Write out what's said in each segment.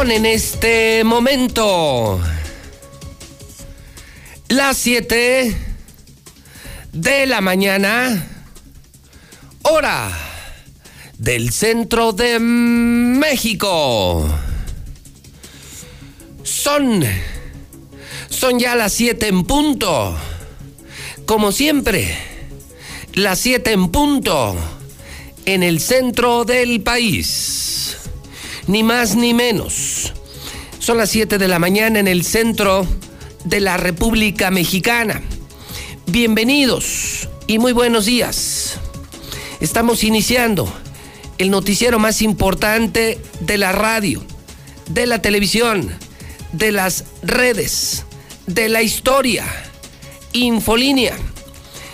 Son en este momento las 7 de la mañana, hora del centro de México. Son ya las 7 en punto. Como siempre, las 7 en punto en el centro del país. Ni más ni menos. Son las 7 de la mañana en el centro de la República Mexicana. Bienvenidos y muy buenos días. Estamos iniciando el noticiero más importante de la radio, de la televisión, de las redes, de la historia, Infolínea.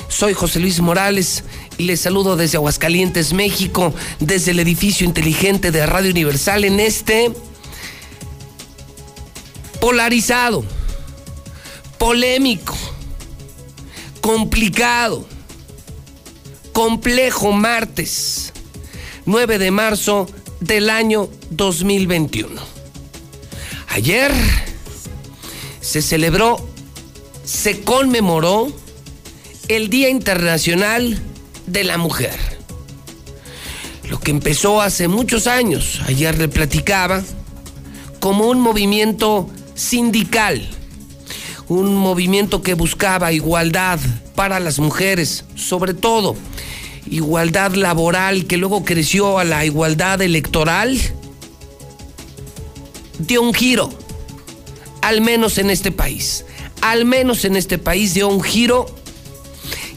Soy José Luis Morales y les saludo desde Aguascalientes, México, desde el edificio inteligente de Radio Universal en este polarizado, polémico, complicado, complejo martes, 9 de marzo del año 2021. Ayer se celebró, se conmemoró el Día Internacional de la Mujer. Lo que empezó hace muchos años, ayer le platicaba, como un movimiento sindical, un movimiento que buscaba igualdad para las mujeres, sobre todo igualdad laboral, que luego creció a la igualdad electoral, dio un giro, al menos en este país. Al menos en este país dio un giro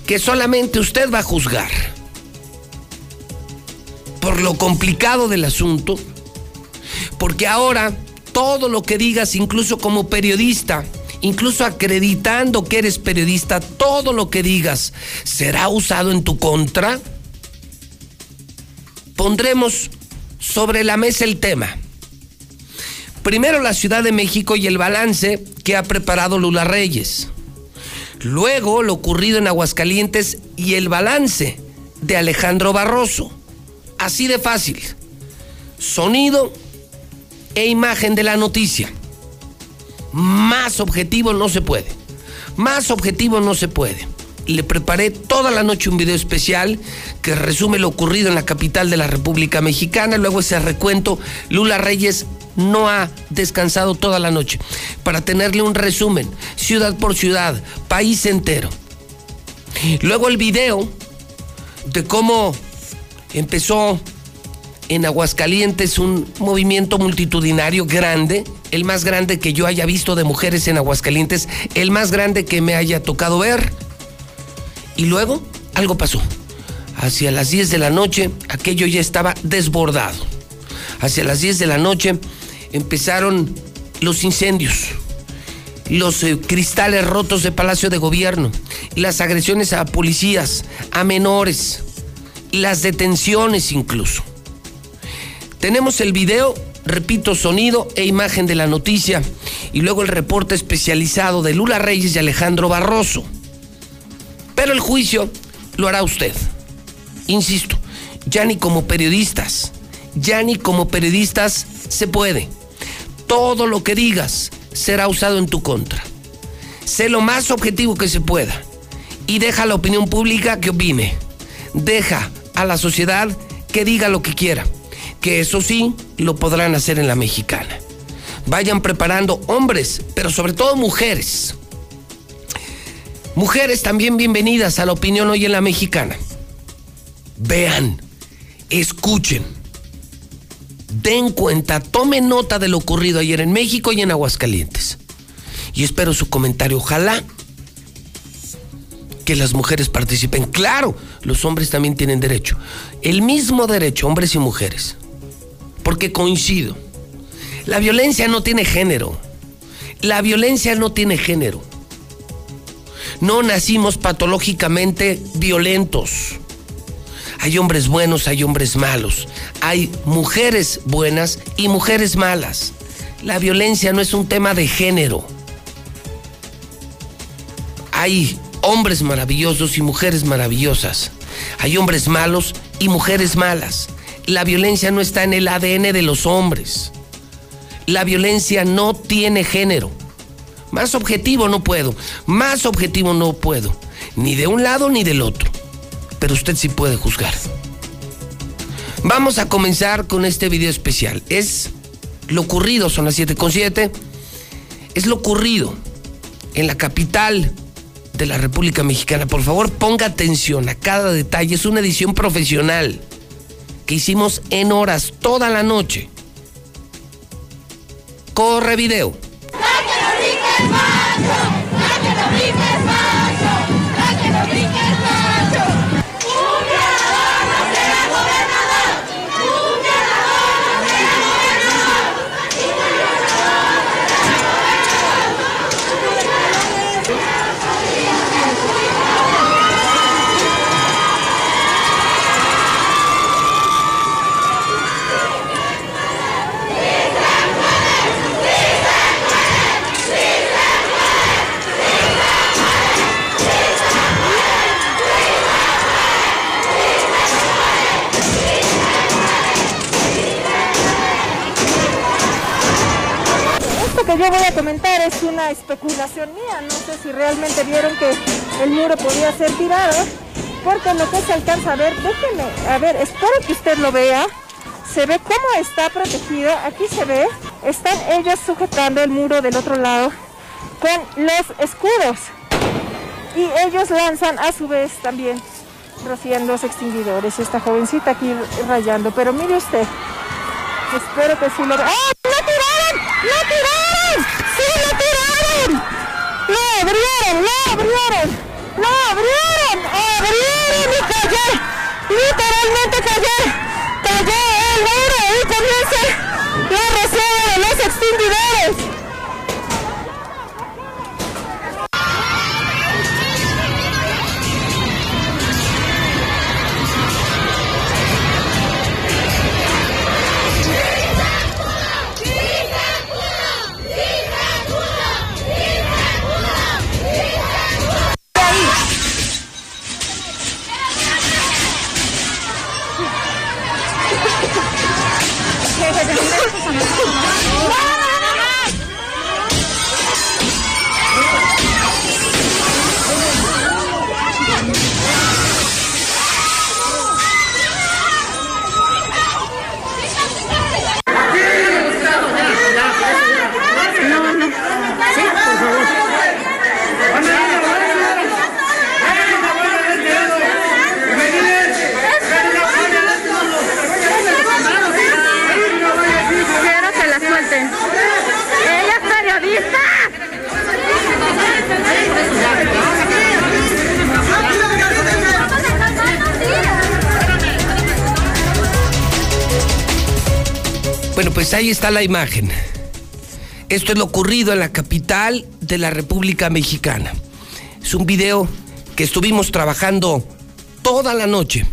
que solamente usted va a juzgar por lo complicado del asunto, porque ahora todo lo que digas, incluso como periodista, incluso acreditando que eres periodista, todo lo que digas será usado en tu contra. Pondremos sobre la mesa el tema. Primero la Ciudad de México y el balance que ha preparado Lula Reyes. Luego, lo ocurrido en Aguascalientes y el balance de Alejandro Barroso. Así de fácil. Sonido e imagen de la noticia. Más objetivo no se puede. Más objetivo no se puede. Le preparé toda la noche un video especial que resume lo ocurrido en la capital de la República Mexicana. Luego ese recuento, Lula Reyes no ha descansado toda la noche para tenerle un resumen, ciudad por ciudad, país entero. Luego el video de cómo empezó en Aguascalientes un movimiento multitudinario grande, el más grande que yo haya visto de mujeres en Aguascalientes, el más grande que me haya tocado ver. Y luego algo pasó. Hacia las 10 de la noche aquello ya estaba desbordado. Hacia las 10 de la noche empezaron los incendios, los cristales rotos de Palacio de Gobierno, las agresiones a policías, a menores, las detenciones incluso. Tenemos el video, repito, sonido e imagen de la noticia y luego el reporte especializado de Lula Reyes y Alejandro Barroso. Pero el juicio lo hará usted. Insisto, ya ni como periodistas. Ya ni como periodistas se puede. Todo lo que digas será usado en tu contra. Sé lo más objetivo que se pueda y deja a la opinión pública que opine. Deja a la sociedad que diga lo que quiera, que eso sí lo podrán hacer en La Mexicana. Vayan preparando hombres, pero sobre todo mujeres. Mujeres también bienvenidas a la opinión hoy en La Mexicana. Vean, escuchen. Den cuenta, tomen nota de lo ocurrido ayer en México y en Aguascalientes. Y espero su comentario. Ojalá que las mujeres participen. Claro, los hombres también tienen derecho. El mismo derecho, hombres y mujeres. Porque coincido. La violencia no tiene género. La violencia no tiene género. No nacimos patológicamente violentos. Hay hombres buenos, hay hombres malos. Hay mujeres buenas y mujeres malas. La violencia no es un tema de género. Hay hombres maravillosos y mujeres maravillosas. Hay hombres malos y mujeres malas. La violencia no está en el ADN de los hombres. la violencia no tiene género. Más objetivo no puedo, ni de un lado ni del otro, pero usted sí puede juzgar. Vamos a comenzar con este video especial. Es lo ocurrido, son las 7:07, es lo ocurrido en la capital de la República Mexicana. Por favor, ponga atención a cada detalle. Es una edición profesional que hicimos en horas, toda la noche. Corre video. Yo voy a comentar, es una especulación mía, no sé si realmente vieron que el muro podía ser tirado, porque lo que se alcanza a ver, déjenme, a ver, espero que usted lo vea, se ve cómo está protegido, aquí se ve, están ellos sujetando el muro del otro lado con los escudos, y ellos lanzan a su vez también, rociando los extinguidores, esta jovencita aquí rayando, pero mire usted, espero que sí lo vea. ¡Ah! ¡No tiraron! ¡No tiraron! ¡Lo abrieron! ¡Y cayó! ¡Literalmente cayó! ¡Cayó el muro! ¡Y comienza la rociada de los extinguidores! Bueno, pues ahí está la imagen. Esto es lo ocurrido en la capital de la República Mexicana. Es un video que estuvimos trabajando toda la noche,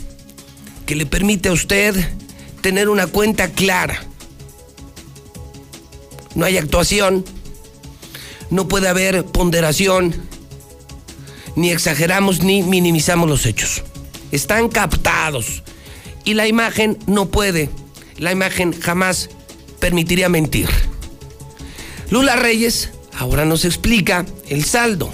que le permite a usted tener una cuenta clara. No hay actuación, no puede haber ponderación, ni exageramos ni minimizamos los hechos. Están captados y la imagen no puede, la imagen jamás permitiría mentir. Lula Reyes ahora nos explica el saldo.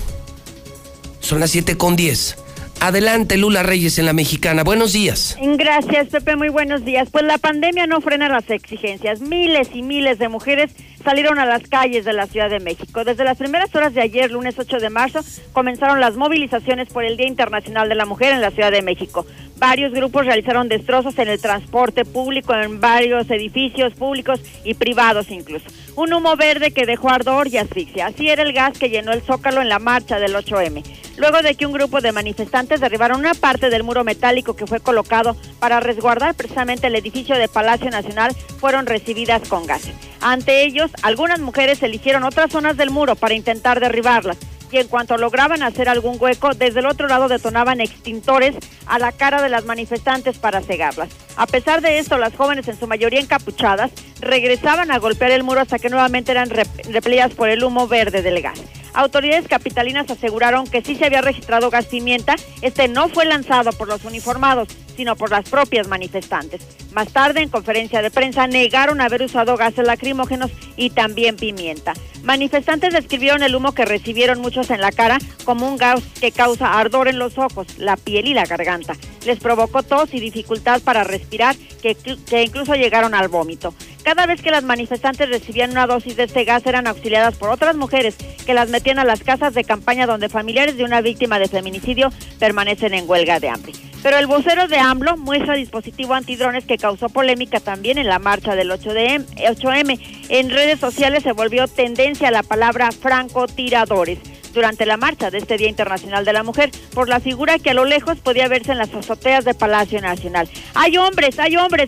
Son las 7:10. Adelante, Lula Reyes en La Mexicana. Buenos días. Gracias, Pepe. Muy buenos días. Pues la pandemia no frena las exigencias. Miles y miles de mujeres salieron a las calles de la Ciudad de México. Desde las primeras horas de ayer, lunes 8 de marzo, comenzaron las movilizaciones por el Día Internacional de la Mujer en la Ciudad de México. Varios grupos realizaron destrozos en el transporte público, en varios edificios públicos y privados incluso. Un humo verde que dejó ardor y asfixia. Así era el gas que llenó el Zócalo en la marcha del 8M. Luego de que un grupo de manifestantes derribaron una parte del muro metálico que fue colocado para resguardar precisamente el edificio de Palacio Nacional, fueron recibidas con gas. Ante ellos, algunas mujeres eligieron otras zonas del muro para intentar derribarlas. Y en cuanto lograban hacer algún hueco, desde el otro lado detonaban extintores a la cara de las manifestantes para cegarlas. A pesar de esto, las jóvenes, en su mayoría encapuchadas, regresaban a golpear el muro hasta que nuevamente eran repelidas por el humo verde del gas. Autoridades capitalinas aseguraron que sí se había registrado gas pimienta. Este no fue lanzado por los uniformados, sino por las propias manifestantes. Más tarde, en conferencia de prensa, negaron haber usado gases lacrimógenos y también pimienta. Manifestantes describieron el humo que recibieron muchos en la cara como un gas que causa ardor en los ojos, la piel y la garganta. Les provocó tos y dificultad para respirar, que incluso llegaron al vómito. Cada vez que las manifestantes recibían una dosis de este gas, eran auxiliadas por otras mujeres que las metían a las casas de campaña donde familiares de una víctima de feminicidio permanecen en huelga de hambre. Pero el vocero de AMLO muestra dispositivo antidrones que causó polémica también en la marcha del 8M. En redes sociales se volvió tendencia la palabra francotiradores durante la marcha de este Día Internacional de la Mujer, por la figura que a lo lejos podía verse en las azoteas de Palacio Nacional. Hay hombres,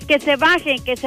que se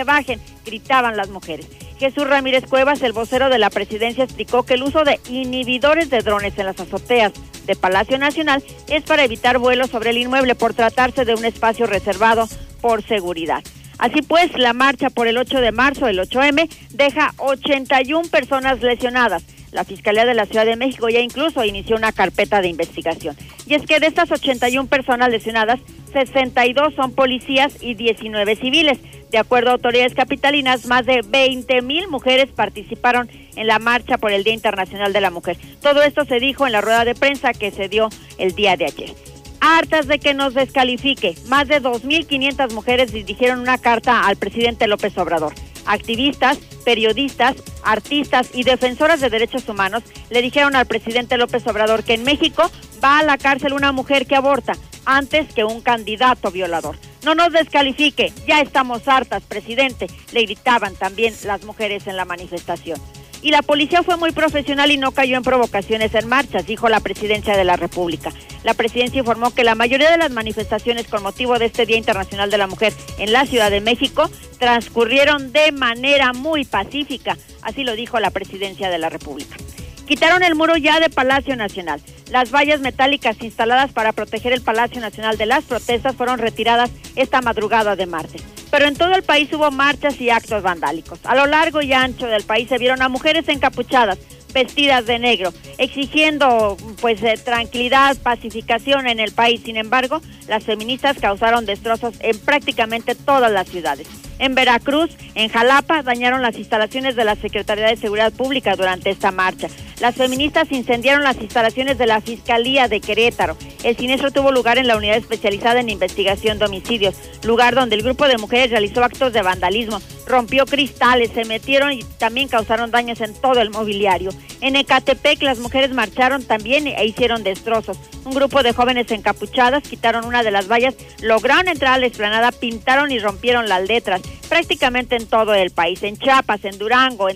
bajen!, gritaban las mujeres. Jesús Ramírez Cuevas, el vocero de la presidencia, explicó que el uso de inhibidores de drones en las azoteas de Palacio Nacional es para evitar vuelos sobre el inmueble por tratarse de un espacio reservado por seguridad. Así pues, la marcha por el 8 de marzo, el 8M, deja 81 personas lesionadas. La Fiscalía de la Ciudad de México ya incluso inició una carpeta de investigación. Y es que de estas 81 personas lesionadas, 62 son policías y 19 civiles. De acuerdo a autoridades capitalinas, más de 20,000 mujeres participaron en la marcha por el Día Internacional de la Mujer. Todo esto se dijo en la rueda de prensa que se dio el día de ayer. Hartas de que nos descalifique, más de 2,500 mujeres dirigieron una carta al presidente López Obrador. Activistas, periodistas, artistas y defensoras de derechos humanos le dijeron al presidente López Obrador que en México va a la cárcel una mujer que aborta antes que un candidato violador. No nos descalifique, ya estamos hartas, presidente, le gritaban también las mujeres en la manifestación. Y la policía fue muy profesional y no cayó en provocaciones en marchas, dijo la presidencia de la República. La presidencia informó que la mayoría de las manifestaciones con motivo de este Día Internacional de la Mujer en la Ciudad de México transcurrieron de manera muy pacífica, así lo dijo la presidencia de la República. Quitaron el muro ya de Palacio Nacional. Las vallas metálicas instaladas para proteger el Palacio Nacional de las protestas fueron retiradas esta madrugada de martes. Pero en todo el país hubo marchas y actos vandálicos. A lo largo y ancho del país se vieron a mujeres encapuchadas, vestidas de negro, exigiendo tranquilidad, pacificación en el país. Sin embargo, las feministas causaron destrozos en prácticamente todas las ciudades. En Veracruz, en Jalapa, dañaron las instalaciones de la Secretaría de Seguridad Pública durante esta marcha. Las feministas incendiaron las instalaciones de la Fiscalía de Querétaro. El siniestro tuvo lugar en la Unidad Especializada en Investigación de Homicidios, lugar donde el grupo de mujeres realizó actos de vandalismo, rompió cristales, se metieron y también causaron daños en todo el mobiliario. En Ecatepec, las mujeres marcharon también e hicieron destrozos. Un grupo de jóvenes encapuchadas quitaron una de las vallas, lograron entrar a la explanada, pintaron y rompieron las letras. Prácticamente en todo el país, en Chiapas, en Durango,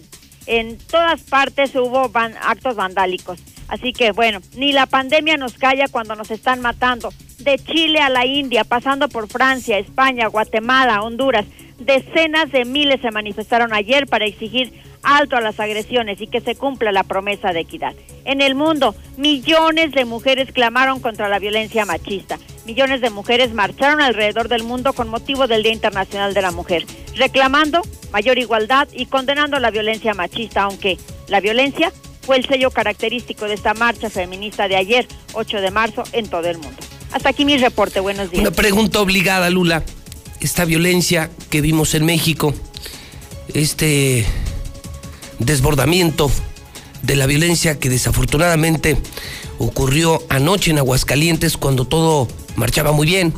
en todas partes hubo actos vandálicos. Así que bueno, ni la pandemia nos calla cuando nos están matando. De Chile a la India, pasando por Francia, España, Guatemala, Honduras, decenas de miles se manifestaron ayer para exigir alto a las agresiones y que se cumpla la promesa de equidad. En el mundo, millones de mujeres clamaron contra la violencia machista. Millones de mujeres marcharon alrededor del mundo con motivo del Día Internacional de la Mujer, reclamando mayor igualdad y condenando la violencia machista, aunque la violencia fue el sello característico de esta marcha feminista de ayer, 8 de marzo, en todo el mundo. Hasta aquí mi reporte, buenos días. Una pregunta obligada, Lula. Esta violencia que vimos en México, este desbordamiento de la violencia que desafortunadamente ocurrió anoche en Aguascalientes cuando todo marchaba muy bien,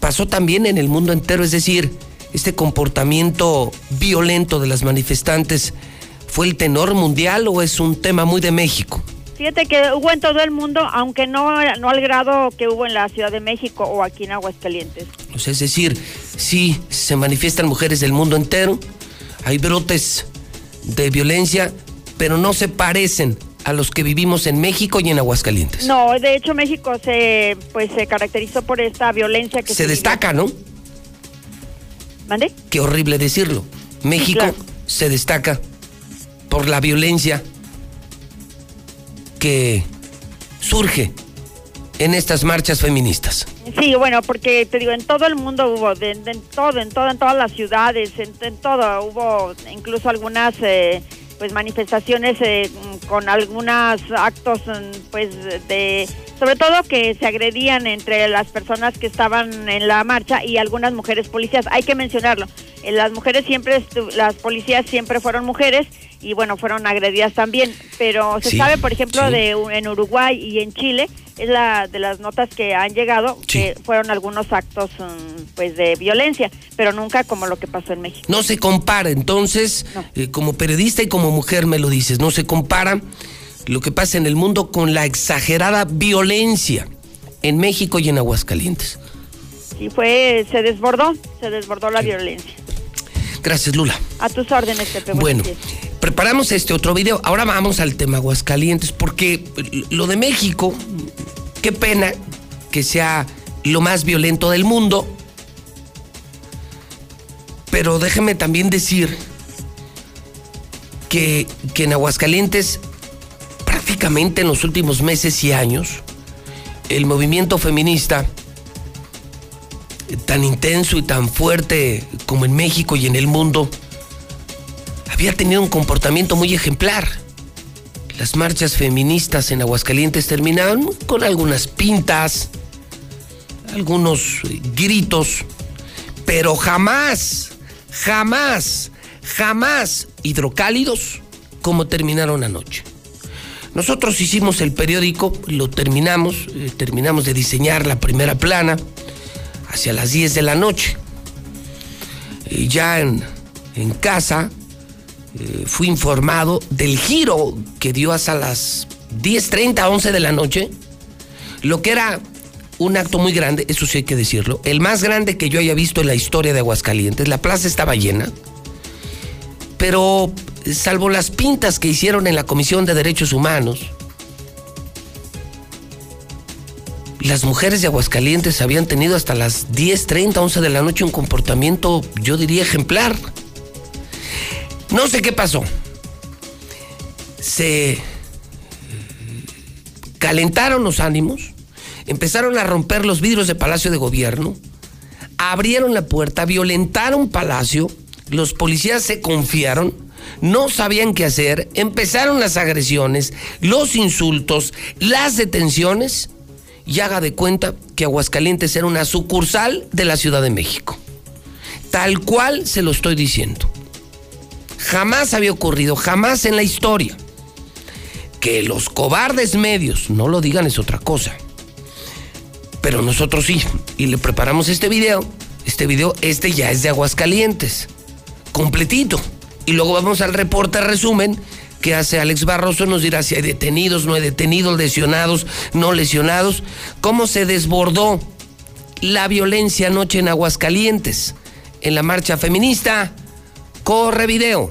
pasó también en el mundo entero, es decir, este comportamiento violento de las manifestantes, ¿fue el tenor mundial o es un tema muy de México? Fíjate que hubo en todo el mundo, aunque no al grado que hubo en la Ciudad de México o aquí en Aguascalientes. Pues es decir, sí se manifiestan mujeres del mundo entero, hay brotes de violencia, pero no se parecen a los que vivimos en México y en Aguascalientes. No, de hecho México se caracterizó por esta violencia que se destaca, vivió, ¿no? ¿Mande? Qué horrible decirlo. México, claro, se destaca por la violencia que surge en estas marchas feministas. Sí, bueno, porque te digo, en todo el mundo hubo, en todas las ciudades, en todo hubo incluso algunas pues manifestaciones con algunos actos pues de, sobre todo que se agredían entre las personas que estaban en la marcha y algunas mujeres policías, hay que mencionarlo. Las mujeres siempre, las policías siempre fueron mujeres y bueno, fueron agredidas también, pero se sabe, por ejemplo, en Uruguay y en Chile, es la de las notas que han llegado, que fueron algunos actos pues de violencia, pero nunca como lo que pasó en México. No se compara, entonces, como periodista y como mujer me lo dices, no se compara lo que pasa en el mundo con la exagerada violencia en México y en Aguascalientes. Sí, fue, se desbordó la violencia. Gracias, Lula. A tus órdenes, Pepe. Bueno, preparamos este otro video. Ahora vamos al tema Aguascalientes, porque lo de México, qué pena que sea lo más violento del mundo. Pero déjeme también decir que en Aguascalientes, prácticamente en los últimos meses y años, el movimiento feminista, tan intenso y tan fuerte como en México y en el mundo, había tenido un comportamiento muy ejemplar. Las marchas feministas en Aguascalientes terminaban con algunas pintas, algunos gritos, pero jamás, jamás, jamás hidrocálidos como terminaron anoche. Nosotros hicimos el periódico, lo terminamos de diseñar la primera plana hacia las 10 de la noche. Y ya en casa fui informado del giro que dio hasta las 10:30, 11 de la noche, lo que era un acto muy grande, eso sí hay que decirlo, el más grande que yo haya visto en la historia de Aguascalientes. La plaza estaba llena, pero salvo las pintas que hicieron en la Comisión de Derechos Humanos, las mujeres de Aguascalientes habían tenido hasta las 10:30, 11 de la noche un comportamiento, yo diría, ejemplar. No sé qué pasó. Se calentaron los ánimos, empezaron a romper los vidrios de Palacio de Gobierno, abrieron la puerta, violentaron Palacio, los policías se confiaron, no sabían qué hacer, empezaron las agresiones, los insultos, las detenciones, y haga de cuenta que Aguascalientes era una sucursal de la Ciudad de México. Tal cual se lo estoy diciendo. Jamás había ocurrido, jamás en la historia. Que los cobardes medios no lo digan es otra cosa. Pero nosotros sí, y le preparamos este video. Este ya es de Aguascalientes, completito. Y luego vamos al reporte resumen que hace Alex Barroso, nos dirá si hay detenidos, no hay detenidos, lesionados, no lesionados, cómo se desbordó la violencia anoche en Aguascalientes, en la marcha feminista. Corre video.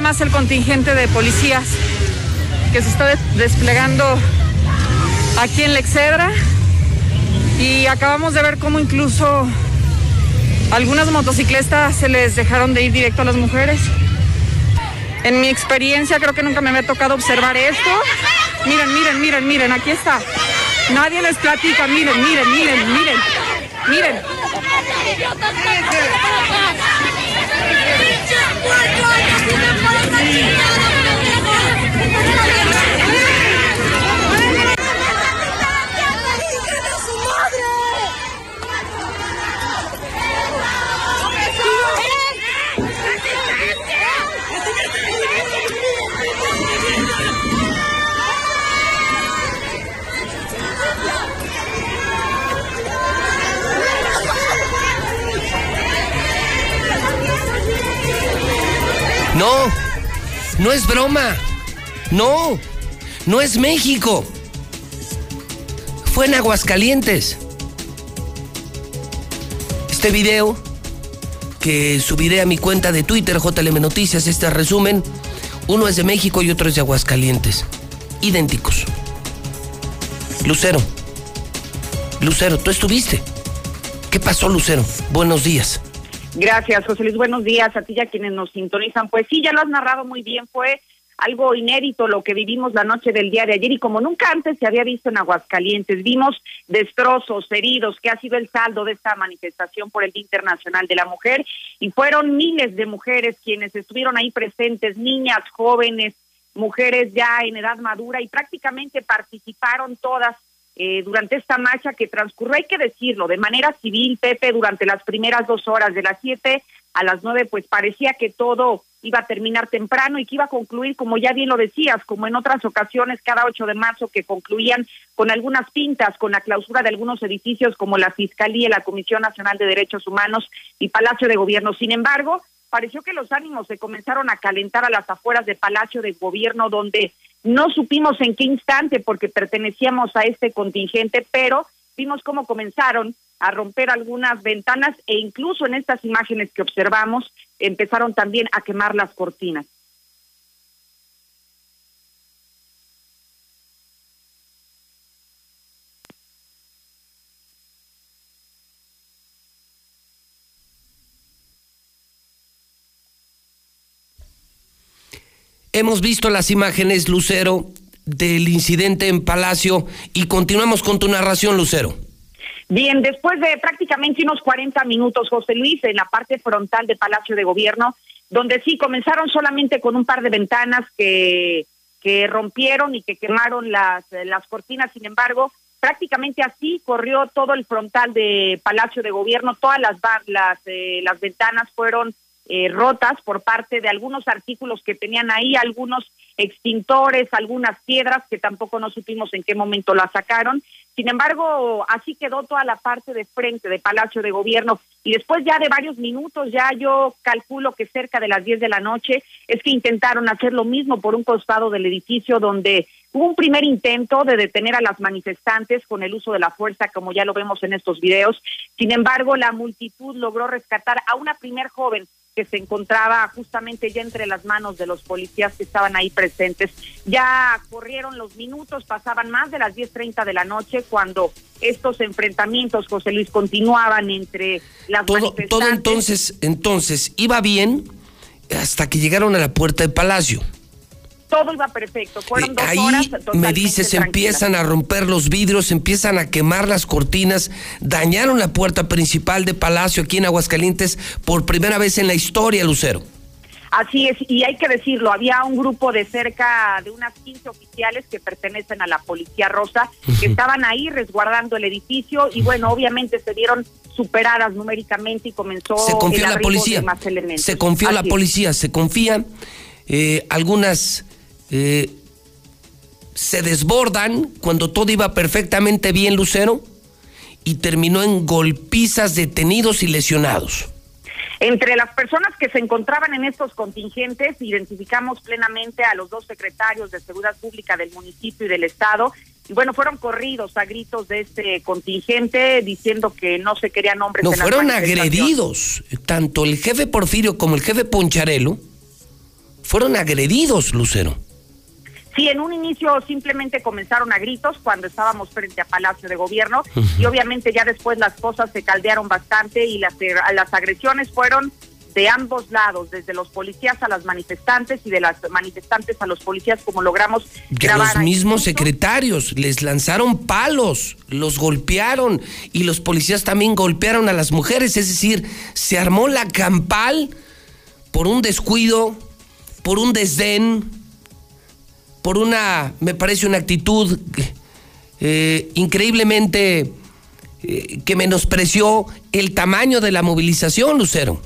nada más el contingente de policías que se está desplegando aquí en la Excedra, y acabamos de ver cómo incluso algunas motocicletas se les dejaron de ir directo a las mujeres. En mi experiencia creo que nunca me había tocado observar esto. Miren, miren, miren, miren, aquí está. Nadie les platica, miren, miren, miren, miren, miren. No, no es broma. No, no es México. Fue en Aguascalientes. Este video que subiré a mi cuenta de Twitter, JLM Noticias, este resumen, uno es de México y otro es de Aguascalientes. Idénticos. Lucero. Lucero, tú estuviste. ¿Qué pasó, Lucero? Buenos días. Gracias, José Luis. Buenos días a ti y a quienes nos sintonizan. Pues sí, ya lo has narrado muy bien. Fue algo inédito lo que vivimos la noche del día de ayer, y como nunca antes se había visto en Aguascalientes. Vimos destrozos, heridos, que ha sido el saldo de esta manifestación por el Día Internacional de la Mujer, y fueron miles de mujeres quienes estuvieron ahí presentes, niñas, jóvenes, mujeres ya en edad madura, y prácticamente participaron todas durante esta marcha que transcurrió, hay que decirlo, de manera civil, Pepe, durante las primeras 2 horas, de las 7 a las 9, pues parecía que todo iba a terminar temprano y que iba a concluir, como ya bien lo decías, como en otras ocasiones, cada 8 de marzo, que concluían con algunas pintas, con la clausura de algunos edificios como la Fiscalía, la Comisión Nacional de Derechos Humanos y Palacio de Gobierno. Sin embargo, pareció que los ánimos se comenzaron a calentar a las afueras de Palacio de Gobierno, donde no supimos en qué instante, porque pertenecíamos a este contingente, pero vimos cómo comenzaron a romper algunas ventanas, e incluso en estas imágenes que observamos empezaron también a quemar las cortinas. Hemos visto las imágenes, Lucero, del incidente en Palacio, y continuamos con tu narración, Lucero. Bien, después de prácticamente unos 40 minutos, José Luis, en la parte frontal de Palacio de Gobierno, donde sí comenzaron solamente con un par de ventanas que rompieron y que quemaron las cortinas. Sin embargo, prácticamente así corrió todo el frontal de Palacio de Gobierno. Todas las ventanas fueron rotas por parte de algunos artículos que tenían ahí, algunos extintores, algunas piedras que tampoco no supimos en qué momento las sacaron. Sin embargo, así quedó toda la parte de frente de Palacio de Gobierno, y después ya de varios minutos, ya yo calculo que cerca de las 10 de la noche, es que intentaron hacer lo mismo por un costado del edificio, donde hubo un primer intento de detener a las manifestantes con el uso de la fuerza, como ya lo vemos en estos videos. Sin embargo, la multitud logró rescatar a una primer joven que se encontraba justamente ya entre las manos de los policías que estaban ahí presentes. Ya corrieron los minutos, pasaban más de las 10:30 de la noche cuando estos enfrentamientos, José Luis, continuaban entre las manifestantes. Todo entonces iba bien hasta que llegaron a la puerta del Palacio. Todo iba perfecto, fueron 2 horas totalmente. Me dices, empiezan a romper los vidrios, empiezan a quemar las cortinas, dañaron la puerta principal de Palacio aquí en Aguascalientes por primera vez en la historia, Lucero. Así es, y hay que decirlo, había un grupo de cerca de unas 15 oficiales que pertenecen a la Policía Rosa, que estaban ahí resguardando el edificio, y bueno, obviamente se vieron superadas numéricamente y comenzó el arribo de más elementos. Se confió la policía, se confía, algunas... se desbordan cuando todo iba perfectamente bien, Lucero, y terminó en golpizas, detenidos y lesionados. Entre las personas que se encontraban en estos contingentes, identificamos plenamente a los 2 secretarios de Seguridad Pública del municipio y del estado, y bueno, fueron corridos a gritos de este contingente diciendo que no se querían hombres. No, fueron agredidos, tanto el jefe Porfirio como el jefe Poncharelo fueron agredidos, Lucero. Sí, en un inicio simplemente comenzaron a gritos cuando estábamos frente a Palacio de Gobierno, y obviamente ya después las cosas se caldearon bastante y las agresiones fueron de ambos lados, desde los policías a las manifestantes y de las manifestantes a los policías, como logramos grabar. Los mismos secretarios les lanzaron palos, los golpearon, y los policías también golpearon a las mujeres. Es decir, se armó la campal por un descuido, por un desdén, por una, me parece, una actitud increíblemente que menospreció el tamaño de la movilización, Lucero.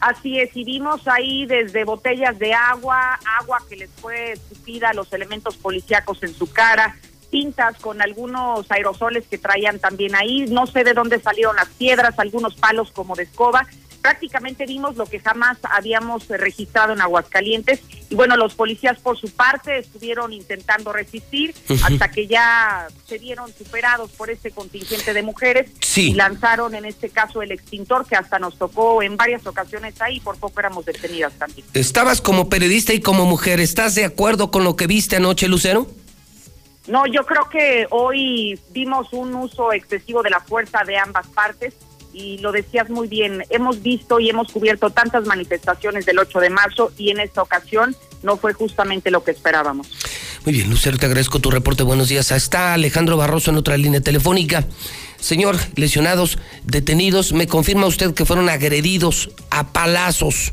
Así es, y vimos ahí desde botellas de agua, agua que les fue escupida a los elementos policíacos en su cara, tintas con algunos aerosoles que traían también ahí, no sé de dónde salieron las piedras, algunos palos como de escoba. Prácticamente vimos lo que jamás habíamos registrado en Aguascalientes, y bueno, los policías por su parte estuvieron intentando resistir hasta que ya se vieron superados por este contingente de mujeres. Sí. Y lanzaron en este caso el extintor, que hasta nos tocó en varias ocasiones ahí, por poco éramos detenidas también. Estabas como periodista y como mujer, ¿estás de acuerdo con lo que viste anoche, Lucero? No, yo creo que hoy vimos un uso excesivo de la fuerza de ambas partes. Y lo decías muy bien, hemos visto y hemos cubierto tantas manifestaciones del 8 de marzo y en esta ocasión no fue justamente lo que esperábamos. Muy bien, Lucero, te agradezco tu reporte. Buenos días. Está Alejandro Barroso en otra línea telefónica. Señor, lesionados, detenidos, ¿me confirma usted que fueron agredidos a palazos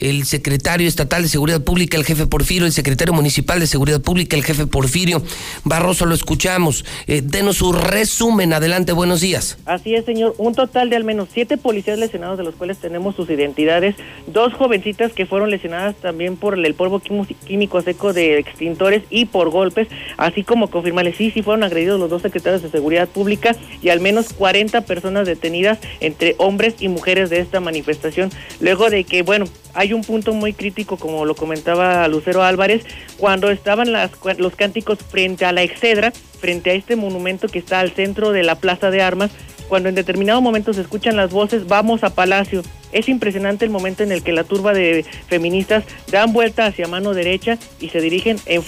el secretario estatal de Seguridad Pública, el jefe Porfirio, el secretario municipal de Seguridad Pública, el jefe Porfirio? Barroso, lo escuchamos. Denos su resumen. Adelante, buenos días. Así es, señor. Un total de al menos 7 policías lesionados, de los cuales tenemos sus identidades. 2 jovencitas que fueron lesionadas también por el polvo químico seco de extintores y por golpes, así como confirmarles, sí fueron agredidos los 2 secretarios de Seguridad Pública, y al menos 40 personas detenidas entre hombres y mujeres de esta manifestación. Luego de que, bueno, hay un punto muy crítico, como lo comentaba Lucero Álvarez, cuando estaban los cánticos frente a la Excedra, frente a este monumento que está al centro de la Plaza de Armas, cuando en determinado momento se escuchan las voces, vamos a Palacio. Es impresionante el momento en el que la turba de feministas dan vuelta hacia mano derecha y se dirigen en...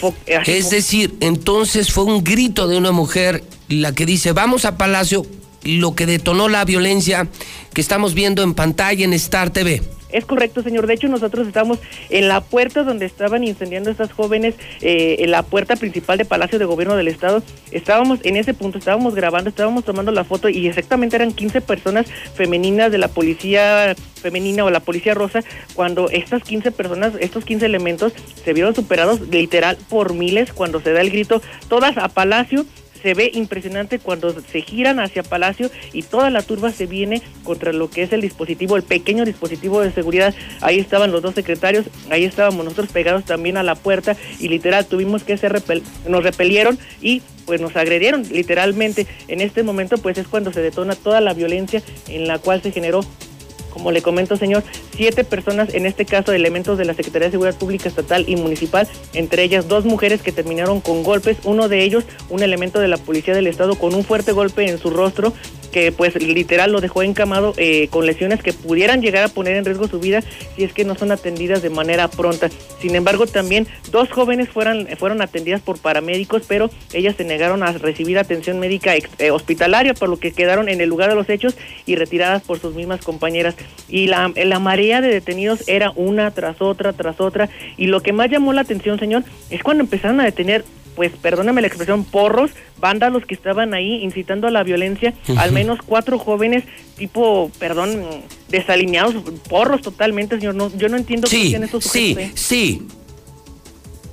Es decir, entonces fue un grito de una mujer la que dice, vamos a Palacio, lo que detonó la violencia que estamos viendo en pantalla en Star TV. Es correcto, señor. De hecho, nosotros estamos en la puerta donde estaban incendiando estas jóvenes, en la puerta principal de Palacio de Gobierno del Estado. Estábamos en ese punto, estábamos grabando, estábamos tomando la foto, y exactamente eran 15 personas femeninas de la policía femenina o la policía rosa, cuando estas 15 personas, estos 15 elementos se vieron superados literal por miles cuando se da el grito, todas a Palacio. Se ve impresionante cuando se giran hacia Palacio y toda la turba se viene contra lo que es el dispositivo, el pequeño dispositivo de seguridad. Ahí estaban los 2 secretarios, ahí estábamos nosotros pegados también a la puerta, y literal tuvimos que nos repelieron y pues nos agredieron literalmente. En este momento pues es cuando se detona toda la violencia en la cual se generó, como le comento, señor, 7 personas, en este caso elementos de la Secretaría de Seguridad Pública Estatal y Municipal, entre ellas 2 mujeres que terminaron con golpes, uno de ellos un elemento de la Policía del Estado con un fuerte golpe en su rostro, que pues literal lo dejó encamado con lesiones que pudieran llegar a poner en riesgo su vida si es que no son atendidas de manera pronta. Sin embargo, también 2 jóvenes fueron atendidas por paramédicos, pero ellas se negaron a recibir atención médica hospitalaria, por lo que quedaron en el lugar de los hechos y retiradas por sus mismas compañeras. Y la marea de detenidos era una tras otra, y lo que más llamó la atención, señor, es cuando empezaron a detener, pues perdóname la expresión, porros, vándalos que estaban ahí incitando a la violencia. Al menos 4 jóvenes tipo, perdón, desalineados, porros totalmente, señor. No, yo no entiendo qué hacen estos sujetos. Sí.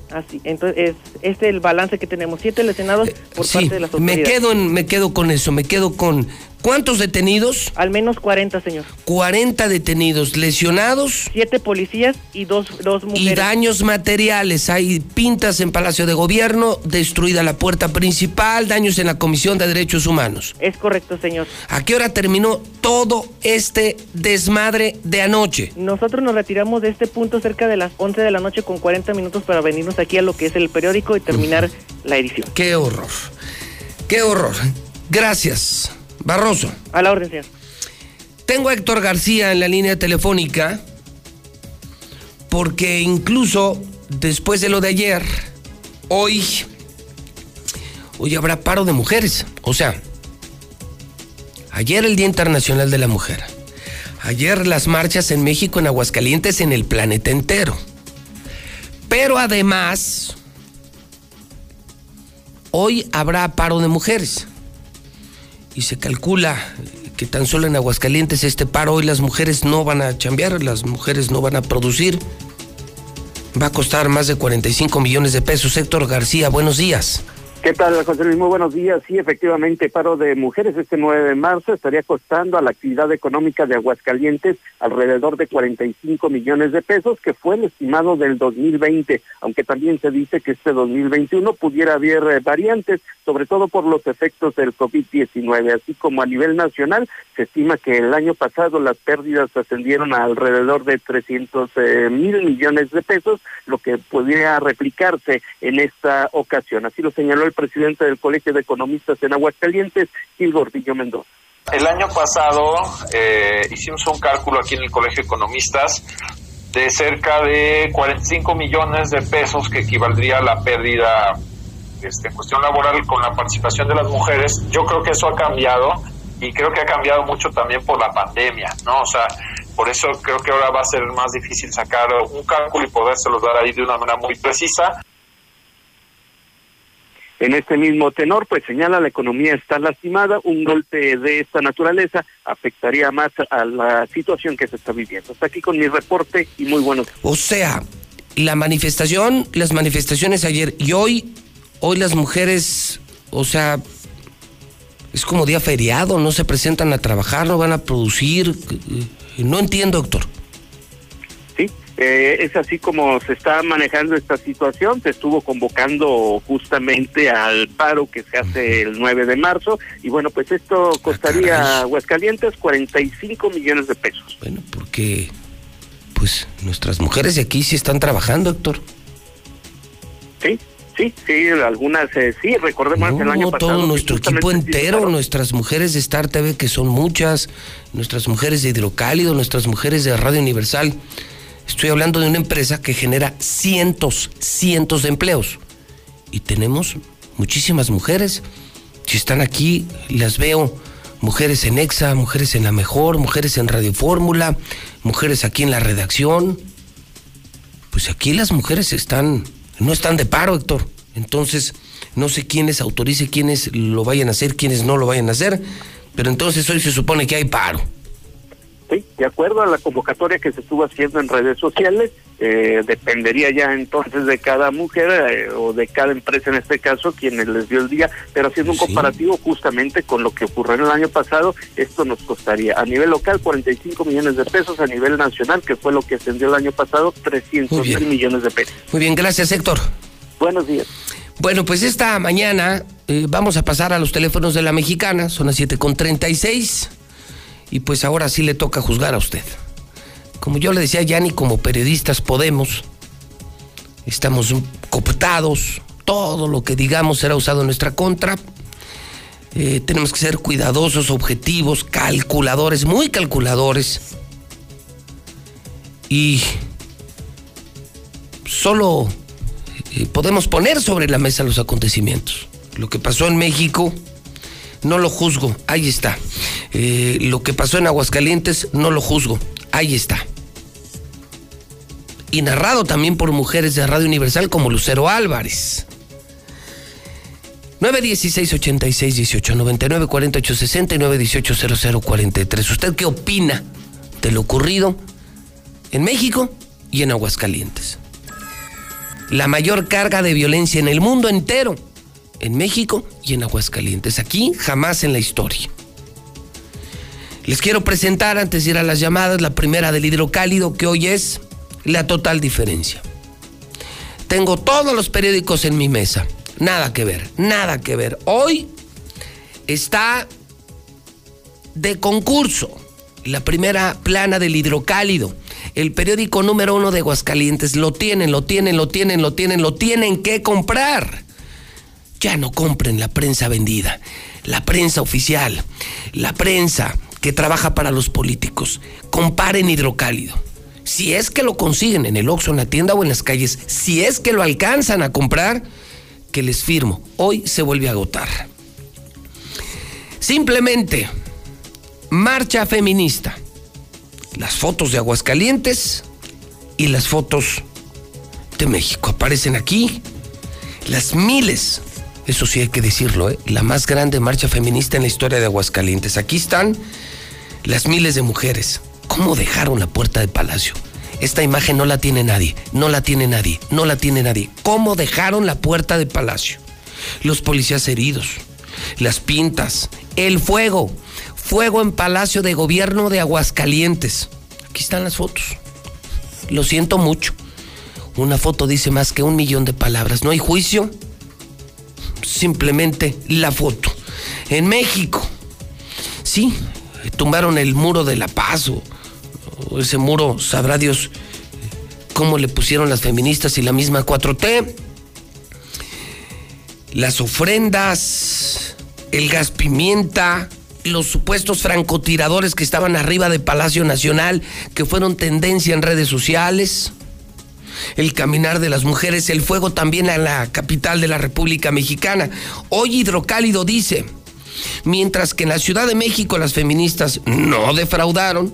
Así, entonces este es el balance que tenemos, 7 lesionados por parte de las autoridades. Me quedo con ¿cuántos detenidos? Al menos 40, señor. 40 detenidos, lesionados. 7 policías y 2 mujeres. Y daños materiales. Hay pintas en Palacio de Gobierno, destruida la puerta principal, daños en la Comisión de Derechos Humanos. Es correcto, señor. ¿A qué hora terminó todo este desmadre de anoche? Nosotros nos retiramos de este punto cerca de las 11 de la noche con 40 minutos para venirnos aquí a lo que es el periódico y terminar la edición. ¡Qué horror! ¡Qué horror! Gracias, Barroso. A la orden, señor. Tengo a Héctor García en la línea telefónica porque incluso después de lo de ayer, hoy habrá paro de mujeres. O sea, ayer el Día Internacional de la Mujer, ayer las marchas en México, en Aguascalientes, en el planeta entero. Pero además, hoy habrá paro de mujeres. Y se calcula que tan solo en Aguascalientes este paro hoy las mujeres no van a chambear, las mujeres no van a producir. Va a costar más de 45 millones de pesos. Héctor García, buenos días. ¿Qué tal, José Luis? Muy buenos días. Sí, efectivamente, paro de mujeres este 9 de marzo estaría costando a la actividad económica de Aguascalientes alrededor de 45 millones de pesos, que fue el estimado del 2020, aunque también se dice que este 2021 pudiera haber variantes, sobre todo por los efectos del COVID-19, así como a nivel nacional. Se estima que el año pasado las pérdidas ascendieron a alrededor de 300 mil millones de pesos, lo que podría replicarse en esta ocasión. Así lo señaló el presidente del Colegio de Economistas en Aguascalientes, Gil Gordillo Mendoza. El año pasado hicimos un cálculo aquí en el Colegio de Economistas de cerca de 45 millones de pesos que equivaldría a la pérdida en cuestión laboral con la participación de las mujeres. Yo creo que eso ha cambiado y creo que ha cambiado mucho también por la pandemia, ¿no? O sea, por eso creo que ahora va a ser más difícil sacar un cálculo y podérselos dar ahí de una manera muy precisa. En este mismo tenor, pues señala, la economía está lastimada. Un golpe de esta naturaleza afectaría más a la situación que se está viviendo. Hasta aquí con mi reporte y muy buenos días. O sea, la manifestación, las manifestaciones ayer y hoy las mujeres, o sea, es como día feriado, no se presentan a trabajar, no van a producir. No entiendo, doctor. Es así como se está manejando esta situación. Se estuvo convocando justamente al paro que se hace el 9 de marzo, y bueno, pues esto costaría a Aguascalientes 45 millones de pesos. Bueno, porque pues nuestras mujeres de aquí sí están trabajando, Héctor. Sí, algunas sí, recordemos que el año pasado... todo nuestro equipo entero, nuestras mujeres de Star TV, que son muchas, nuestras mujeres de Hidrocálido, nuestras mujeres de Radio Universal. Estoy hablando de una empresa que genera cientos de empleos. Y tenemos muchísimas mujeres. Si están aquí, las veo. Mujeres en EXA, mujeres en La Mejor, mujeres en Radio Fórmula, mujeres aquí en la redacción. Pues aquí las mujeres no están de paro, Héctor. Entonces, no sé quiénes autorice, quiénes lo vayan a hacer, quiénes no lo vayan a hacer. Pero entonces hoy se supone que hay paro. Sí, de acuerdo a la convocatoria que se estuvo haciendo en redes sociales, dependería ya entonces de cada mujer o de cada empresa en este caso quienes les dio el día, pero haciendo un comparativo justamente con lo que ocurrió en el año pasado, esto nos costaría a nivel local 45 millones de pesos, a nivel nacional, que fue lo que ascendió el año pasado, 300 mil millones de pesos. Muy bien, gracias, Héctor. Buenos días. Bueno, pues esta mañana vamos a pasar a los teléfonos de La Mexicana, son las 7:36. Y pues ahora sí le toca juzgar a usted. Como yo le decía, ya ni como periodistas podemos. Estamos cooptados. Todo lo que digamos será usado en nuestra contra. Tenemos que ser cuidadosos, objetivos, calculadores, muy calculadores. Y solo podemos poner sobre la mesa los acontecimientos. Lo que pasó en México, no lo juzgo, ahí está. Lo que pasó en Aguascalientes, no lo juzgo, ahí está. Y narrado también por mujeres de Radio Universal como Lucero Álvarez. 916-86-1899-4860 y 918-0043. ¿Usted qué opina de lo ocurrido en México y en Aguascalientes? La mayor carga de violencia en el mundo entero, en México y en Aguascalientes. Aquí jamás en la historia. Les quiero presentar, antes de ir a las llamadas, la primera del Hidrocálido, que hoy es La Total Diferencia. Tengo todos los periódicos en mi mesa. Nada que ver. Hoy está de concurso la primera plana del Hidrocálido. El periódico número 1 de Aguascalientes. Lo tienen que comprar. Ya no compren la prensa vendida, la prensa oficial, la prensa que trabaja para los políticos. Comparen Hidrocálido. si es que lo consiguen en el Oxxo, en la tienda o en las calles, si es que lo alcanzan a comprar, que les firmo, hoy se vuelve a agotar. Simplemente, marcha feminista, las fotos de Aguascalientes y las fotos de México aparecen aquí, las miles, eso sí hay que decirlo, la más grande marcha feminista en la historia de Aguascalientes. Aquí están las miles de mujeres. ¿Cómo dejaron la puerta del Palacio? Esta imagen no la tiene nadie, no la tiene nadie, no la tiene nadie. ¿Cómo dejaron la puerta del Palacio? Los policías heridos, las pintas, el fuego. Fuego en Palacio de Gobierno de Aguascalientes. Aquí están las fotos. Lo siento mucho. Una foto dice más que 1,000,000 de palabras. No hay juicio, simplemente la foto. En México, sí, tumbaron el muro de La Paz o ese muro, sabrá Dios cómo le pusieron las feministas y la misma 4T. Las ofrendas, el gas pimienta, los supuestos francotiradores que estaban arriba de Palacio Nacional, que fueron tendencia en redes sociales, el caminar de las mujeres, el fuego también a la capital de la República Mexicana. Hoy Hidrocálido dice: mientras que en la Ciudad de México las feministas no defraudaron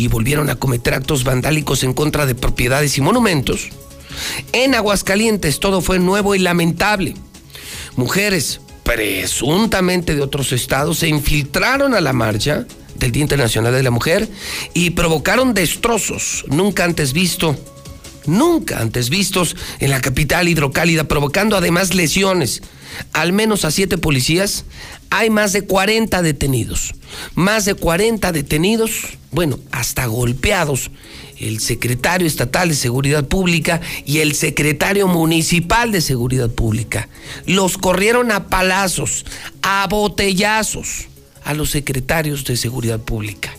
y volvieron a cometer actos vandálicos en contra de propiedades y monumentos, en Aguascalientes todo fue nuevo y lamentable. Mujeres presuntamente de otros estados se infiltraron a la marcha del Día Internacional de la Mujer y provocaron destrozos nunca antes vistos en la capital hidrocálida, provocando además lesiones al menos a 7 policías. Hay más de 40 detenidos. Bueno, hasta golpeados. El secretario estatal de Seguridad Pública y el secretario municipal de Seguridad Pública. Los corrieron a palazos, a botellazos, a los secretarios de Seguridad Pública.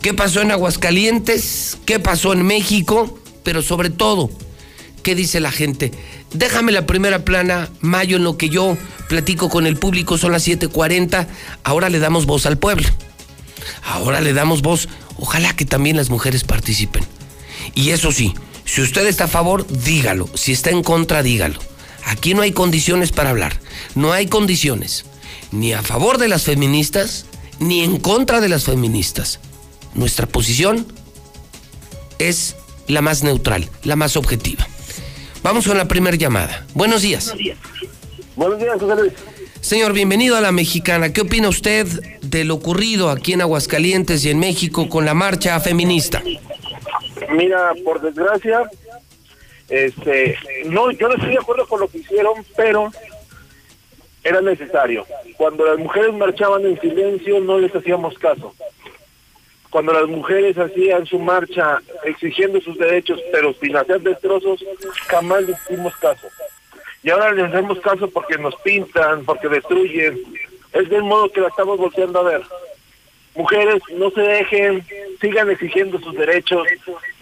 ¿Qué pasó en Aguascalientes? ¿Qué pasó en México? Pero sobre todo, ¿qué dice la gente? Déjame la primera plana, Mayo, en lo que yo platico con el público. Son las 7:40. Ahora le damos voz al pueblo. Ahora le damos voz. Ojalá que también las mujeres participen. Y eso sí, si usted está a favor, dígalo. Si está en contra, dígalo. Aquí no hay condiciones para hablar. No hay condiciones. Ni a favor de las feministas, ni en contra de las feministas. Nuestra posición es la más neutral, la más objetiva. Vamos con la primera llamada. Buenos días. Buenos días, José Luis. Señor, bienvenido a La Mexicana. ¿Qué opina usted de lo ocurrido aquí en Aguascalientes y en México con la marcha feminista? Mira, por desgracia, no, yo no estoy de acuerdo con lo que hicieron, pero era necesario. Cuando las mujeres marchaban en silencio, no les hacíamos caso. Cuando las mujeres hacían su marcha exigiendo sus derechos, pero sin hacer destrozos, jamás les dimos caso. Y ahora les hacemos caso porque nos pintan, porque destruyen. Es del modo que la estamos volteando a ver. Mujeres, no se dejen, sigan exigiendo sus derechos,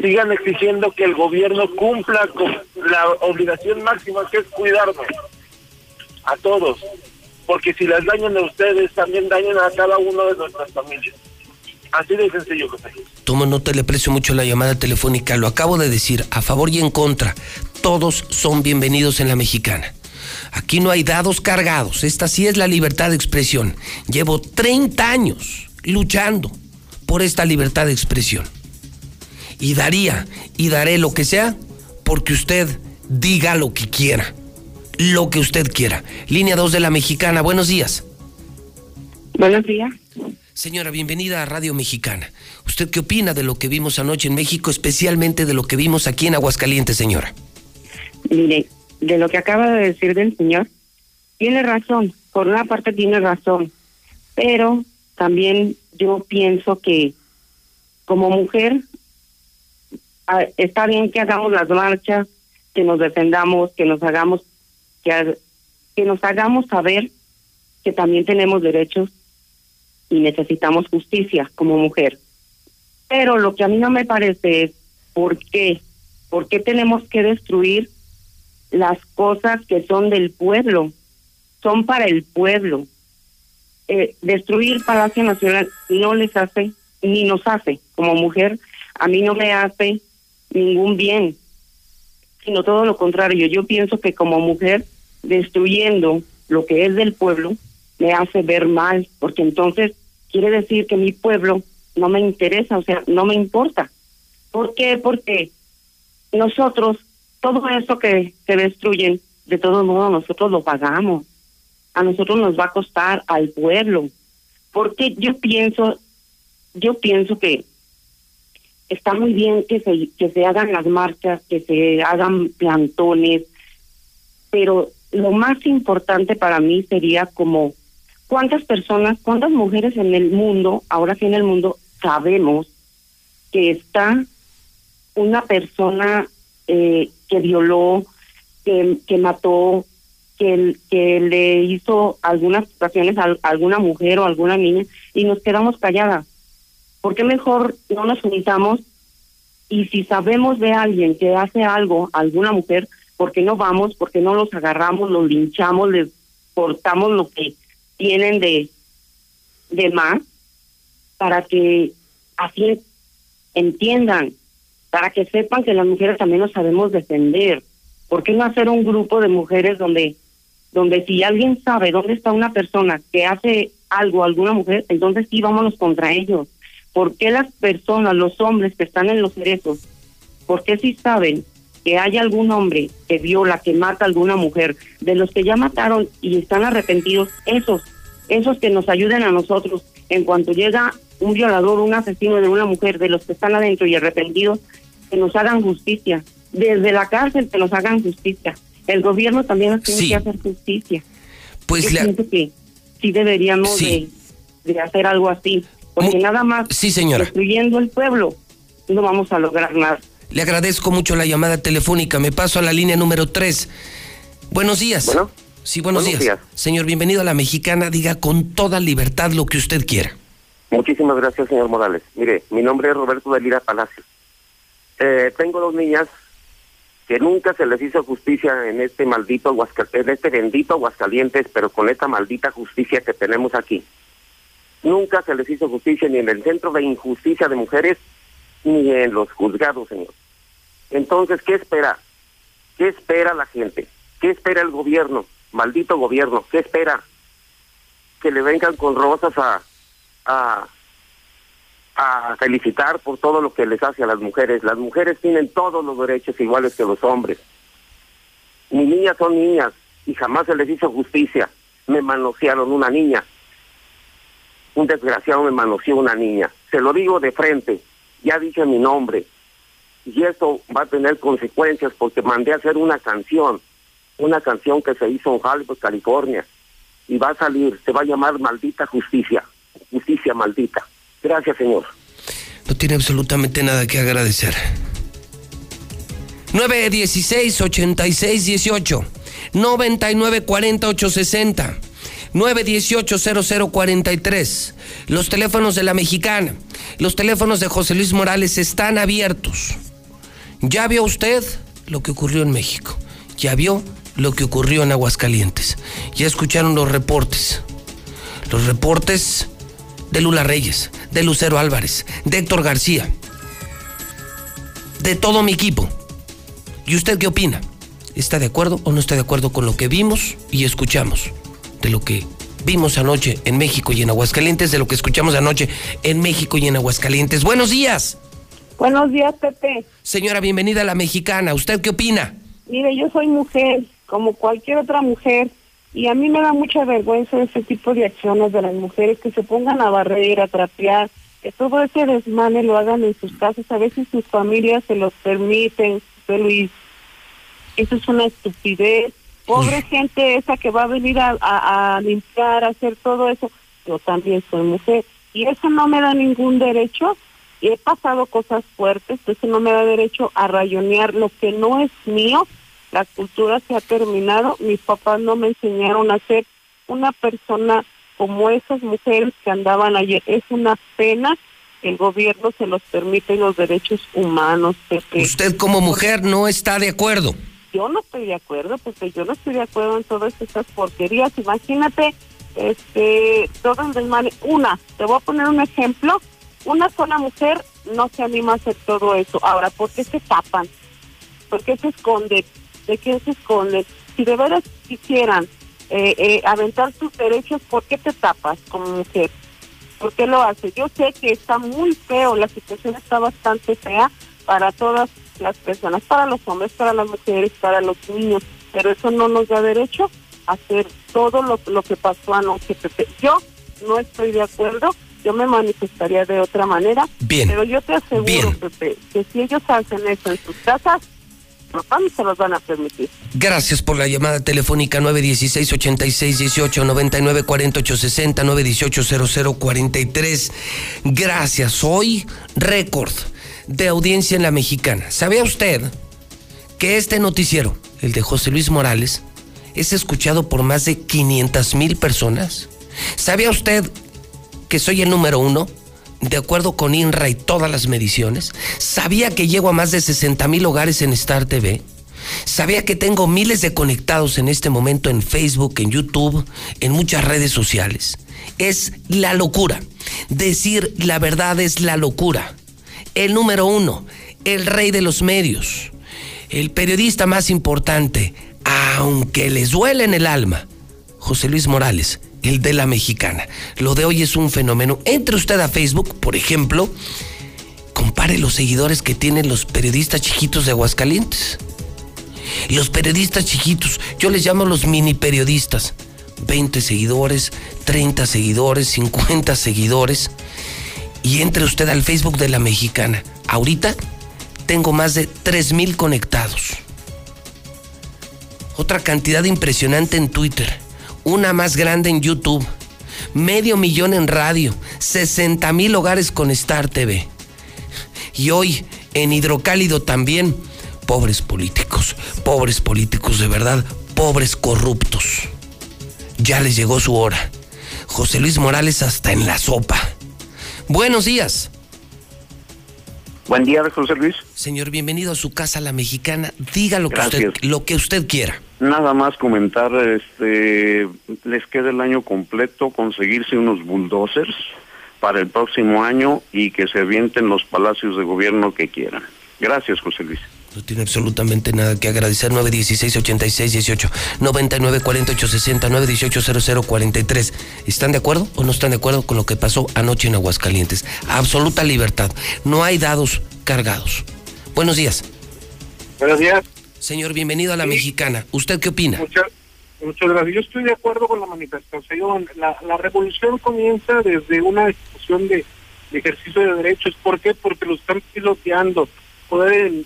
sigan exigiendo que el gobierno cumpla con la obligación máxima, que es cuidarnos a todos. Porque si las dañan a ustedes, también dañan a cada uno de nuestras familias. Así de sencillo, José. Toma nota, le aprecio mucho la llamada telefónica. Lo acabo de decir, a favor y en contra. Todos son bienvenidos en La Mexicana. Aquí no hay dados cargados. Esta sí es la libertad de expresión. Llevo 30 años luchando por esta libertad de expresión. Y daría y daré lo que sea porque usted diga lo que quiera. Lo que usted quiera. Línea 2 de La Mexicana. Buenos días. Buenos días. Señora, bienvenida a Radio Mexicana. ¿Usted qué opina de lo que vimos anoche en México, especialmente de lo que vimos aquí en Aguascalientes, señora? Mire, de lo que acaba de decir del señor, tiene razón, por una parte tiene razón, pero también yo pienso que como mujer está bien que hagamos las marchas, que nos defendamos, que nos hagamos, que nos hagamos saber que también tenemos derechos y necesitamos justicia como mujer. Pero lo que a mí no me parece es ¿por qué tenemos que destruir las cosas que son del pueblo? Son para el pueblo. Destruir Palacio Nacional no les hace, ni nos hace como mujer, a mí no me hace ningún bien, sino todo lo contrario. Yo pienso que como mujer, destruyendo lo que es del pueblo, me hace ver mal, porque entonces quiere decir que mi pueblo no me interesa, o sea, no me importa. ¿Por qué? Porque nosotros, todo eso que se destruyen, de todos modos nosotros lo pagamos. A nosotros nos va a costar, al pueblo. Porque yo pienso que está muy bien que se hagan las marchas, que se hagan plantones, pero lo más importante para mí sería como cuántas personas, cuántas mujeres en el mundo, ahora sí en el mundo, sabemos que está una persona que violó, que mató, que le hizo algunas situaciones a alguna mujer o a alguna niña, y nos quedamos calladas. ¿Por qué mejor no nos unitamos? Y si sabemos de alguien que hace algo a alguna mujer, ¿por qué no vamos? ¿Por qué no los agarramos, los linchamos, les cortamos lo que tienen de más, para que así entiendan, para que sepan que las mujeres también nos sabemos defender? ¿Por qué no hacer un grupo de mujeres donde si alguien sabe dónde está una persona que hace algo a alguna mujer, entonces sí, vámonos contra ellos? ¿Por qué las personas, los hombres que están en los cerezos, por qué sí saben que hay algún hombre que viola, que mata a alguna mujer, de los que ya mataron y están arrepentidos, esos que nos ayuden a nosotros? En cuanto llega un violador, un asesino de una mujer, de los que están adentro y arrepentidos, que nos hagan justicia. Desde la cárcel que nos hagan justicia. El gobierno también nos tiene que hacer justicia. Pues yo pienso que sí deberíamos de hacer algo así, porque nada más destruyendo el pueblo no vamos a lograr nada. Le agradezco mucho la llamada telefónica. Me paso a la línea número 3. Buenos días. Bueno, sí, buenos días. Señor, bienvenido a La Mexicana. Diga con toda libertad lo que usted quiera. Muchísimas gracias, señor Morales. Mire, mi nombre es Roberto de Lira Palacios. Tengo dos niñas que nunca se les hizo justicia en este maldito Aguascalientes, en este bendito Aguascalientes, pero con esta maldita justicia que tenemos aquí. Nunca se les hizo justicia ni en el Centro de Injusticia de Mujeres, ni en los juzgados, señor. Entonces, ¿qué espera? ¿Qué espera la gente? ¿Qué espera el gobierno? Maldito gobierno, ¿qué espera? Que le vengan con rosas a felicitar por todo lo que les hace a las mujeres. Las mujeres tienen todos los derechos iguales que los hombres. Mis niñas son niñas y jamás se les hizo justicia. Me manosearon una niña. Un desgraciado me manoseó una niña. Se lo digo de frente. Ya dije mi nombre, y esto va a tener consecuencias, porque mandé a hacer una canción que se hizo en Hollywood, California, y va a salir, se va a llamar Maldita Justicia, Justicia Maldita. Gracias, señor. No tiene absolutamente nada que agradecer. 916-8618, 9940-860, 918-0043. Los teléfonos de La Mexicana, los teléfonos de José Luis Morales están abiertos. Ya vio usted lo que ocurrió en México, ya vio lo que ocurrió en Aguascalientes, ya escucharon los reportes de Lula Reyes, de Lucero Álvarez, de Héctor García, de todo mi equipo. ¿Y usted qué opina? ¿Está de acuerdo o no está de acuerdo con lo que vimos y escuchamos, de lo que vimos anoche en México y en Aguascalientes, de lo que escuchamos anoche en México y en Aguascalientes? Buenos días. Buenos días, Pepe. Señora, bienvenida a La Mexicana. ¿Usted qué opina? Mire, yo soy mujer, como cualquier otra mujer, y a mí me da mucha vergüenza este tipo de acciones de las mujeres, que se pongan a barrer, a trapear, que todo ese desmane lo hagan en sus casas. A veces sus familias se los permiten, José Luis. Eso es una estupidez. Pobre gente esa que va a venir a limpiar, a hacer todo eso. Yo también soy mujer y eso no me da ningún derecho. He pasado cosas fuertes, eso no me da derecho a rayonear lo que no es mío. La cultura se ha terminado. Mis papás no me enseñaron a ser una persona como esas mujeres que andaban ayer. Es una pena que el gobierno se los permite los derechos humanos. Pepe. Usted como mujer no está de acuerdo. Yo no estoy de acuerdo, porque yo no estoy de acuerdo en todas estas porquerías. Imagínate, todo el desmane. Te voy a poner un ejemplo. Una sola mujer no se anima a hacer todo eso. Ahora, ¿por qué se tapan? ¿Por qué se esconden? ¿De quién se esconden? Si de veras quisieran aventar sus derechos, ¿por qué te tapas como mujer? ¿Por qué lo haces? Yo sé que está muy feo, la situación está bastante fea para todas las personas, para los hombres, para las mujeres, para los niños, pero eso no nos da derecho a hacer todo lo que pasó anoche, Pepe. Yo no estoy de acuerdo, yo me manifestaría de otra manera, bien, pero yo te aseguro, bien, Pepe, que si ellos hacen eso en sus casas, se los van a permitir. Gracias por la llamada telefónica 916-8618-994860-918-0043. Gracias. Hoy, récord de audiencia en La Mexicana. ¿Sabía usted que este noticiero, el de José Luis Morales, es escuchado por más de 500,000 personas? ¿Sabía usted que soy el número 1? De acuerdo con INRA y todas las mediciones. Sabía que llego a más de 60,000 hogares en Star TV. Sabía que tengo miles de conectados en este momento en Facebook, en YouTube, en muchas redes sociales. Es la locura. Decir la verdad es la locura. El número 1, el rey de los medios, el periodista más importante, aunque les duele en el alma, José Luis Morales, el de La Mexicana. Lo de hoy es un fenómeno. Entre usted a Facebook, por ejemplo, compare los seguidores que tienen los periodistas chiquitos de Aguascalientes. Los periodistas chiquitos, yo les llamo los mini periodistas. 20 seguidores, 30 seguidores, 50 seguidores. Y entre usted al Facebook de La Mexicana. Ahorita tengo más de 3,000 conectados. Otra cantidad impresionante en Twitter. Una más grande en YouTube, 500,000 en radio, 60,000 hogares con Star TV. Y hoy, en Hidrocálido también, pobres políticos de verdad, pobres corruptos. Ya les llegó su hora. José Luis Morales hasta en la sopa. Buenos días. Buen día, José Luis. Señor, bienvenido a su casa, La Mexicana. Diga lo que usted quiera. Nada más comentar, les queda el año completo conseguirse unos bulldozers para el próximo año y que se avienten los palacios de gobierno que quieran. Gracias, José Luis. No tiene absolutamente nada que agradecer. 916-8618-9948-60-918-0043. ¿Están de acuerdo o no están de acuerdo con lo que pasó anoche en Aguascalientes? Absoluta libertad. No hay dados cargados. Buenos días. Buenos días. Señor, bienvenido a La Mexicana. ¿Usted qué opina? Muchas gracias. Yo estoy de acuerdo con la manifestación. La revolución comienza desde una discusión de ejercicio de derechos. ¿Por qué? Porque lo están piloteando. Pueden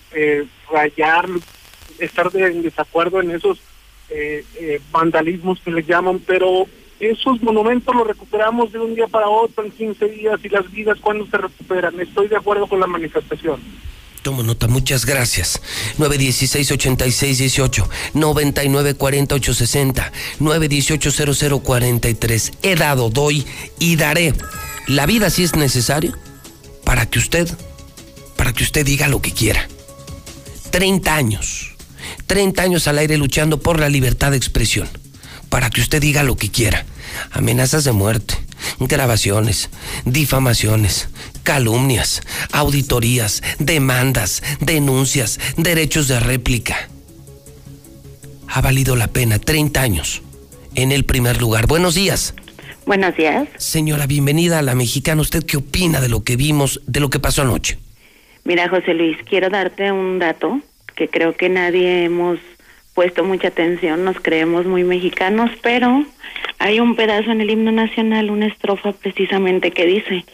rayar, estar en desacuerdo en esos vandalismos que les llaman, pero esos monumentos los recuperamos de un día para otro en 15 días y las vidas, ¿cuándo se recuperan? Estoy de acuerdo con la manifestación. Tomo nota, muchas gracias. 916-8618, 9940-860, 918-0043. He dado, doy y daré la vida si es necesario para que usted diga lo que quiera. 30 años al aire luchando por la libertad de expresión, para que usted diga lo que quiera. Amenazas de muerte, grabaciones, difamaciones, calumnias, auditorías, demandas, denuncias, derechos de réplica. Ha valido la pena. 30 años en el primer lugar. Buenos días. Buenos días. Señora, bienvenida a La Mexicana. ¿Usted qué opina de lo que vimos, de lo que pasó anoche? Mira, José Luis, quiero darte un dato que creo que nadie hemos puesto mucha atención. Nos creemos muy mexicanos, pero hay un pedazo en el himno nacional, una estrofa precisamente que dice: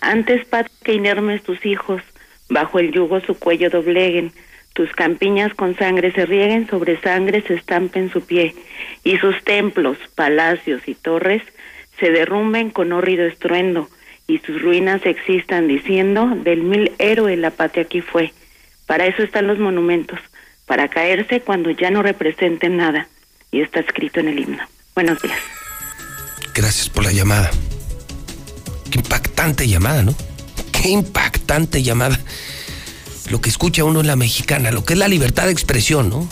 antes patria que inermes tus hijos, bajo el yugo su cuello dobleguen, tus campiñas con sangre se rieguen, sobre sangre se estampen su pie, y sus templos, palacios y torres se derrumben con horrido estruendo, y sus ruinas existan diciendo, del mil héroe la patria aquí fue. Para eso están los monumentos, para caerse cuando ya no representen nada. Y está escrito en el himno. Buenos días. Gracias por la llamada. Qué impactante llamada, ¿no? Qué impactante llamada. Lo que escucha uno en La Mexicana, lo que es la libertad de expresión, ¿no?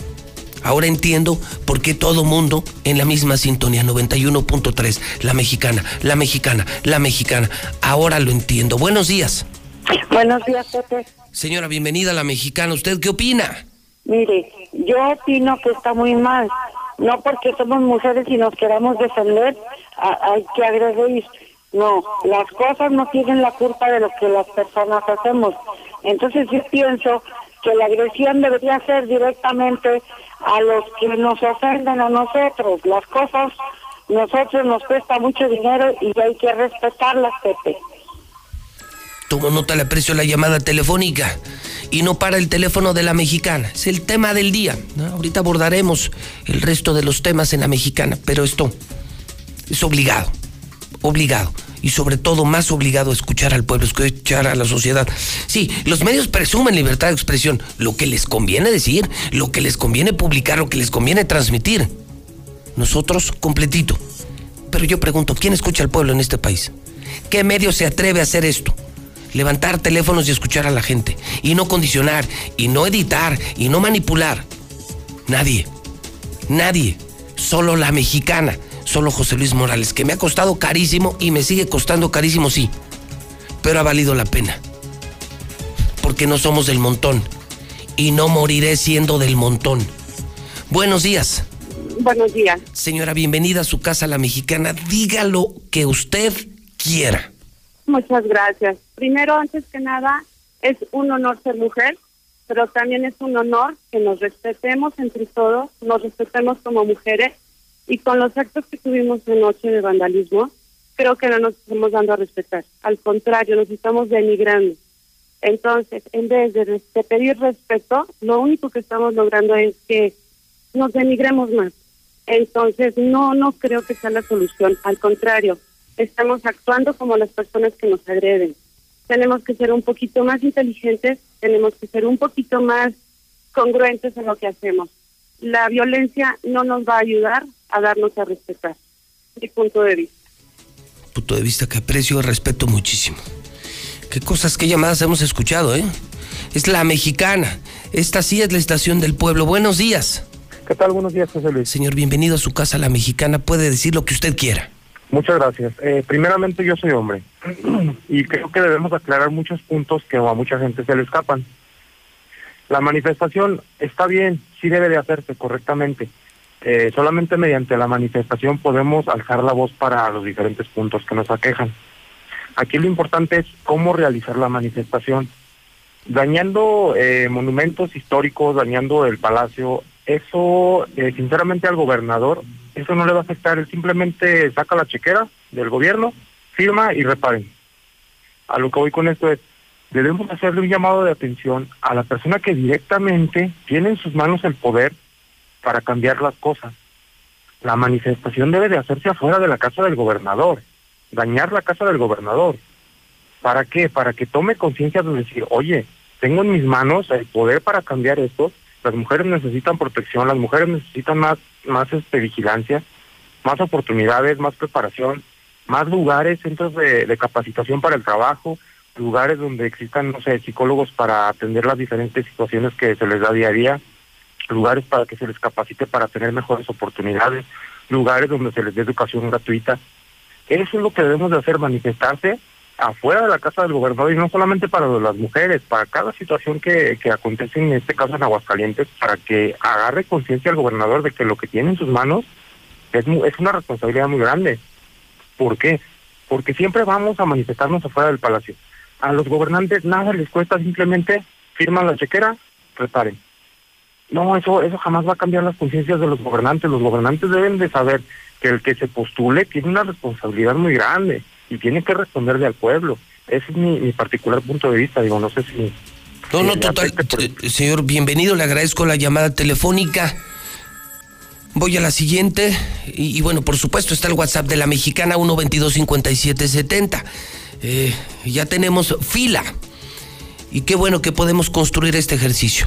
Ahora entiendo por qué todo mundo en la misma sintonía, 91.3, La Mexicana, La Mexicana, La Mexicana. Ahora lo entiendo. Buenos días. Buenos días, Pepe. Señora, bienvenida a La Mexicana. ¿Usted qué opina? Mire, yo opino que está muy mal. No porque somos mujeres y nos queramos defender, hay que agredir. No, las cosas no tienen la culpa de lo que las personas hacemos. Entonces yo pienso que la agresión debería ser directamente a los que nos ofenden a nosotros. Las cosas, nosotros nos cuesta mucho dinero y hay que respetarlas, Pepe. Tomo nota, le aprecio la llamada telefónica. Y no para el teléfono de La Mexicana. Es el tema del día, ¿no? Ahorita abordaremos el resto de los temas en La Mexicana, pero esto es obligado, obligado. Y sobre todo más obligado a escuchar al pueblo, escuchar a la sociedad. Sí, los medios presumen libertad de expresión, lo que les conviene decir, lo que les conviene publicar, lo que les conviene transmitir. Nosotros, completito. Pero yo pregunto, ¿quién escucha al pueblo en este país? ¿Qué medio se atreve a hacer esto? Levantar teléfonos y escuchar a la gente, y no condicionar, y no editar, y no manipular. Nadie, nadie, solo La Mexicana, solo José Luis Morales, que me ha costado carísimo y me sigue costando carísimo, sí, pero ha valido la pena, porque no somos del montón, y no moriré siendo del montón. Buenos días. Buenos días. Señora, bienvenida a su casa, La Mexicana, diga lo que usted quiera. Muchas gracias. Primero, antes que nada, es un honor ser mujer, pero también es un honor que nos respetemos entre todos, nos respetemos como mujeres, y con los actos que tuvimos de noche de vandalismo, creo que no nos estamos dando a respetar. Al contrario, nos estamos denigrando. Entonces, en vez de pedir respeto, lo único que estamos logrando es que nos denigremos más. Entonces, no creo que sea la solución. Al contrario, estamos actuando como las personas que nos agreden. Tenemos que ser un poquito más inteligentes, tenemos que ser un poquito más congruentes en lo que hacemos. La violencia no nos va a ayudar a darnos a respetar. Mi punto de vista. Punto de vista que aprecio y respeto muchísimo. Qué cosas, qué llamadas hemos escuchado, ¿eh? Es La Mexicana. Esta sí es la estación del pueblo. Buenos días. ¿Qué tal? Buenos días, José Luis. Señor, bienvenido a su casa, La Mexicana. Puede decir lo que usted quiera. Muchas gracias. Primeramente, yo soy hombre y creo que debemos aclarar muchos puntos que a mucha gente se le escapan. La manifestación está bien, sí debe de hacerse correctamente. Solamente mediante la manifestación podemos alzar la voz para los diferentes puntos que nos aquejan. Aquí lo importante es cómo realizar la manifestación. Dañando monumentos históricos, dañando el palacio, eso sinceramente al gobernador eso no le va a afectar, él simplemente saca la chequera del gobierno, firma y reparen. A lo que voy con esto es, debemos hacerle un llamado de atención a la persona que directamente tiene en sus manos el poder para cambiar las cosas. La manifestación debe de hacerse afuera de la casa del gobernador, dañar la casa del gobernador. ¿Para qué? Para que tome conciencia de decir, oye, tengo en mis manos el poder para cambiar esto. Las mujeres necesitan protección, las mujeres necesitan más vigilancia, más oportunidades, más preparación, más lugares, centros de capacitación para el trabajo, lugares donde existan, no sé, psicólogos para atender las diferentes situaciones que se les da día a día, lugares para que se les capacite para tener mejores oportunidades, lugares donde se les dé educación gratuita. Eso es lo que debemos de hacer, manifestarse afuera de la casa del gobernador, y no solamente para las mujeres, para cada situación que acontece, en este caso en Aguascalientes, para que agarre conciencia al gobernador de que lo que tiene en sus manos es una responsabilidad muy grande. ¿Por qué? Porque siempre vamos a manifestarnos afuera del palacio. A los gobernantes nada les cuesta, simplemente firman la chequera, reparen. No, eso jamás va a cambiar las conciencias de los gobernantes. Los gobernantes deben de saber que el que se postule tiene una responsabilidad muy grande y tiene que responderle al pueblo. Ese es mi particular punto de vista. Digo, no sé si... No, total. Señor, bienvenido, le agradezco la llamada telefónica. Voy a la siguiente. Y bueno, por supuesto, está el WhatsApp de La Mexicana, 122-5770. Ya tenemos fila. Y qué bueno que podemos construir este ejercicio.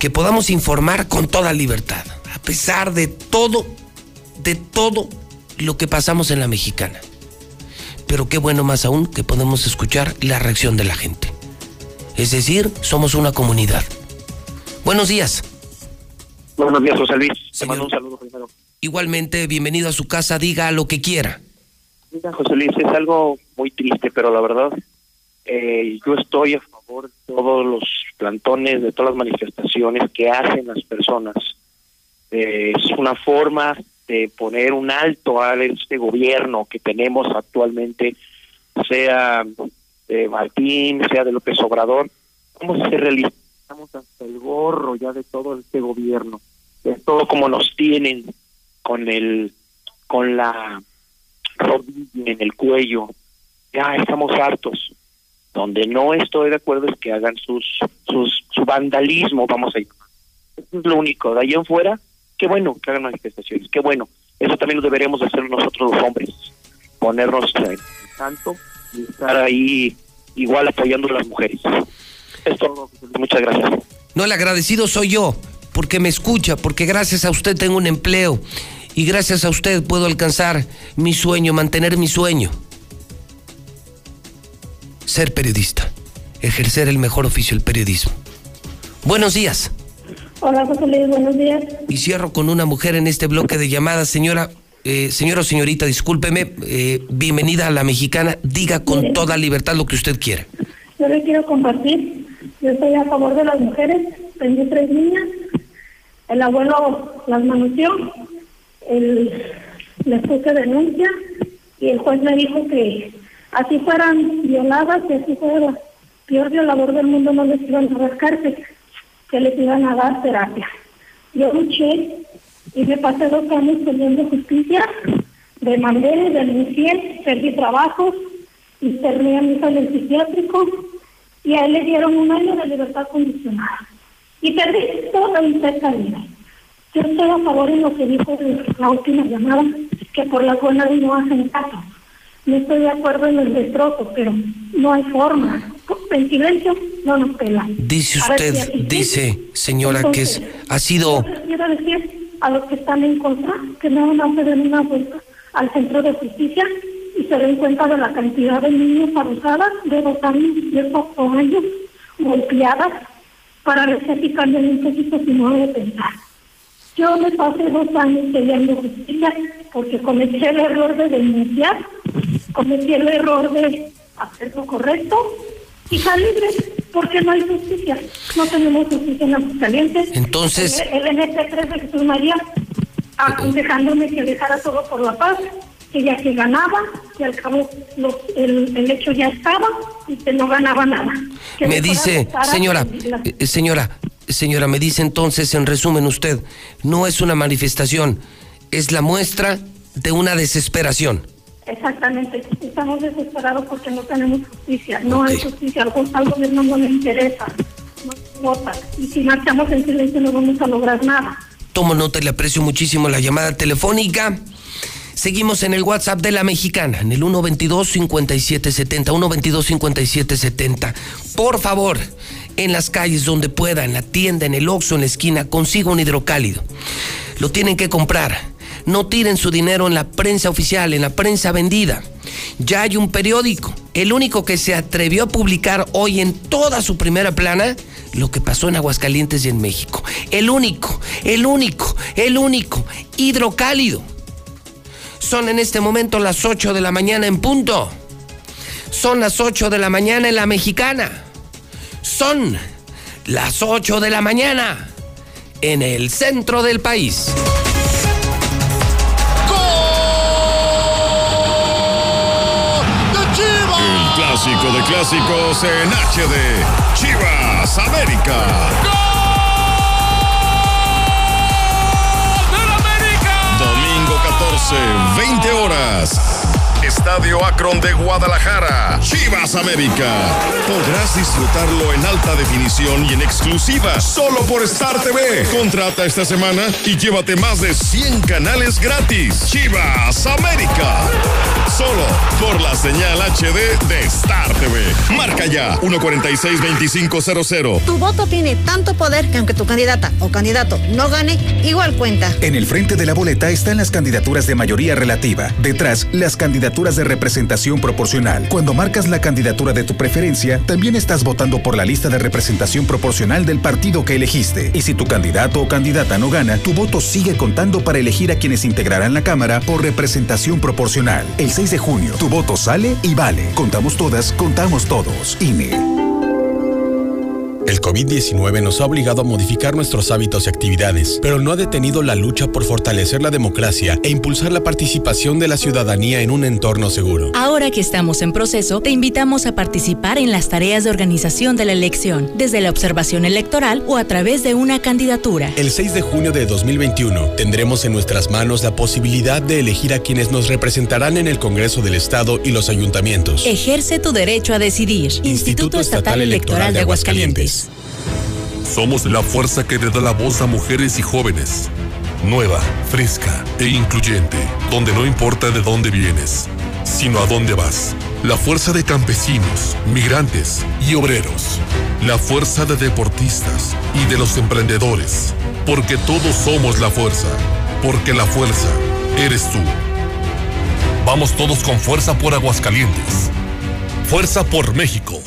Que podamos informar con toda libertad, a pesar de todo lo que pasamos en La Mexicana. Pero qué bueno más aún que podemos escuchar la reacción de la gente. Es decir, somos una comunidad. Buenos días. Buenos días, José Luis. Señor, te mando un saludo primero. Igualmente, bienvenido a su casa, diga lo que quiera. Mira, José Luis, es algo muy triste, pero la verdad Yo estoy a favor de todos los plantones, de todas las manifestaciones que hacen las personas. Es una forma de poner un alto a este gobierno que tenemos actualmente, sea de Martín, sea de López Obrador. Vamos a ser realistas, estamos hasta el gorro ya de todo este gobierno, de todo como nos tienen con la rodilla en el cuello. Ya estamos hartos. Donde no estoy de acuerdo es que hagan su vandalismo, vamos a ir. Eso es lo único. De ahí en fuera, qué bueno que hagan manifestaciones, qué bueno. Eso también lo deberemos hacer nosotros los hombres, ponernos tanto y estar ahí igual apoyando a las mujeres. Es todo. Muchas gracias. No, el agradecido soy yo, porque me escucha, porque gracias a usted tengo un empleo y gracias a usted puedo alcanzar mi sueño, mantener mi sueño. Ser periodista, ejercer el mejor oficio, el periodismo. Buenos días. Hola, José Luis, buenos días. Y cierro con una mujer en este bloque de llamadas. Señora o señorita, discúlpeme, bienvenida a La Mexicana, diga con toda libertad lo que usted quiera. Yo le quiero compartir, yo estoy a favor de las mujeres, tengo 3 niñas, el abuelo las manoseó, les puse denuncia y el juez me dijo que así fueran violadas, que así fuera el peor violador del mundo, no les iban a dar cárcel, que les iban a dar terapia. Yo luché y me pasé 2 años pidiendo justicia, demandé, denuncié, perdí trabajo, interné a mi hija en el psiquiátrico y a él le dieron 1 año de libertad condicional. Y perdí toda mi vida. Yo estoy a favor de lo que dijo en la última llamada, que por la buena no hacen caso. No estoy de acuerdo en el destrozo, pero no hay forma. En silencio no nos pelan. Dice usted, si dice, señora, entonces, que es, ha sido... Quiero decir a los que están en contra que no van a hacer una vuelta al centro de justicia y se den cuenta de la cantidad de niños abusadas de 2 años, 10 o 8 años, golpeadas, para necesitarle un poquito si no de pensar. Yo me pasé 2 años peleando justicia porque cometí el error de denunciar, cometí el error de hacer lo correcto y libre, porque no hay justicia, no tenemos justicia en Aguascalientes. Entonces el NP3 de Jesús María aconsejándome que dejara todo por la paz, que ya se ganaba, que al cabo el hecho ya estaba y que no ganaba nada. Que me dice, señora, me dice entonces, en resumen usted, no es una manifestación, es la muestra de una desesperación. Exactamente, estamos desesperados porque no tenemos justicia, no hay justicia, al gobierno no le interesa, no importa, y si marchamos en silencio no vamos a lograr nada. Tomo nota y le aprecio muchísimo la llamada telefónica. Seguimos en el WhatsApp de La Mexicana, en el 122-5770, 122-5770. Por favor, en las calles donde pueda, en la tienda, en el Oxxo, en la esquina, consiga un hidrocálido. Lo tienen que comprar. No tiren su dinero en la prensa oficial, en la prensa vendida. Ya hay un periódico, el único que se atrevió a publicar hoy en toda su primera plana lo que pasó en Aguascalientes y en México. El único, Hidrocálido. Son en este momento las 8 de la mañana en punto. Son las 8 de la mañana en La Mexicana. Son las 8 de la mañana en el centro del país. Clásico de clásicos en HD, Chivas América. ¡Gol del América! Domingo 14, 20 horas. Estadio Akron de Guadalajara. Chivas América. Podrás disfrutarlo en alta definición y en exclusiva solo por Star TV. Contrata esta semana y llévate más de 100 canales gratis. Chivas América. Solo por la señal HD de Star TV. Marca ya, 146-2500. Tu voto tiene tanto poder que aunque tu candidata o candidato no gane, igual cuenta. En el frente de la boleta están las candidaturas de mayoría relativa. Detrás, las candidaturas cédulas de representación proporcional. Cuando marcas la candidatura de tu preferencia, también estás votando por la lista de representación proporcional del partido que elegiste. Y si tu candidato o candidata no gana, tu voto sigue contando para elegir a quienes integrarán la Cámara por representación proporcional. El 6 de junio, tu voto sale y vale. Contamos todas, contamos todos. INE. El COVID-19 nos ha obligado a modificar nuestros hábitos y actividades, pero no ha detenido la lucha por fortalecer la democracia e impulsar la participación de la ciudadanía en un entorno seguro. Ahora que estamos en proceso, te invitamos a participar en las tareas de organización de la elección, desde la observación electoral o a través de una candidatura. El 6 de junio de 2021 tendremos en nuestras manos la posibilidad de elegir a quienes nos representarán en el Congreso del Estado y los ayuntamientos. Ejerce tu derecho a decidir. Instituto Estatal Electoral de Aguascalientes. Somos la fuerza que le da la voz a mujeres y jóvenes. Nueva, fresca e incluyente, donde no importa de dónde vienes, sino a dónde vas. La fuerza de campesinos, migrantes y obreros. La fuerza de deportistas y de los emprendedores. Porque todos somos la fuerza. Porque la fuerza eres tú. Vamos todos con fuerza por Aguascalientes. Fuerza por México.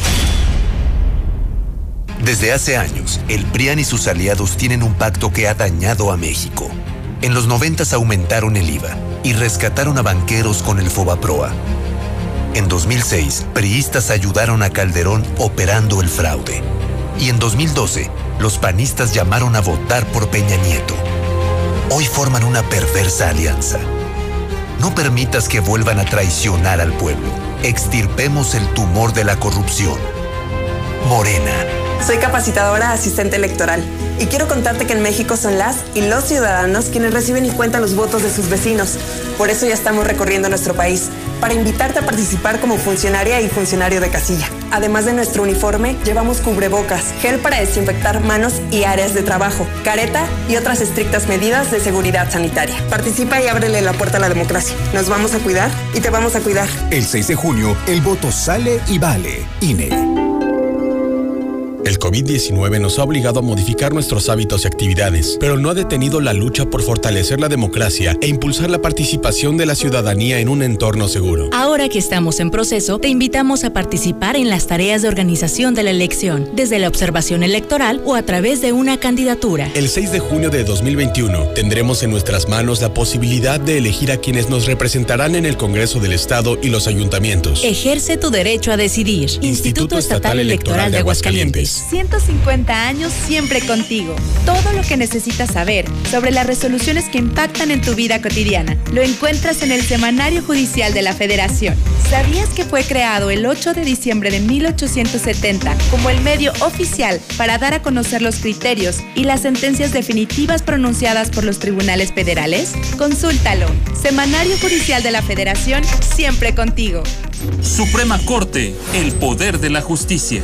Desde hace años, el PRIAN y sus aliados tienen un pacto que ha dañado a México. En los 90s aumentaron el IVA y rescataron a banqueros con el Fobaproa. En 2006, priistas ayudaron a Calderón operando el fraude. Y en 2012, los panistas llamaron a votar por Peña Nieto. Hoy forman una perversa alianza. No permitas que vuelvan a traicionar al pueblo. Extirpemos el tumor de la corrupción. Morena. Soy capacitadora asistente electoral y quiero contarte que en México son las y los ciudadanos quienes reciben y cuentan los votos de sus vecinos. Por eso ya estamos recorriendo nuestro país, para invitarte a participar como funcionaria y funcionario de casilla. Además de nuestro uniforme, llevamos cubrebocas, gel para desinfectar manos y áreas de trabajo, careta y otras estrictas medidas de seguridad sanitaria. Participa y ábrele la puerta a la democracia. Nos vamos a cuidar y te vamos a cuidar. El 6 de junio, el voto sale y vale. INE. El COVID-19 nos ha obligado a modificar nuestros hábitos y actividades, pero no ha detenido la lucha por fortalecer la democracia e impulsar la participación de la ciudadanía en un entorno seguro. Ahora que estamos en proceso, te invitamos a participar en las tareas de organización de la elección, desde la observación electoral o a través de una candidatura. El 6 de junio de 2021 tendremos en nuestras manos la posibilidad de elegir a quienes nos representarán en el Congreso del Estado y los ayuntamientos. Ejerce tu derecho a decidir. Instituto Estatal Electoral de Aguascalientes. 150 años siempre contigo. Todo lo que necesitas saber sobre las resoluciones que impactan en tu vida cotidiana lo encuentras en el Semanario Judicial de la Federación. ¿Sabías que fue creado el 8 de diciembre de 1870 como el medio oficial para dar a conocer los criterios y las sentencias definitivas pronunciadas por los tribunales federales? Consúltalo. Semanario Judicial de la Federación, siempre contigo. Suprema Corte, el poder de la justicia.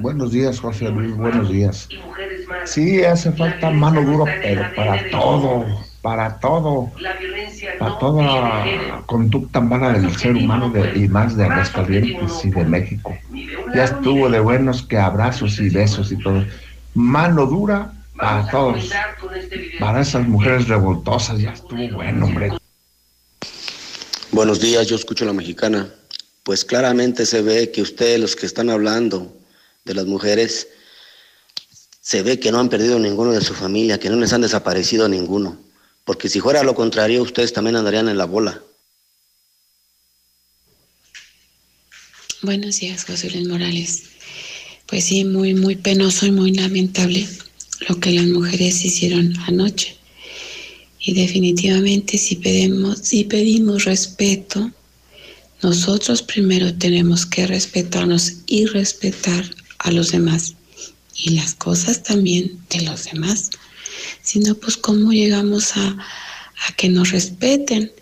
Buenos días, José Luis, buenos días. Sí, hace falta mano dura, pero para todo, para toda conducta mala del ser humano y más de Aguascalientes y de México. Ya estuvo de buenos que abrazos y besos y todo. Mano dura para todos, para esas mujeres revoltosas, ya estuvo bueno, hombre. Buenos días, yo escucho La Mexicana. Pues claramente se ve que ustedes, los que están hablando de las mujeres, se ve que no han perdido ninguno de su familia, que no les han desaparecido ninguno, porque si fuera lo contrario, ustedes también andarían en la bola. Buenos días, José Luis Morales. Pues sí, muy, muy penoso y muy lamentable lo que las mujeres hicieron anoche. Y definitivamente si pedimos respeto, nosotros primero tenemos que respetarnos y respetar a los demás y las cosas también de los demás. sino pues cómo llegamos a que nos respeten.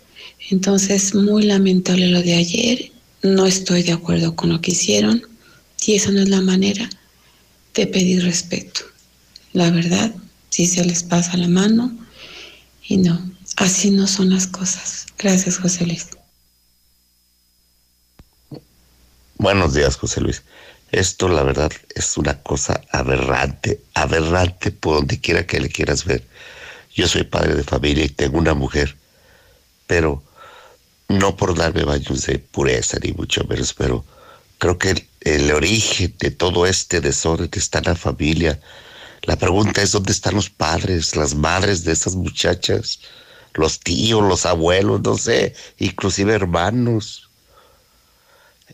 Entonces, muy lamentable lo de ayer, no estoy de acuerdo con lo que hicieron y esa no es la manera de pedir respeto. La verdad, sí se les pasa la mano y no, así no son las cosas. Gracias, José Luis. Buenos días, José Luis. Esto, la verdad, es una cosa aberrante, aberrante por donde quiera que le quieras ver. Yo soy padre de familia y tengo una mujer, pero no por darme baños de pureza, ni mucho menos, pero creo que el origen de todo este desorden está en la familia. La pregunta es, ¿dónde están los padres, las madres de esas muchachas? Los tíos, los abuelos, no sé, inclusive hermanos.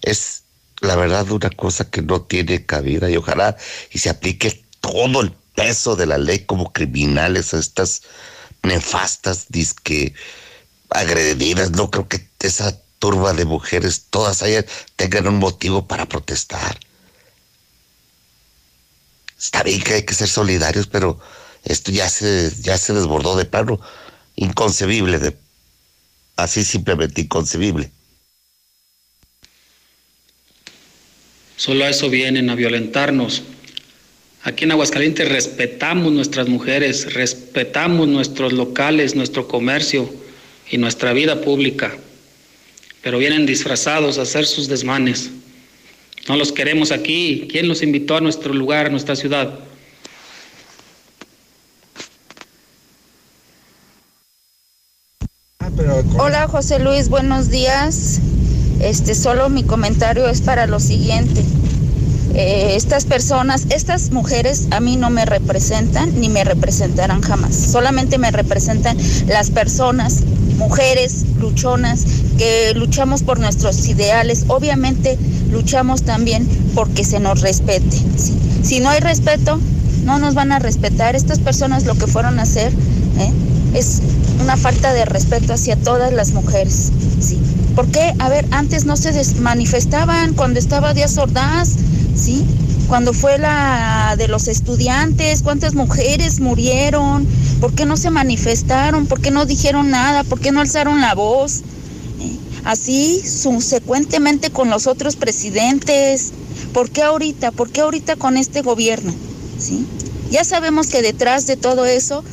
Es, la verdad, una cosa que no tiene cabida y ojalá y se aplique todo el peso de la ley como criminales a estas nefastas disque agredidas. No creo que esa turba de mujeres, todas ellas, tengan un motivo para protestar. Está bien que hay que ser solidarios, pero esto ya se desbordó de plano. Inconcebible, así simplemente inconcebible. Solo a eso vienen, a violentarnos. Aquí en Aguascalientes respetamos nuestras mujeres, respetamos nuestros locales, nuestro comercio y nuestra vida pública. Pero vienen disfrazados a hacer sus desmanes. No los queremos aquí. ¿Quién los invitó a nuestro lugar, a nuestra ciudad? Hola, José Luis, buenos días. Solo mi comentario es para lo siguiente. Estas mujeres a mí no me representan ni me representarán jamás. Solamente me representan las personas, mujeres luchonas, que luchamos por nuestros ideales. Obviamente luchamos también porque se nos respete. Si no hay respeto, no nos van a respetar. Estas personas lo que fueron a hacer es una falta de respeto hacia todas las mujeres, ¿sí? ¿Por qué? A ver, antes no se manifestaban cuando estaba Díaz Ordaz, ¿sí? Cuando fue la de los estudiantes, ¿cuántas mujeres murieron? ¿Por qué no se manifestaron? ¿Por qué no dijeron nada? ¿Por qué no alzaron la voz? Así, subsecuentemente con los otros presidentes. ¿Por qué ahorita? ¿Por qué ahorita con este gobierno? ¿Sí? Ya sabemos que detrás de todo eso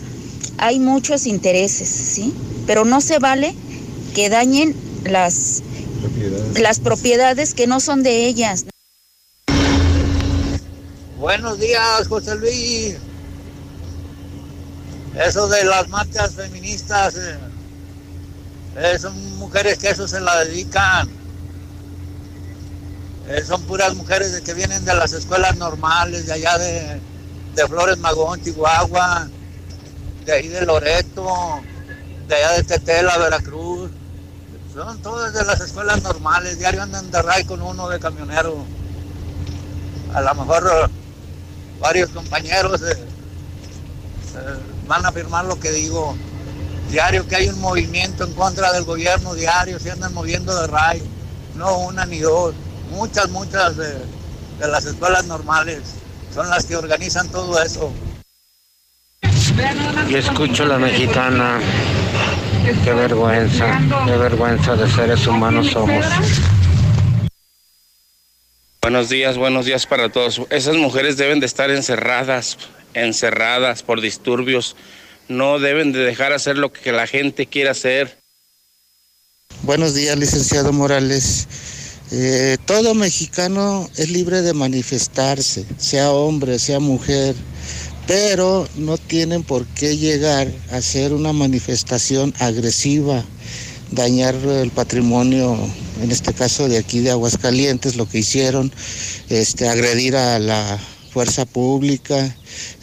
hay muchos intereses, ¿sí? Pero no se vale que dañen las propiedades que no son de ellas. Buenos días, José Luis. Eso de las marchas feministas, son mujeres que eso se la dedican. Son puras mujeres que vienen de las escuelas normales, de allá de Flores Magón, Chihuahua, de ahí de Loreto, de allá de Tetela, Veracruz. Son todas de las escuelas normales, diario andan de ray con uno de camionero. A lo mejor varios compañeros van a afirmar lo que digo. Diario que hay un movimiento en contra del gobierno, diario se andan moviendo de ray. No una ni dos, muchas de las escuelas normales son las que organizan todo eso. Yo escucho La Mexicana. Qué vergüenza de seres humanos somos. Buenos días para todos. Esas mujeres deben de estar encerradas por disturbios. No deben de dejar hacer lo que la gente quiera hacer. Buenos días, licenciado Morales. Todo mexicano es libre de manifestarse, sea hombre, sea mujer, pero no tienen por qué llegar a hacer una manifestación agresiva, dañar el patrimonio, en este caso de aquí de Aguascalientes, lo que hicieron, agredir a la fuerza pública.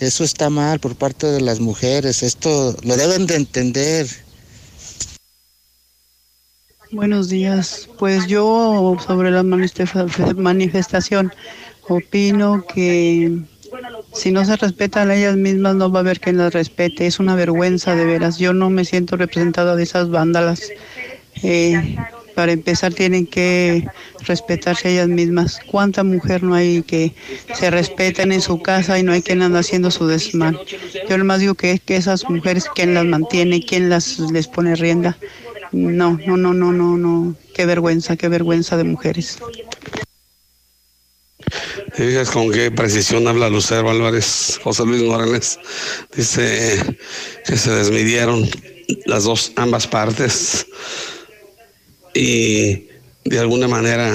Eso está mal por parte de las mujeres, esto lo deben de entender. Buenos días, pues yo sobre la manifestación opino que si no se respetan a ellas mismas, no va a haber quien las respete. Es una vergüenza, de veras. Yo no me siento representada de esas vándalas. Para empezar, tienen que respetarse ellas mismas. ¿Cuánta mujer no hay que se respeten en su casa y no hay quien anda haciendo su desmán? Yo nomás digo que esas mujeres, ¿quién las mantiene? ¿Quién les pone rienda? No. Qué vergüenza de mujeres. ¿Te fijas con qué precisión habla Lucero Álvarez? José Luis Morales dice que se desmidieron las dos, ambas partes, y de alguna manera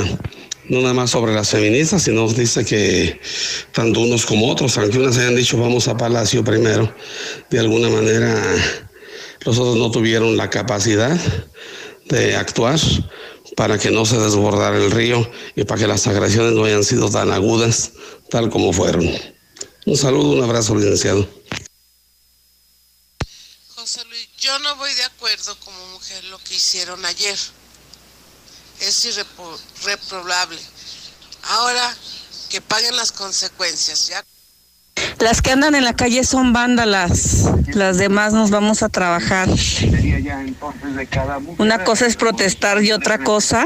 no nada más sobre las feministas, sino dice que tanto unos como otros, aunque unas hayan dicho vamos a Palacio primero, de alguna manera los otros no tuvieron la capacidad de actuar para que no se desbordara el río y para que las agresiones no hayan sido tan agudas, tal como fueron. Un saludo, un abrazo, licenciado. José Luis, yo no voy de acuerdo como mujer lo que hicieron ayer. Es irreprobable. Ahora, que paguen las consecuencias. Ya. Las que andan en la calle son vándalas. Las demás nos vamos a trabajar. Una cosa es protestar y otra cosa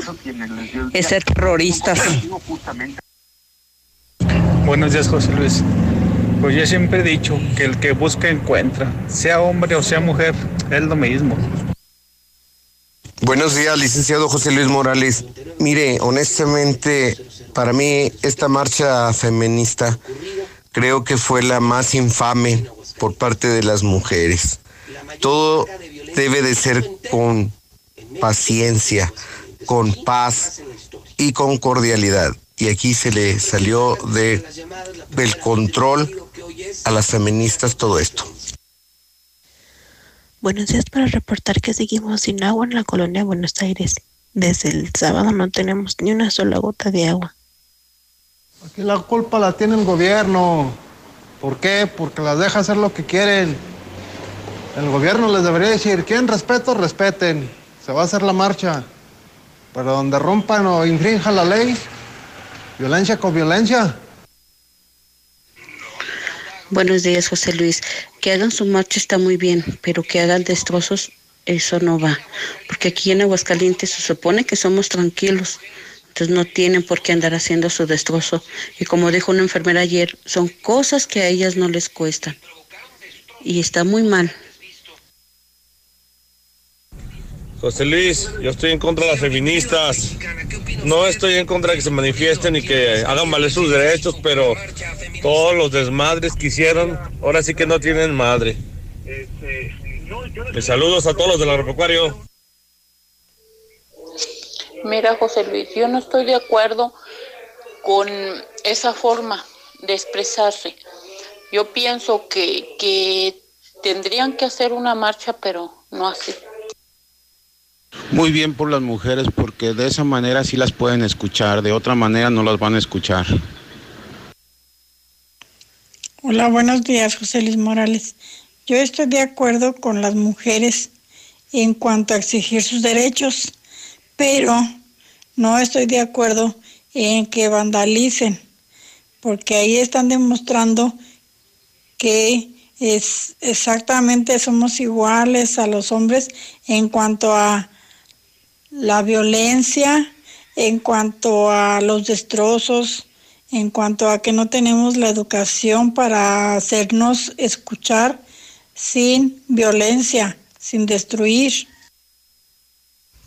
es ser terroristas. Buenos días, José Luis. Pues yo siempre he dicho que el que busca encuentra, sea hombre o sea mujer, es lo mismo. Buenos días, licenciado José Luis Morales. Mire, honestamente, para mí esta marcha feminista creo que fue la más infame por parte de las mujeres. Todo debe de ser con paciencia, con paz y con cordialidad. Y aquí se le salió del control a las feministas todo esto. Buenos días, para reportar que seguimos sin agua en la colonia Buenos Aires. Desde el sábado no tenemos ni una sola gota de agua. Aquí la culpa la tiene el gobierno. ¿Por qué? Porque las deja hacer lo que quieren. El gobierno les debería decir, ¿quieren respeto? Respeten. Se va a hacer la marcha. Pero donde rompan o infrinjan la ley, violencia con violencia. Buenos días, José Luis. Que hagan su marcha está muy bien, pero que hagan destrozos, eso no va. Porque aquí en Aguascalientes se supone que somos tranquilos. Entonces no tienen por qué andar haciendo su destrozo. Y como dijo una enfermera ayer, son cosas que a ellas no les cuestan. Y está muy mal. José Luis, yo estoy en contra de las feministas. No estoy en contra de que se manifiesten y que hagan valer sus derechos, pero todos los desmadres que hicieron, ahora sí que no tienen madre. Mis saludos a todos los del agropecuario. Mira, José Luis, yo no estoy de acuerdo con esa forma de expresarse. Yo pienso que tendrían que hacer una marcha, pero no así. Muy bien por las mujeres, porque de esa manera sí las pueden escuchar, de otra manera no las van a escuchar. Hola, buenos días, José Luis Morales. Yo estoy de acuerdo con las mujeres en cuanto a exigir sus derechos, pero no estoy de acuerdo en que vandalicen, porque ahí están demostrando que exactamente somos iguales a los hombres en cuanto a la violencia, en cuanto a los destrozos, en cuanto a que no tenemos la educación para hacernos escuchar sin violencia, sin destruir.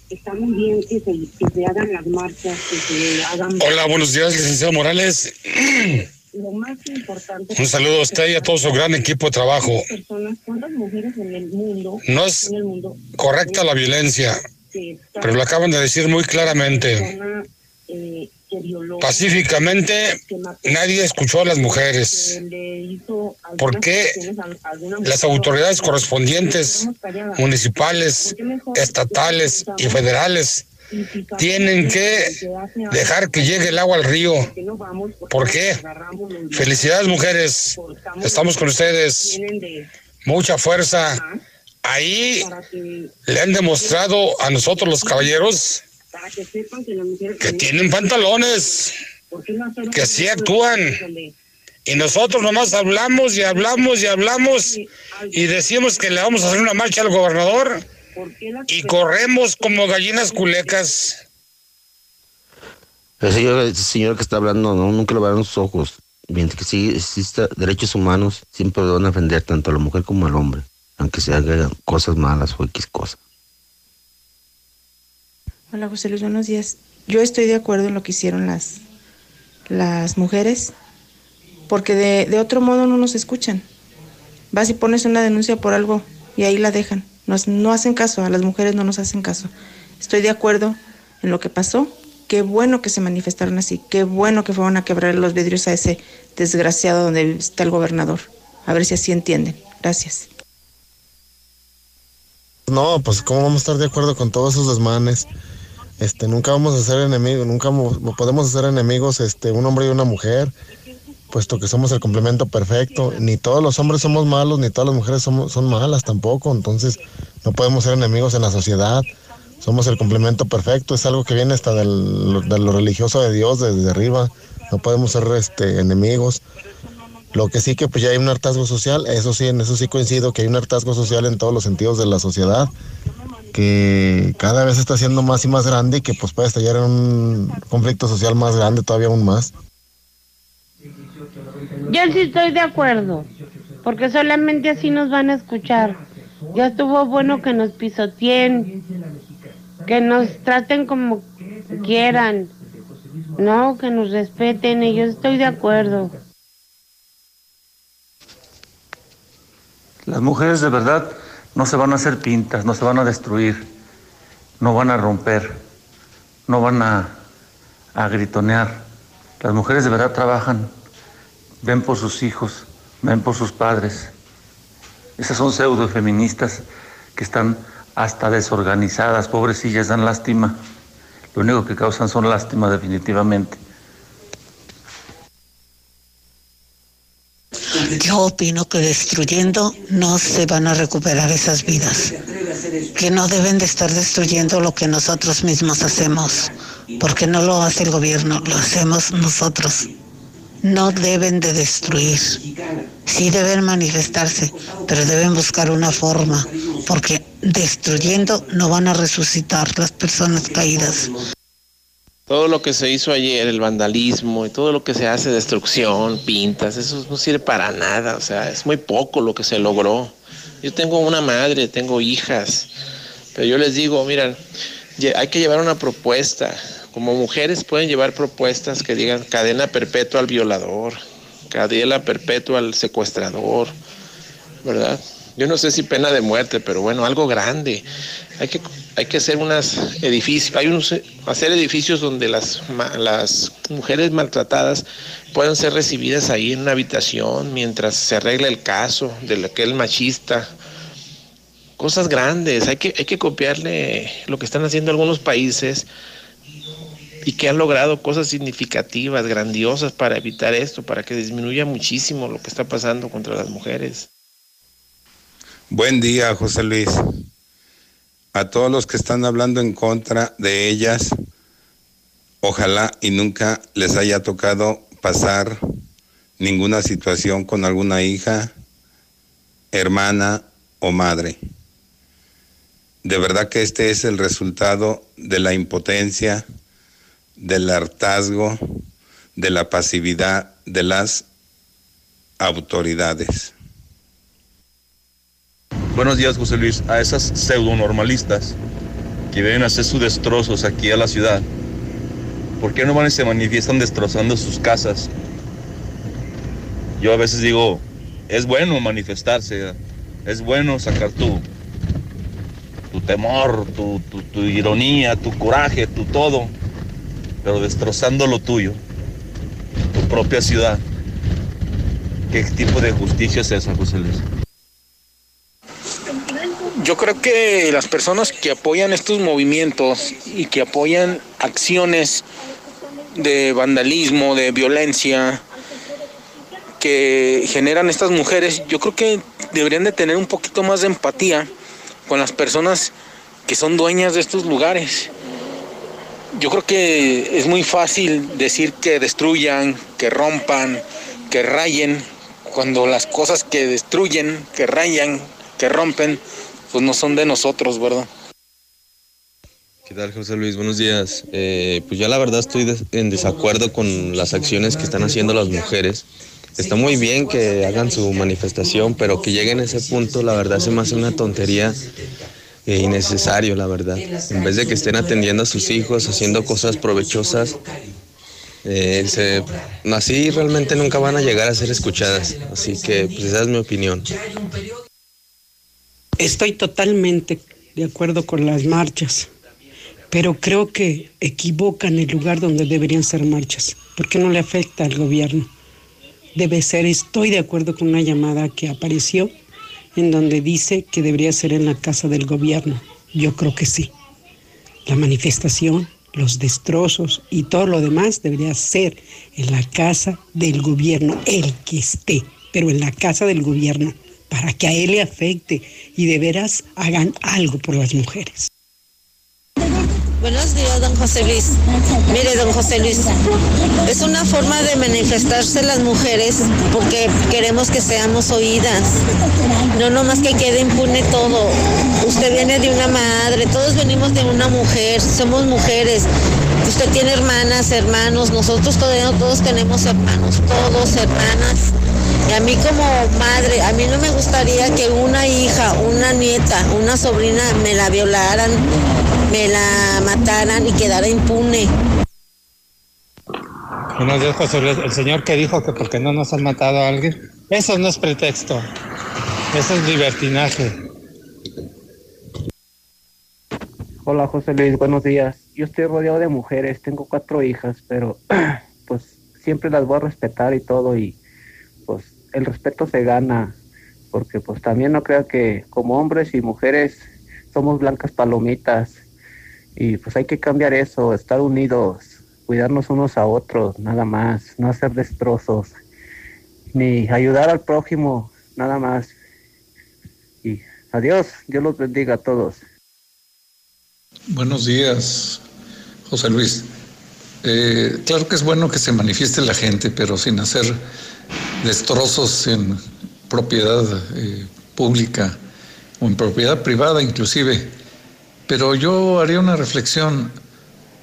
Está muy bien que se hagan las marchas, que se hagan... Hola, buenos días, licenciado Morales. Lo más importante... Un saludo a usted y a todo su gran equipo de trabajo. ¿Cuántas mujeres en el mundo? No es correcta la violencia, pero lo acaban de decir muy claramente. Pacíficamente, nadie escuchó a las mujeres. ¿Por qué las autoridades correspondientes, municipales, estatales y federales, tienen que dejar que llegue el agua al río? ¿Por qué? Felicidades, mujeres. Estamos con ustedes. Mucha fuerza. Ahí le han demostrado a nosotros los caballeros que tienen pantalones, que sí actúan, y nosotros nomás hablamos y hablamos y decimos que le vamos a hacer una marcha al gobernador Y corremos como gallinas culecas. El señor que está hablando, ¿no? Nunca lo verán sus ojos. Mientras que sí exista derechos humanos, siempre lo van a ofender tanto a la mujer como al hombre, aunque se hagan cosas malas o X cosas. Hola, José Luis, buenos días. Yo estoy de acuerdo en lo que hicieron las mujeres, porque de otro modo no nos escuchan. Vas y pones una denuncia por algo y ahí la dejan. No hacen caso, a las mujeres no nos hacen caso. Estoy de acuerdo en lo que pasó. Qué bueno que se manifestaron así, qué bueno que fueron a quebrar los vidrios a ese desgraciado donde está el gobernador. A ver si así entienden. Gracias. No, pues cómo vamos a estar de acuerdo con todos esos desmanes. Nunca vamos a ser enemigos, nunca podemos ser enemigos, un hombre y una mujer, puesto que somos el complemento perfecto. Ni todos los hombres somos malos, ni todas las mujeres son malas tampoco. Entonces no podemos ser enemigos en la sociedad. Somos el complemento perfecto. Es algo que viene hasta de lo religioso de Dios, desde arriba. No podemos ser enemigos. Lo que sí que pues ya hay un hartazgo social, eso sí, en eso sí coincido, que hay un hartazgo social en todos los sentidos de la sociedad, que cada vez está siendo más y más grande y que pues puede estallar en un conflicto social más grande, todavía aún más. Yo sí estoy de acuerdo, porque solamente así nos van a escuchar. Ya estuvo bueno que nos pisoteen, que nos traten como quieran, no, que nos respeten, y yo estoy de acuerdo. Las mujeres de verdad no se van a hacer pintas, no se van a destruir, no van a romper, no van a gritonear. Las mujeres de verdad trabajan, ven por sus hijos, ven por sus padres. Esas son pseudo-feministas que están hasta desorganizadas, pobrecillas, dan lástima. Lo único que causan son lástima, definitivamente. Yo opino que destruyendo no se van a recuperar esas vidas, que no deben de estar destruyendo lo que nosotros mismos hacemos, porque no lo hace el gobierno, lo hacemos nosotros. No deben de destruir, sí deben manifestarse, pero deben buscar una forma, porque destruyendo no van a resucitar las personas caídas. Todo lo que se hizo ayer, el vandalismo y todo lo que se hace, destrucción, pintas, eso no sirve para nada, o sea, es muy poco lo que se logró. Yo tengo una madre, tengo hijas, pero yo les digo, miren, hay que llevar una propuesta. Como mujeres pueden llevar propuestas que digan cadena perpetua al violador, cadena perpetua al secuestrador, ¿verdad? Yo no sé si pena de muerte, pero bueno, algo grande. Hay que hacer unos edificios, hacer edificios donde las mujeres maltratadas puedan ser recibidas ahí en una habitación mientras se arregla el caso de aquel machista. Cosas grandes, hay que copiarle lo que están haciendo algunos países y que han logrado cosas significativas, grandiosas para evitar esto, para que disminuya muchísimo lo que está pasando contra las mujeres. Buen día, José Luis. A todos los que están hablando en contra de ellas, ojalá y nunca les haya tocado pasar ninguna situación con alguna hija, hermana o madre. De verdad que este es el resultado de la impotencia, del hartazgo, de la pasividad de las autoridades. Buenos días, José Luis. A esas pseudonormalistas que vienen a hacer sus destrozos aquí a la ciudad, ¿por qué no van y se manifiestan destrozando sus casas? Yo a veces digo, es bueno manifestarse, es bueno sacar tu temor, tu ironía, tu coraje, tu todo, pero destrozando lo tuyo, tu propia ciudad. ¿Qué tipo de justicia es esa, José Luis? Yo creo que las personas que apoyan estos movimientos y que apoyan acciones de vandalismo, de violencia que generan estas mujeres, yo creo que deberían de tener un poquito más de empatía con las personas que son dueñas de estos lugares. Yo creo que es muy fácil decir que destruyan, que rompan, que rayen, cuando las cosas que destruyen, que rayan, que rompen pues no son de nosotros, ¿verdad? ¿Qué tal, José Luis? Buenos días. Pues yo la verdad estoy en desacuerdo con las acciones que están haciendo las mujeres. Está muy bien que hagan su manifestación, pero que lleguen a ese punto, la verdad, se me hace una tontería innecesario, la verdad. En vez de que estén atendiendo a sus hijos, haciendo cosas provechosas, así realmente nunca van a llegar a ser escuchadas. Así que, pues, esa es mi opinión. Estoy totalmente de acuerdo con las marchas, pero creo que equivocan el lugar donde deberían ser marchas, porque no le afecta al gobierno. Debe ser, estoy de acuerdo con una llamada que apareció en donde dice que debería ser en la casa del gobierno. Yo creo que sí. La manifestación, los destrozos y todo lo demás debería ser en la casa del gobierno, el que esté, pero en la casa del gobierno, para que a él le afecte y de veras hagan algo por las mujeres. Buenos días, don José Luis. Mire, don José Luis, es una forma de manifestarse las mujeres porque queremos que seamos oídas. No nomás que quede impune todo. Usted viene de una madre, todos venimos de una mujer, somos mujeres. Usted tiene hermanas, hermanos, nosotros todos tenemos hermanos, todos hermanas. Y a mí como madre, a mí no me gustaría que una hija, una nieta, una sobrina me la violaran, me la mataran y quedara impune. Buenos días, José Luis. El señor que dijo que porque no nos han matado a alguien, eso no es pretexto, eso es libertinaje. Hola, José Luis, buenos días. Yo estoy rodeado de mujeres, tengo 4 hijas, pero pues siempre las voy a respetar y todo, y pues el respeto se gana, porque pues también no creo que como hombres y mujeres somos blancas palomitas. Y pues hay que cambiar eso, estar unidos, cuidarnos unos a otros, nada más, no hacer destrozos, ni ayudar al prójimo, nada más. Y adiós, Dios los bendiga a todos. Buenos días, José Luis. Claro que es bueno que se manifieste la gente, pero sin hacer destrozos en propiedad pública o en propiedad privada inclusive. Pero yo haría una reflexión.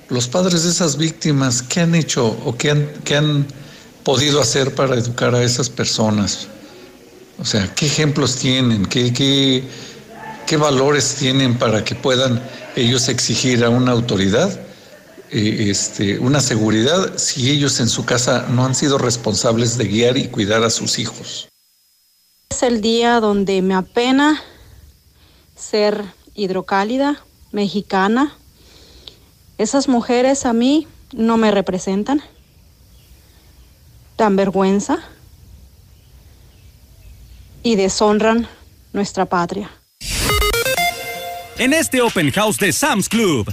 Los padres de esas víctimas, ¿qué han hecho o qué han podido hacer para educar a esas personas? O sea, ¿qué ejemplos tienen? ¿Qué valores tienen para que puedan ellos exigir a una autoridad una seguridad si ellos en su casa no han sido responsables de guiar y cuidar a sus hijos? Es el día donde me apena ser hidrocálida, mexicana. Esas mujeres a mí no me representan. Dan vergüenza y deshonran nuestra patria. En este Open House de Sam's Club.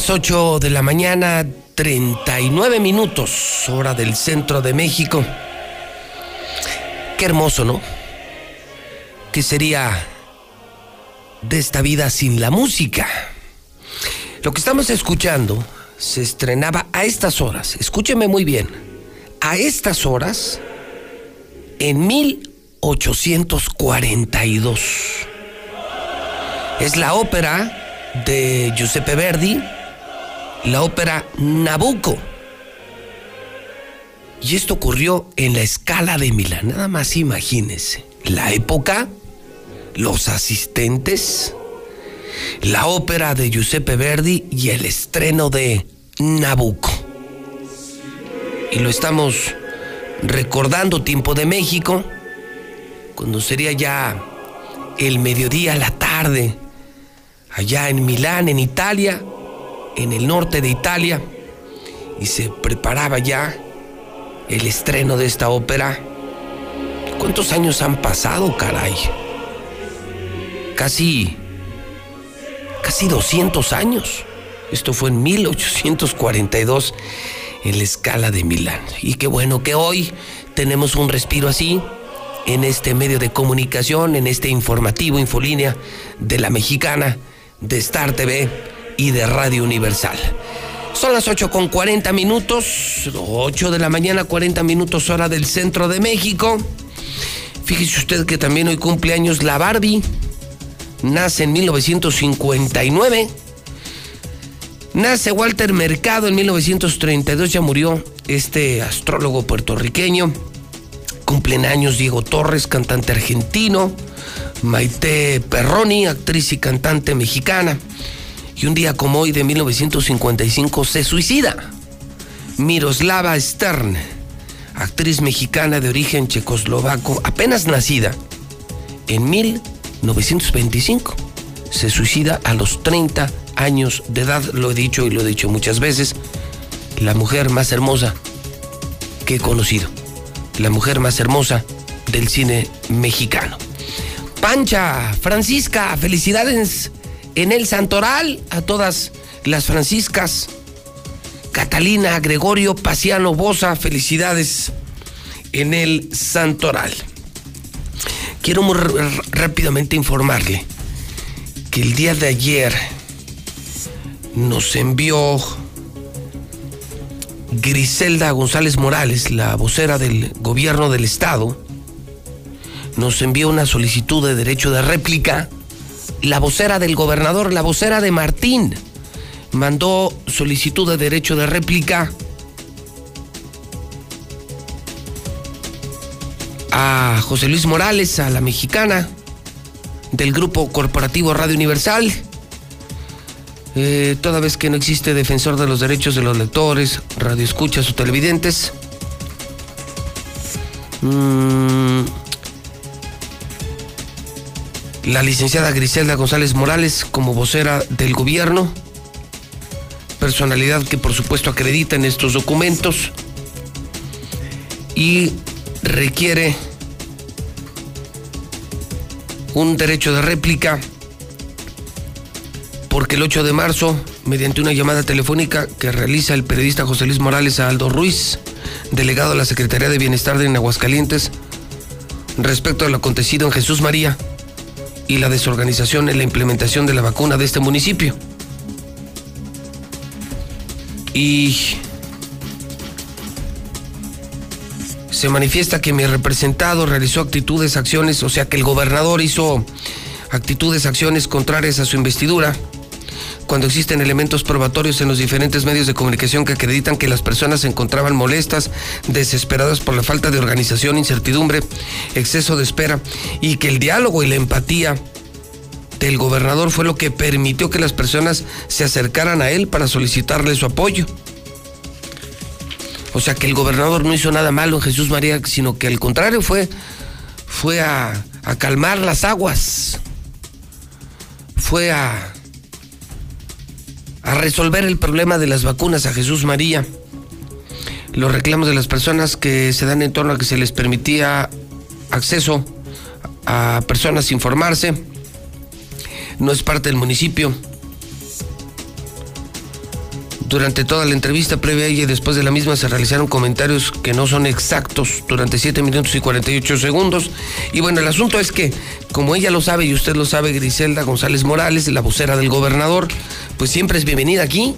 las 8 de la mañana, 39 minutos, hora del centro de México. Qué hermoso, ¿no? ¿Qué sería de esta vida sin la música? Lo que estamos escuchando se estrenaba a estas horas, escúcheme muy bien, a estas horas, en 1842. Es la ópera de Giuseppe Verdi, la ópera Nabucco. Y esto ocurrió en la Scala de Milán, nada más imagínense. La época, los asistentes, la ópera de Giuseppe Verdi y el estreno de Nabucco. Y lo estamos recordando, tiempo de México, cuando sería ya el mediodía, la tarde, allá en Milán, en Italia, en el norte de Italia, y se preparaba ya el estreno de esta ópera. ¿Cuántos años han pasado, caray? Casi 200 años. Esto fue en 1842 en la Scala de Milán. Y qué bueno que hoy tenemos un respiro así en este medio de comunicación, en este informativo, Infolínea, de La Mexicana, de Star TV y de Radio Universal. Son las 8:40, 8 de la mañana, 40 minutos, hora del centro de México. Fíjese usted que también hoy cumple años la Barbie. Nace en 1959. Nace Walter Mercado en 1932, ya murió este astrólogo puertorriqueño. Cumplen años Diego Torres, cantante argentino. Maite Perroni, actriz y cantante mexicana. Y un día como hoy de 1955 se suicida Miroslava Stern, actriz mexicana de origen checoslovaco, apenas nacida en 1925. Se suicida a los 30 años de edad, lo he dicho y lo he dicho muchas veces. La mujer más hermosa que he conocido, la mujer más hermosa del cine mexicano. Pancha, Francisca, felicidades en el Santoral a todas las Franciscas. Catalina, Gregorio, Paciano, Bosa, felicidades en el Santoral. Quiero muy rápidamente informarle que el día de ayer nos envió Griselda González Morales, la vocera del gobierno del estado, nos envió una solicitud de derecho de réplica. La vocera del gobernador, la vocera de Martín, mandó solicitud de derecho de réplica a José Luis Morales, a La Mexicana, del Grupo Corporativo Radio Universal, toda vez que no existe defensor de los derechos de los lectores, radioescuchas o televidentes. La licenciada Griselda González Morales, como vocera del gobierno, personalidad que por supuesto acredita en estos documentos, y requiere un derecho de réplica porque el 8 de marzo, mediante una llamada telefónica que realiza el periodista José Luis Morales a Aldo Ruiz, delegado a la Secretaría de Bienestar de Aguascalientes, respecto a lo acontecido en Jesús María y la desorganización en la implementación de la vacuna de este municipio. Y se manifiesta que mi representado realizó actitudes, acciones, o sea que el gobernador hizo actitudes, acciones contrarias a su investidura, cuando existen elementos probatorios en los diferentes medios de comunicación que acreditan que las personas se encontraban molestas, desesperadas por la falta de organización, incertidumbre, exceso de espera, y que el diálogo y la empatía del gobernador fue lo que permitió que las personas se acercaran a él para solicitarle su apoyo. O sea que el gobernador no hizo nada malo en Jesús María, sino que al contrario fue a calmar las aguas, fue a resolver el problema de las vacunas a Jesús María. Los reclamos de las personas que se dan en torno a que se les permitía acceso a personas sin formarse, no es parte del municipio. Durante toda la entrevista previa y después de la misma se realizaron comentarios que no son exactos durante 7 minutos y 48 segundos. Y bueno, el asunto es que, como ella lo sabe y usted lo sabe, Griselda González Morales, la vocera del gobernador, pues siempre es bienvenida aquí.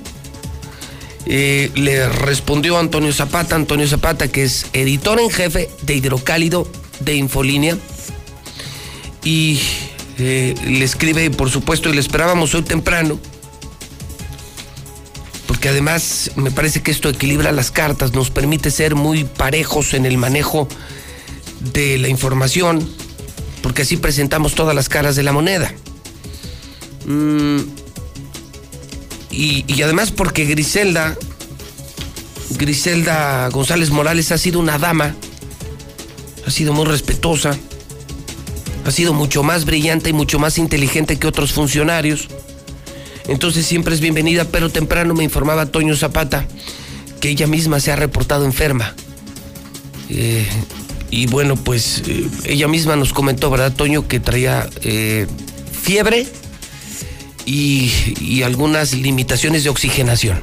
Le respondió Antonio Zapata, que es editor en jefe de Hidrocálido de Infolínea, y le escribe, por supuesto, y le esperábamos hoy temprano, porque además me parece que esto equilibra las cartas, nos permite ser muy parejos en el manejo de la información, porque así presentamos todas las caras de la moneda. Y además porque Griselda González Morales ha sido una dama, ha sido muy respetuosa, ha sido mucho más brillante y mucho más inteligente que otros funcionarios. Entonces siempre es bienvenida, pero temprano me informaba Antonio Zapata que ella misma se ha reportado enferma. Y bueno, pues ella misma nos comentó, ¿verdad, Toño?, que traía fiebre y algunas limitaciones de oxigenación.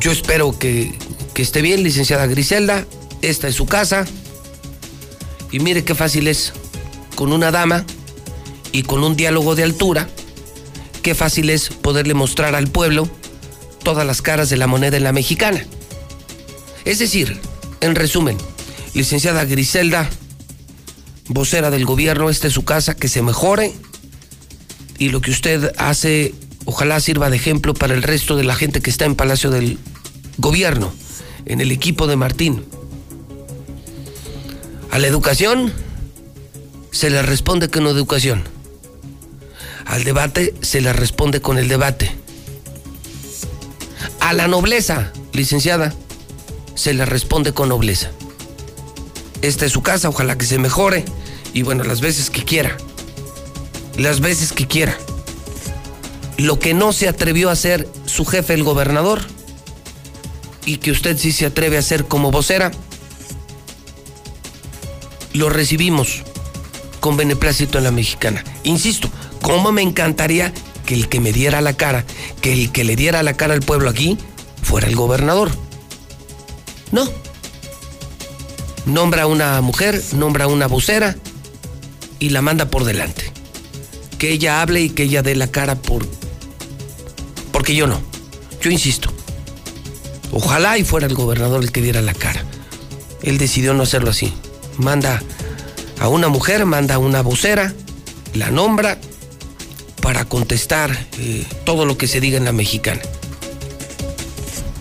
Yo espero que esté bien, licenciada Griselda. Esta es su casa. Y mire qué fácil es, con una dama y con un diálogo de altura, qué fácil es poderle mostrar al pueblo todas las caras de la moneda en La Mexicana. Es decir, en resumen, licenciada Griselda, vocera del gobierno, esta es su casa, que se mejore. Y lo que usted hace, ojalá sirva de ejemplo para el resto de la gente que está en Palacio del Gobierno, en el equipo de Martín. A la educación se le responde con educación. Al debate se le responde con el debate. A la nobleza, licenciada, se le responde con nobleza. Esta es su casa, ojalá que se mejore. Y bueno, las veces que quiera. Las veces que quiera. Lo que no se atrevió a hacer su jefe, el gobernador, y que usted sí se atreve a hacer como vocera, lo recibimos con beneplácito en La Mexicana. Insisto, cómo me encantaría que el que me diera la cara, que el que le diera la cara al pueblo aquí, fuera el gobernador. No. Nombra a una mujer, nombra a una vocera y la manda por delante. Que ella hable y que ella dé la cara porque yo no. Yo insisto, ojalá y fuera el gobernador el que diera la cara. Él decidió no hacerlo así. Manda a una mujer, manda a una vocera, la nombra para contestar todo lo que se diga en La Mexicana.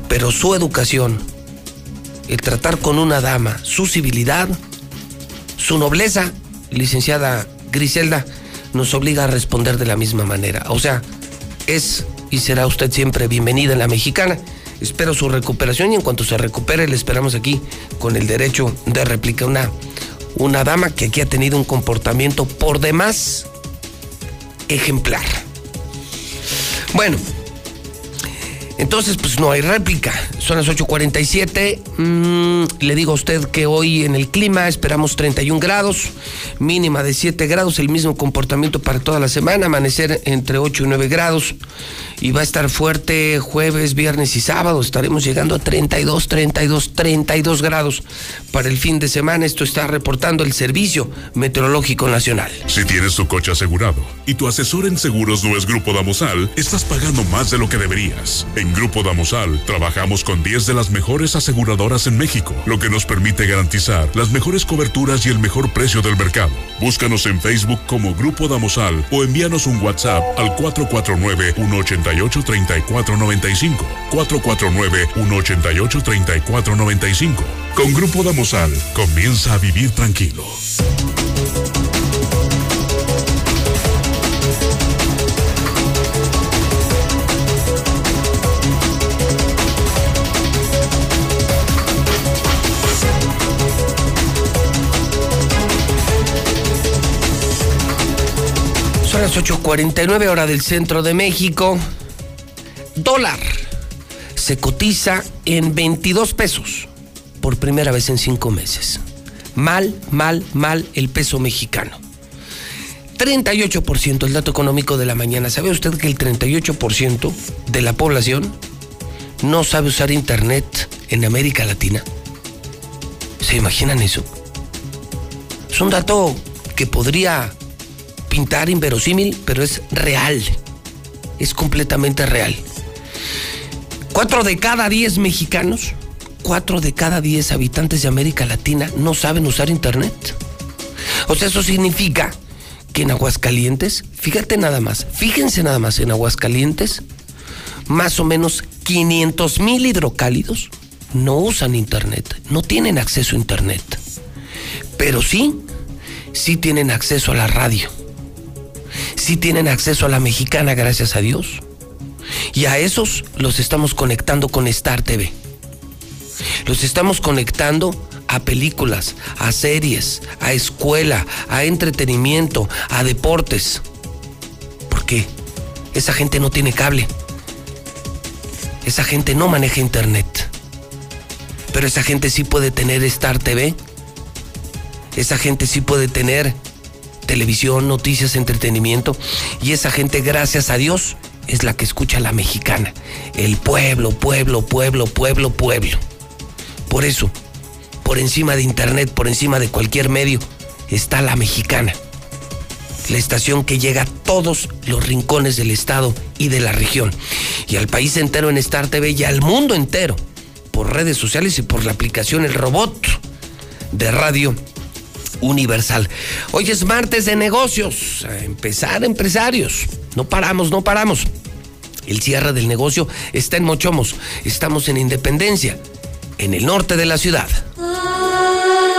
Pero su educación, el tratar con una dama, su civilidad, su nobleza, licenciada Griselda, nos obliga a responder de la misma manera. O sea, es y será usted siempre bienvenida en La Mexicana. Espero su recuperación y en cuanto se recupere le esperamos aquí con el derecho de réplica. Una dama que aquí ha tenido un comportamiento por demás ejemplar. Bueno, entonces pues no hay réplica. Son las 8:47. Le digo a usted que hoy en el clima esperamos 31 grados, mínima de 7 grados, el mismo comportamiento para toda la semana, amanecer entre 8 y 9 grados, y va a estar fuerte jueves, viernes y sábado. Estaremos llegando a 32 grados para el fin de semana. Esto está reportando el Servicio Meteorológico Nacional. Si tienes tu coche asegurado y tu asesor en seguros no es Grupo Damosal, estás pagando más de lo que deberías. En Grupo Damosal trabajamos con 10 de las mejores aseguradoras en México, lo que nos permite garantizar las mejores coberturas y el mejor precio del mercado. Búscanos en Facebook como Grupo Damosal o envíanos un WhatsApp al 449-188-3495. 449-188-3495. Con Grupo Damosal, comienza a vivir tranquilo. Son las 8:49, hora del centro de México. Dólar se cotiza en 22 pesos por primera vez en 5 meses. Mal el peso mexicano. 38%, el dato económico de la mañana. ¿Sabe usted que el 38% de la población no sabe usar internet en América Latina? ¿Se imaginan eso? Es un dato que podría pintar inverosímil, pero es real. Es completamente real. 4 de cada 10 mexicanos, 4 de cada 10 habitantes de América Latina no saben usar internet. O sea, eso significa que en Aguascalientes, fíjense nada más, en Aguascalientes, más o menos 500,000 hidrocálidos no usan internet, no tienen acceso a internet, pero sí tienen acceso a la radio, sí tienen acceso a La Mexicana, gracias a Dios, y a esos los estamos conectando con Star TV, los estamos conectando a películas, a series, a escuela, a entretenimiento, a deportes, porque esa gente no tiene cable, esa gente no maneja internet, pero esa gente sí puede tener Star TV, esa gente sí puede tener televisión, noticias, entretenimiento, y esa gente, gracias a Dios, es la que escucha a La Mexicana, el pueblo. Por eso, por encima de internet, por encima de cualquier medio, está La Mexicana, la estación que llega a todos los rincones del estado y de la región, y al país entero en Star TV, y al mundo entero, por redes sociales y por la aplicación El Robot de Radio Universal. Hoy es martes de negocios, a empezar empresarios, no paramos. El cierre del negocio está en Mochomos, estamos en Independencia, en el norte de la ciudad.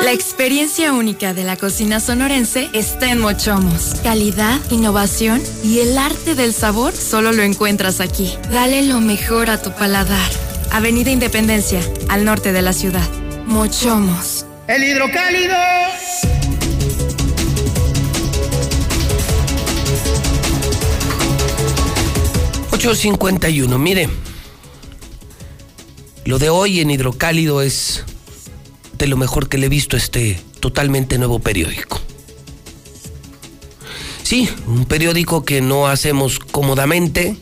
La experiencia única de la cocina sonorense está en Mochomos. Calidad, innovación y el arte del sabor solo lo encuentras aquí. Dale lo mejor a tu paladar. Avenida Independencia, al norte de la ciudad. Mochomos. ¡El hidrocálido! ...8:51, mire... lo de hoy en Hidrocálido es... de lo mejor que le he visto a este totalmente nuevo periódico. Sí, un periódico que no hacemos cómodamente,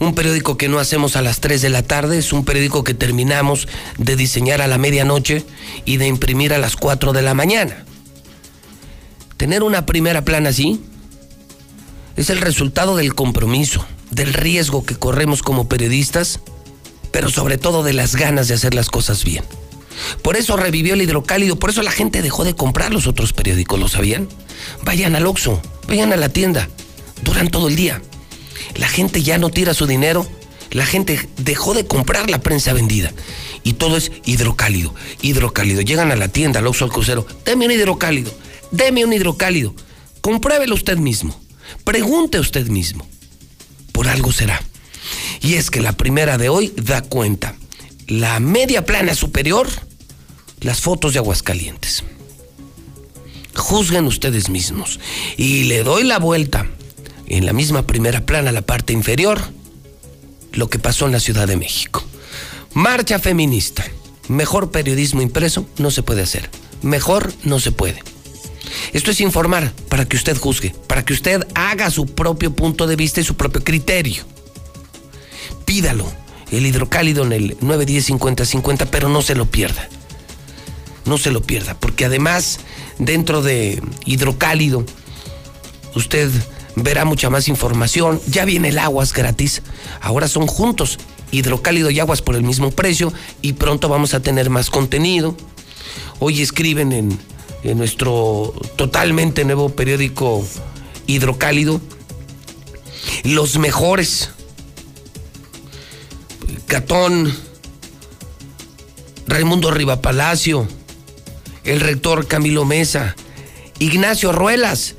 un periódico que no hacemos a las 3 de la tarde, es un periódico que terminamos de diseñar a la medianoche y de imprimir a las 4 de la mañana. Tener una primera plana así es el resultado del compromiso, del riesgo que corremos como periodistas, pero sobre todo de las ganas de hacer las cosas bien. Por eso revivió el Hidrocálido, por eso la gente dejó de comprar los otros periódicos, ¿lo sabían? Vayan al Oxxo, vayan a la tienda, duran todo el día. La gente ya no tira su dinero, la gente dejó de comprar la prensa vendida. Y todo es hidrocálido. Llegan a la tienda, al Oxxo, al crucero, deme un hidrocálido. Compruébelo usted mismo, pregunte usted mismo. Por algo será. Y es que la primera de hoy da cuenta. La media plana superior, las fotos de Aguascalientes. Juzguen ustedes mismos. Y le doy la vuelta. En la misma primera plana, la parte inferior, lo que pasó en la Ciudad de México. Marcha feminista. Mejor periodismo impreso no se puede hacer. Mejor no se puede. Esto es informar para que usted juzgue, para que usted haga su propio punto de vista y su propio criterio. Pídalo. El Hidrocálido en el 910-5050, pero no se lo pierda. No se lo pierda, porque además, dentro de Hidrocálido, usted verá mucha más información. Ya viene el Aguas gratis. Ahora son juntos Hidrocálido y Aguas por el mismo precio y pronto vamos a tener más contenido. Hoy escriben en nuestro totalmente nuevo periódico Hidrocálido los mejores. Catón, Raimundo Rivapalacio, el rector Camilo Mesa, Ignacio Ruelas,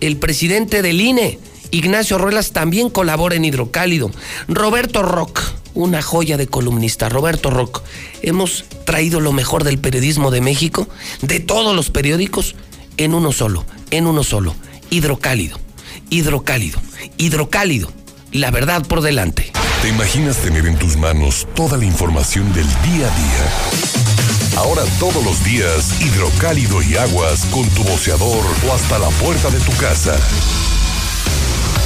el presidente del INE. Ignacio Ruelas también colabora en Hidrocálido. Roberto Rock, una joya de columnista. Roberto Rock, hemos traído lo mejor del periodismo de México, de todos los periódicos, en uno solo. Hidrocálido. La verdad por delante. ¿Te imaginas tener en tus manos toda la información del día a día? Ahora todos los días, Hidrocálido y aguas con tu boceador o hasta la puerta de tu casa.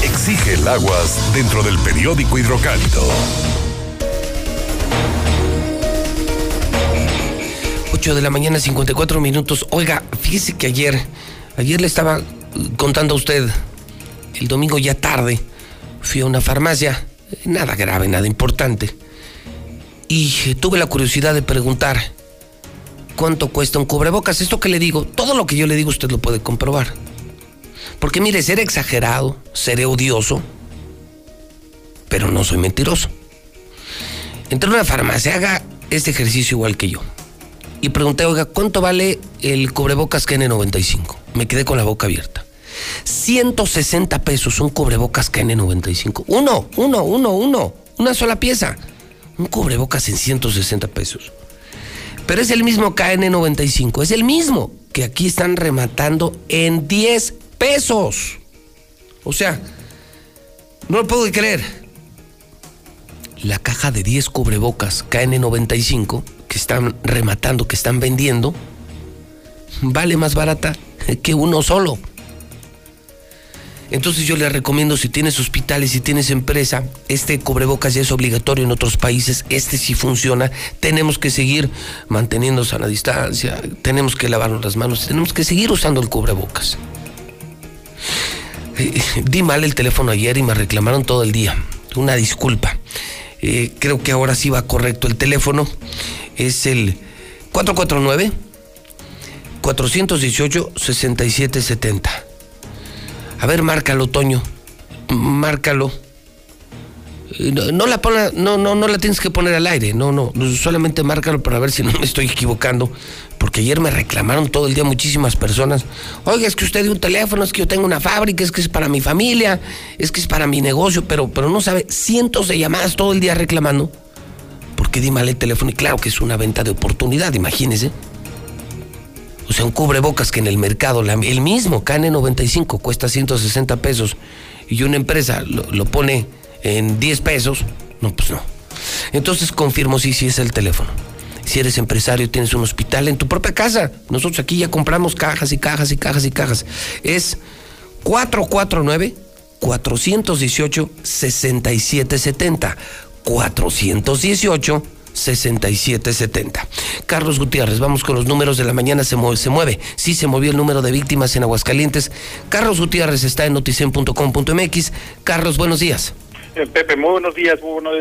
Exige el aguas dentro del periódico Hidrocálido. 8:54 a.m. Oiga, fíjese que ayer le estaba contando a usted, el domingo ya tarde, fui a una farmacia, nada grave, nada importante, y tuve la curiosidad de preguntar cuánto cuesta un cubrebocas. Esto que le digo, todo lo que yo le digo usted lo puede comprobar. Porque mire, seré exagerado, seré odioso, pero no soy mentiroso. Entré a una farmacia, haga este ejercicio igual que yo, y pregunté, oiga, ¿cuánto vale el cubrebocas KN95? Me quedé con la boca abierta. 160 pesos un cubrebocas KN95. Uno. Una sola pieza. Un cubrebocas en 160 pesos. Pero es el mismo KN95, es el mismo que aquí están rematando en 10 pesos. O sea, no lo puedo creer. La caja de 10 cubrebocas KN95 que están rematando, que están vendiendo, vale más barata que uno solo. Entonces yo les recomiendo, si tienes hospitales, si tienes empresa, este cubrebocas ya es obligatorio en otros países, este sí funciona. Tenemos que seguir manteniéndonos a la distancia, tenemos que lavarnos las manos, tenemos que seguir usando el cubrebocas. Di mal el teléfono ayer y me reclamaron todo el día, una disculpa. Creo que ahora sí va correcto el teléfono, es el 449-418-6770. A ver, márcalo, Toño. Márcalo. No la tienes que poner al aire. No. Solamente márcalo para ver si no me estoy equivocando. Porque ayer me reclamaron todo el día muchísimas personas. Oiga, es que usted dio un teléfono, es que yo tengo una fábrica, es que es para mi familia, es que es para mi negocio. Pero no sabe, cientos de llamadas todo el día reclamando. Porque di mal el teléfono. Y claro que es una venta de oportunidad, imagínese. O sea, un cubrebocas que en el mercado, el mismo KN95 cuesta 160 pesos y una empresa lo pone en 10 pesos, no, pues no. Entonces confirmo, sí es el teléfono. Si eres empresario, tienes un hospital en tu propia casa. Nosotros aquí ya compramos cajas. Es 449-418-6770. 418-6770. Carlos Gutiérrez, vamos con los números de la mañana. Se mueve. Sí, se movió el número de víctimas en Aguascalientes. Carlos Gutiérrez está en noticen.com.mx. Carlos, buenos días. Pepe, muy buenos días,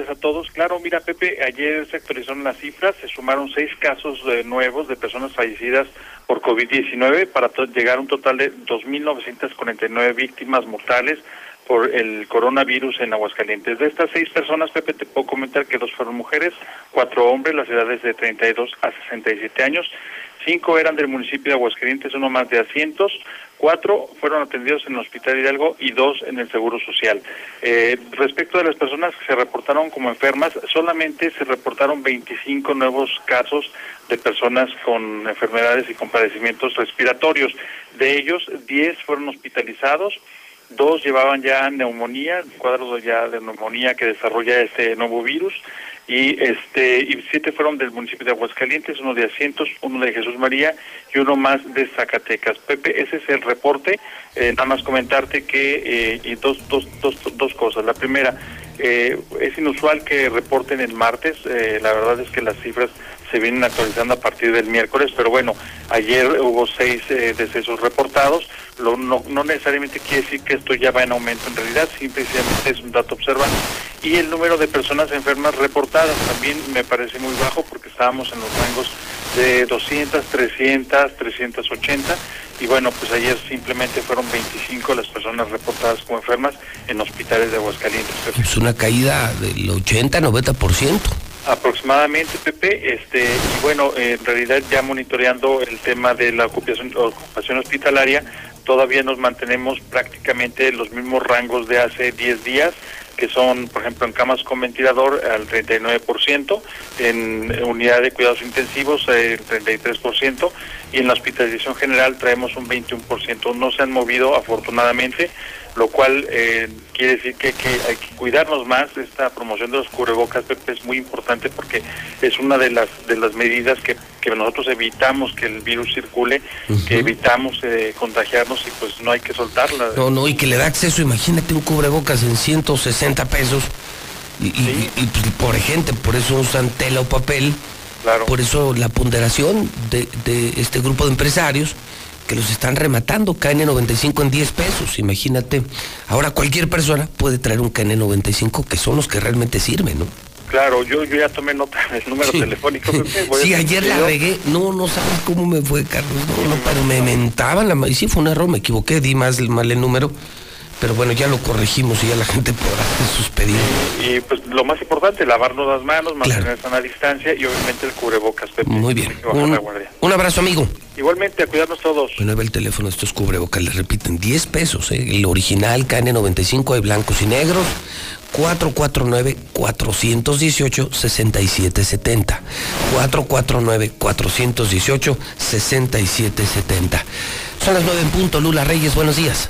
a todos. Claro, mira, Pepe, ayer se actualizaron las cifras, se sumaron 6 casos nuevos de personas fallecidas por COVID-19 para llegar a un total de 2.949 víctimas mortales por el coronavirus en Aguascalientes. De estas 6 personas, Pepe, te puedo comentar que 2 fueron mujeres, 4 hombres, las edades de 32 a 67 años, 5 eran del municipio de Aguascalientes, uno más de Asientos, 4 fueron atendidos en el Hospital Hidalgo y 2 en el Seguro Social. Respecto de las personas que se reportaron como enfermas, solamente se reportaron 25 nuevos casos de personas con enfermedades y con padecimientos respiratorios. De ellos, 10 fueron hospitalizados, 2 llevaban ya neumonía, cuadros ya de neumonía que desarrolla este nuevo virus, y 7 fueron del municipio de Aguascalientes, uno de Asientos, uno de Jesús María y uno más de Zacatecas. Pepe, ese es el reporte. Nada más comentarte que dos cosas. La primera, es inusual que reporten el martes, la verdad es que las cifras se vienen actualizando a partir del miércoles, pero bueno, ayer hubo 6 decesos reportados. No necesariamente quiere decir que esto ya va en aumento, en realidad simplemente es un dato observable. Y el número de personas enfermas reportadas también me parece muy bajo, porque estábamos en los rangos de 200, 300, 380, y bueno, pues ayer simplemente fueron 25 las personas reportadas como enfermas en hospitales de Aguascalientes. Es una caída del 80-90%. Aproximadamente, Pepe, y bueno, en realidad ya monitoreando el tema de la ocupación hospitalaria, todavía nos mantenemos prácticamente en los mismos rangos de hace 10 días, que son, por ejemplo, en camas con ventilador al 39%, en unidad de cuidados intensivos el 33%, y en la hospitalización general traemos un 21%. No se han movido, afortunadamente. lo cual quiere decir que hay que cuidarnos más. Esta promoción de los cubrebocas, Pepe, es muy importante porque es una de las medidas que nosotros evitamos que el virus circule, que evitamos contagiarnos, y pues no hay que soltarla. No, y que le da acceso, imagínate un cubrebocas en 160 pesos, y por gente, por eso usan tela o papel. Claro. Por eso la ponderación de este grupo de empresarios que los están rematando, KN95 en 10 pesos, imagínate. Ahora cualquier persona puede traer un KN95, que son los que realmente sirven, ¿no? Claro, yo ya tomé nota del número telefónico. Sí, ayer la regué, no sabes cómo me fue, Carlos, pero me mentaban, y sí fue un error, me equivoqué, di mal el número. Pero bueno, ya lo corregimos y ya la gente podrá hacer sus pedidos. Y pues lo más importante, lavarnos las manos, mantener sana distancia y obviamente el cubrebocas, Pepe. Muy bien. Un abrazo, amigo. Igualmente, a cuidarnos todos. Bueno, ve el teléfono de estos cubrebocas, les repiten, 10 pesos, el original KN95, hay blancos y negros, 449-418-6770. 449-418-6770. Son las 9 en punto, Lula Reyes, buenos días.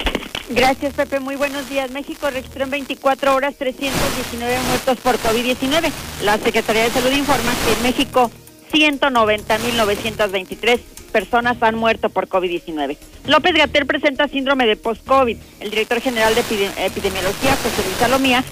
Gracias, Pepe, muy buenos días. México registró en 24 horas 319 muertos por COVID-19. La Secretaría de Salud informa que en México 190.923 personas han muerto por COVID-19. López-Gatell presenta síndrome de post-COVID. El director general de Epidemiología, José Luis Salomía,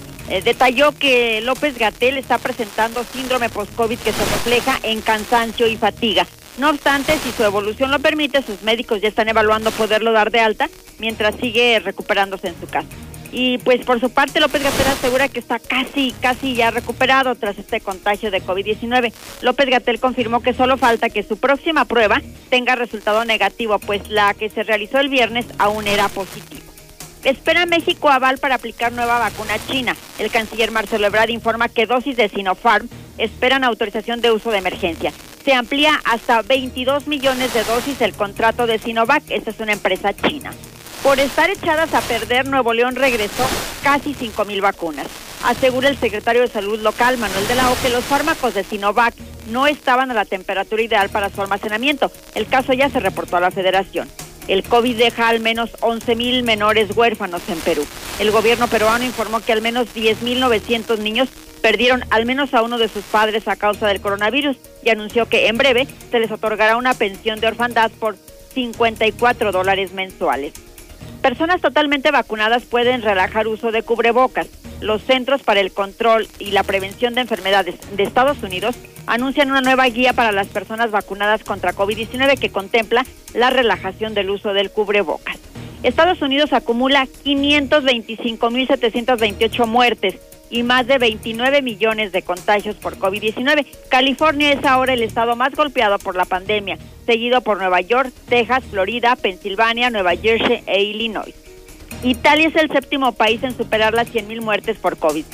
detalló que López-Gatell está presentando síndrome post-COVID que se refleja en cansancio y fatiga. No obstante, si su evolución lo permite, sus médicos ya están evaluando poderlo dar de alta mientras sigue recuperándose en su casa. Y pues por su parte, López-Gatell asegura que está casi ya recuperado tras este contagio de COVID-19. López-Gatell confirmó que solo falta que su próxima prueba tenga resultado negativo, pues la que se realizó el viernes aún era positiva. Espera México aval para aplicar nueva vacuna a China. El canciller Marcelo Ebrard informa que dosis de Sinopharm esperan autorización de uso de emergencia. Se amplía hasta 22 millones de dosis el contrato de Sinovac. Esta es una empresa china. Por estar echadas a perder, Nuevo León regresó casi 5,000 vacunas. Asegura el secretario de Salud local, Manuel de la O, que los fármacos de Sinovac no estaban a la temperatura ideal para su almacenamiento. El caso ya se reportó a la Federación. El COVID deja al menos 11,000 menores huérfanos en Perú. El gobierno peruano informó que al menos 10,900 niños perdieron al menos a uno de sus padres a causa del coronavirus y anunció que en breve se les otorgará una pensión de orfandad por $54 mensuales. Personas totalmente vacunadas pueden relajar uso de cubrebocas. Los Centros para el Control y la Prevención de Enfermedades de Estados Unidos anuncian una nueva guía para las personas vacunadas contra COVID-19 que contempla la relajación del uso del cubrebocas. Estados Unidos acumula 525.728 muertes y más de 29 millones de contagios por COVID-19. California es ahora el estado más golpeado por la pandemia, seguido por Nueva York, Texas, Florida, Pensilvania, Nueva Jersey e Illinois. Italia es el séptimo país en superar las 100,000 muertes por COVID.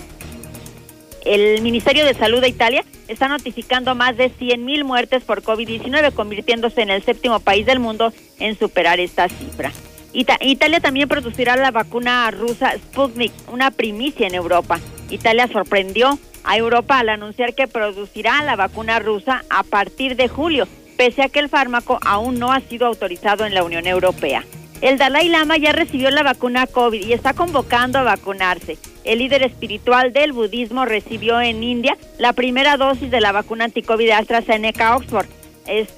El Ministerio de Salud de Italia está notificando más de 100,000 muertes por COVID-19, convirtiéndose en el séptimo país del mundo en superar esta cifra. Italia también producirá la vacuna rusa Sputnik, una primicia en Europa. Italia sorprendió a Europa al anunciar que producirá la vacuna rusa a partir de julio, pese a que el fármaco aún no ha sido autorizado en la Unión Europea. El Dalai Lama ya recibió la vacuna COVID y está convocando a vacunarse. El líder espiritual del budismo recibió en India la primera dosis de la vacuna anticovid de AstraZeneca Oxford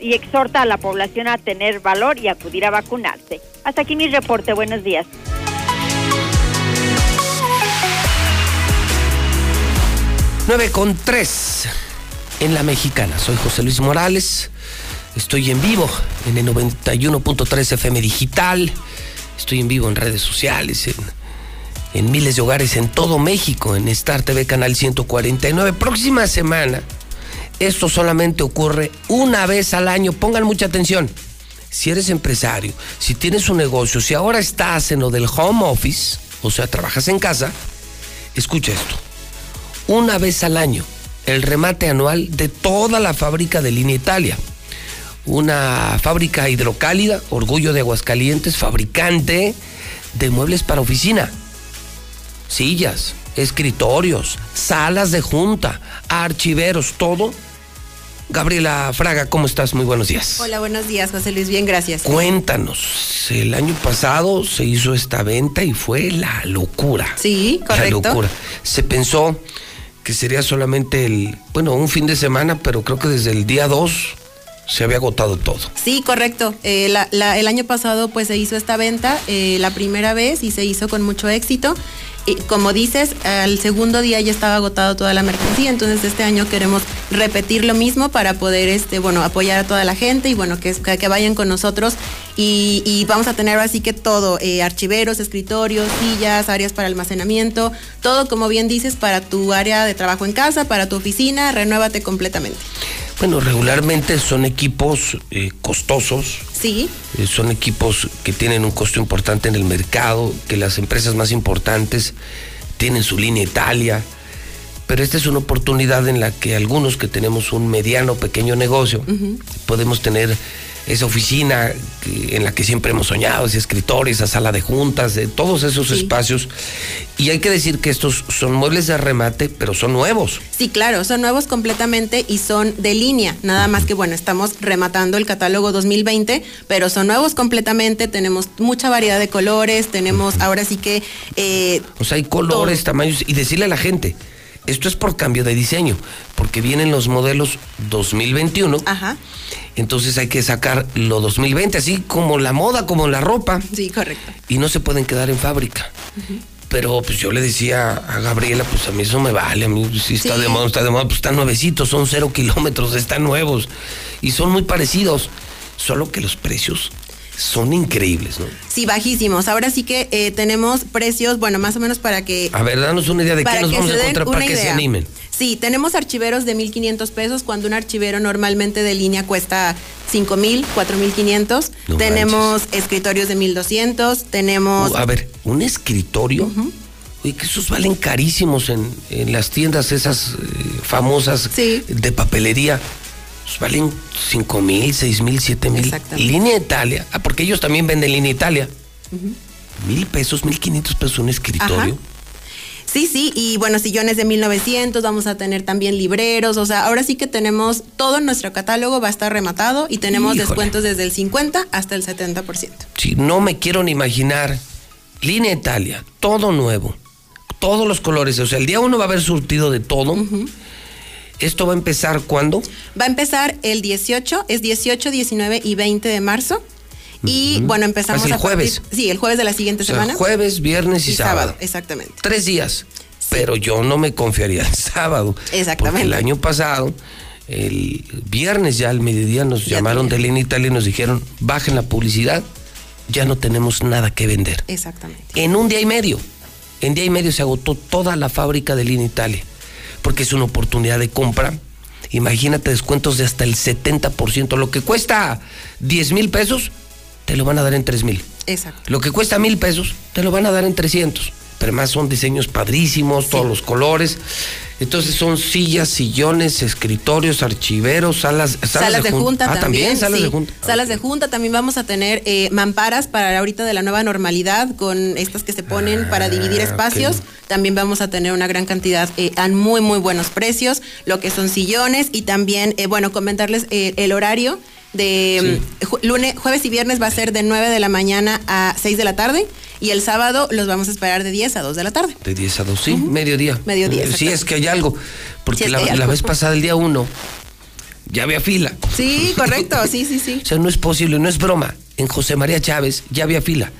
y exhorta a la población a tener valor y acudir a vacunarse. Hasta aquí mi reporte, buenos días. Nueve con 3 en La Mexicana. Soy José Luis Morales, estoy en vivo en el 91.3 FM digital, estoy en vivo en redes sociales, en miles de hogares en todo México, en Star TV canal 149. Próxima semana, esto solamente ocurre una vez al año, pongan mucha atención. Si eres empresario, si tienes un negocio, si ahora estás en lo del home office, o sea, trabajas en casa, escucha esto. Una vez al año, el remate anual de toda la fábrica de Línea Italia. Una fábrica hidrocálida, orgullo de Aguascalientes, fabricante de muebles para oficina. Sillas, escritorios, salas de junta, archiveros, todo Gabriela Fraga, ¿cómo estás? Muy buenos días. Hola, buenos días, José Luis, bien, gracias. Cuéntanos, el año pasado se hizo esta venta y fue la locura. Sí, correcto. La locura. Se pensó que sería solamente un fin de semana, pero creo que desde el día 2 se había agotado todo. Sí, correcto. El año pasado pues se hizo esta venta la primera vez y se hizo con mucho éxito. Y como dices, al segundo día ya estaba agotado toda la mercancía, entonces este año queremos repetir lo mismo para poder apoyar a toda la gente y que vayan con nosotros y vamos a tener así que todo, archiveros, escritorios, sillas, áreas para almacenamiento, todo como bien dices para tu área de trabajo en casa, para tu oficina, renuévate completamente. Bueno, regularmente son equipos costosos. Sí. Son equipos que tienen un costo importante en el mercado, que las empresas más importantes tienen su Línea Italia, pero esta es una oportunidad en la que algunos que tenemos un mediano o pequeño negocio, uh-huh, podemos tener esa oficina en la que siempre hemos soñado, ese escritorio, esa sala de juntas, de todos esos, sí, espacios. Y hay que decir que estos son muebles de remate, pero son nuevos. Sí, claro, son nuevos completamente y son de línea, nada más que estamos rematando el catálogo 2020, pero son nuevos completamente, tenemos mucha variedad de colores, tenemos ahora sí que... hay colores, tamaños, y decirle a la gente, esto es por cambio de diseño, porque vienen los modelos 2021. Ajá. Entonces hay que sacar lo 2020, así como la moda, como la ropa. Sí, correcto. Y no se pueden quedar en fábrica. Uh-huh. Pero pues yo le decía a Gabriela, pues a mí eso me vale, a mí si está, sí, de moda, está de moda, pues están nuevecitos, son 0 kilómetros, están nuevos y son muy parecidos, solo que los precios son increíbles, ¿no? Sí, bajísimos. Ahora sí que tenemos precios, más o menos para que... A ver, danos una idea de qué nos vamos a encontrar para que se animen. Sí, tenemos archiveros de 1,500 pesos, cuando un archivero normalmente de línea cuesta 5,000, 4,500. No tenemos manches. Escritorios de 1,200, tenemos... a ver, ¿un escritorio? Uh-huh. Oye, que esos valen carísimos en las tiendas esas famosas, sí, de papelería. Valen 5,000, 6,000, 7,000. Línea Italia, porque ellos también venden Línea Italia. Uh-huh. 1,000 pesos, 1,500 pesos un escritorio. Ajá. Sí, y sillones de 1,900, vamos a tener también libreros, ahora sí que tenemos todo nuestro catálogo, va a estar rematado y tenemos, híjole, descuentos desde el 50 hasta el 70%. Sí, no me quiero ni imaginar. Línea Italia, todo nuevo, todos los colores, el día 1 va a haber surtido de todo. Uh-huh. ¿Esto va a empezar cuándo? Va a empezar el 18, es 18, 19 y 20 de marzo. Y empezamos el jueves. El jueves de la siguiente semana. Jueves, viernes y sábado. Exactamente. 3 días. Sí. Pero yo no me confiaría el sábado. Exactamente. Porque el año pasado, el viernes ya al mediodía nos llamaron de Línea Italia y nos dijeron, bajen la publicidad, ya no tenemos nada que vender. Exactamente. En día y medio se agotó toda la fábrica de Línea Italia, porque es una oportunidad de compra. Imagínate descuentos de hasta el 70%. Lo que cuesta 10,000 pesos, te lo van a dar en 3,000. Exacto. Lo que cuesta 1,000 pesos, te lo van a dar en 300. Pero además son diseños padrísimos, sí, todos los colores. Entonces son sillas, sillones, escritorios, archiveros, salas de junta. También salas, sí, de junta. Salas de junta, también vamos a tener mamparas para ahorita de la nueva normalidad, con estas que se ponen para dividir espacios. Okay. También vamos a tener una gran cantidad a muy, muy buenos precios, lo que son sillones y también, comentarles el horario. De sí, jueves y viernes va a ser de 9 de la mañana a 6 de la tarde y el sábado los vamos a esperar de 10 a 2 de la tarde. De 10 a 2, sí, uh-huh, mediodía. Mediodía. Sí, es que hay algo, porque sí, la vez pasada, el día 1, ya había fila. Sí, correcto, sí. No es posible, no es broma. En José María Chávez ya había fila,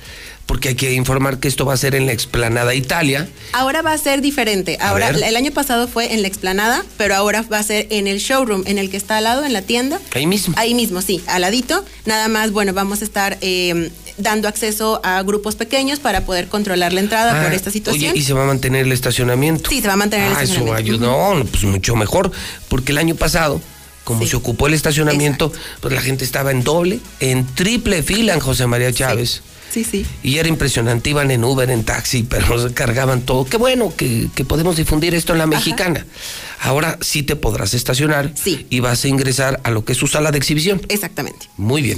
porque hay que informar que esto va a ser en la explanada Italia. Ahora va a ser diferente. Ahora, el año pasado fue en la explanada, pero ahora va a ser en el showroom, en el que está al lado, en la tienda. Ahí mismo, sí, al ladito. Nada más, vamos a estar dando acceso a grupos pequeños para poder controlar la entrada por esta situación. Oye, ¿y se va a mantener el estacionamiento? Sí, se va a mantener el estacionamiento. Eso ayudó, pues mucho mejor, porque el año pasado, como sí, se ocupó el estacionamiento, exacto, pues la gente estaba en triple fila en José María Chávez. Sí. Sí, sí. Y era impresionante, iban en Uber, en taxi, pero cargaban todo. Qué bueno que podemos difundir esto en La Mexicana. Ajá. Ahora sí te podrás estacionar, sí, y vas a ingresar a lo que es su sala de exhibición. Exactamente. Muy bien.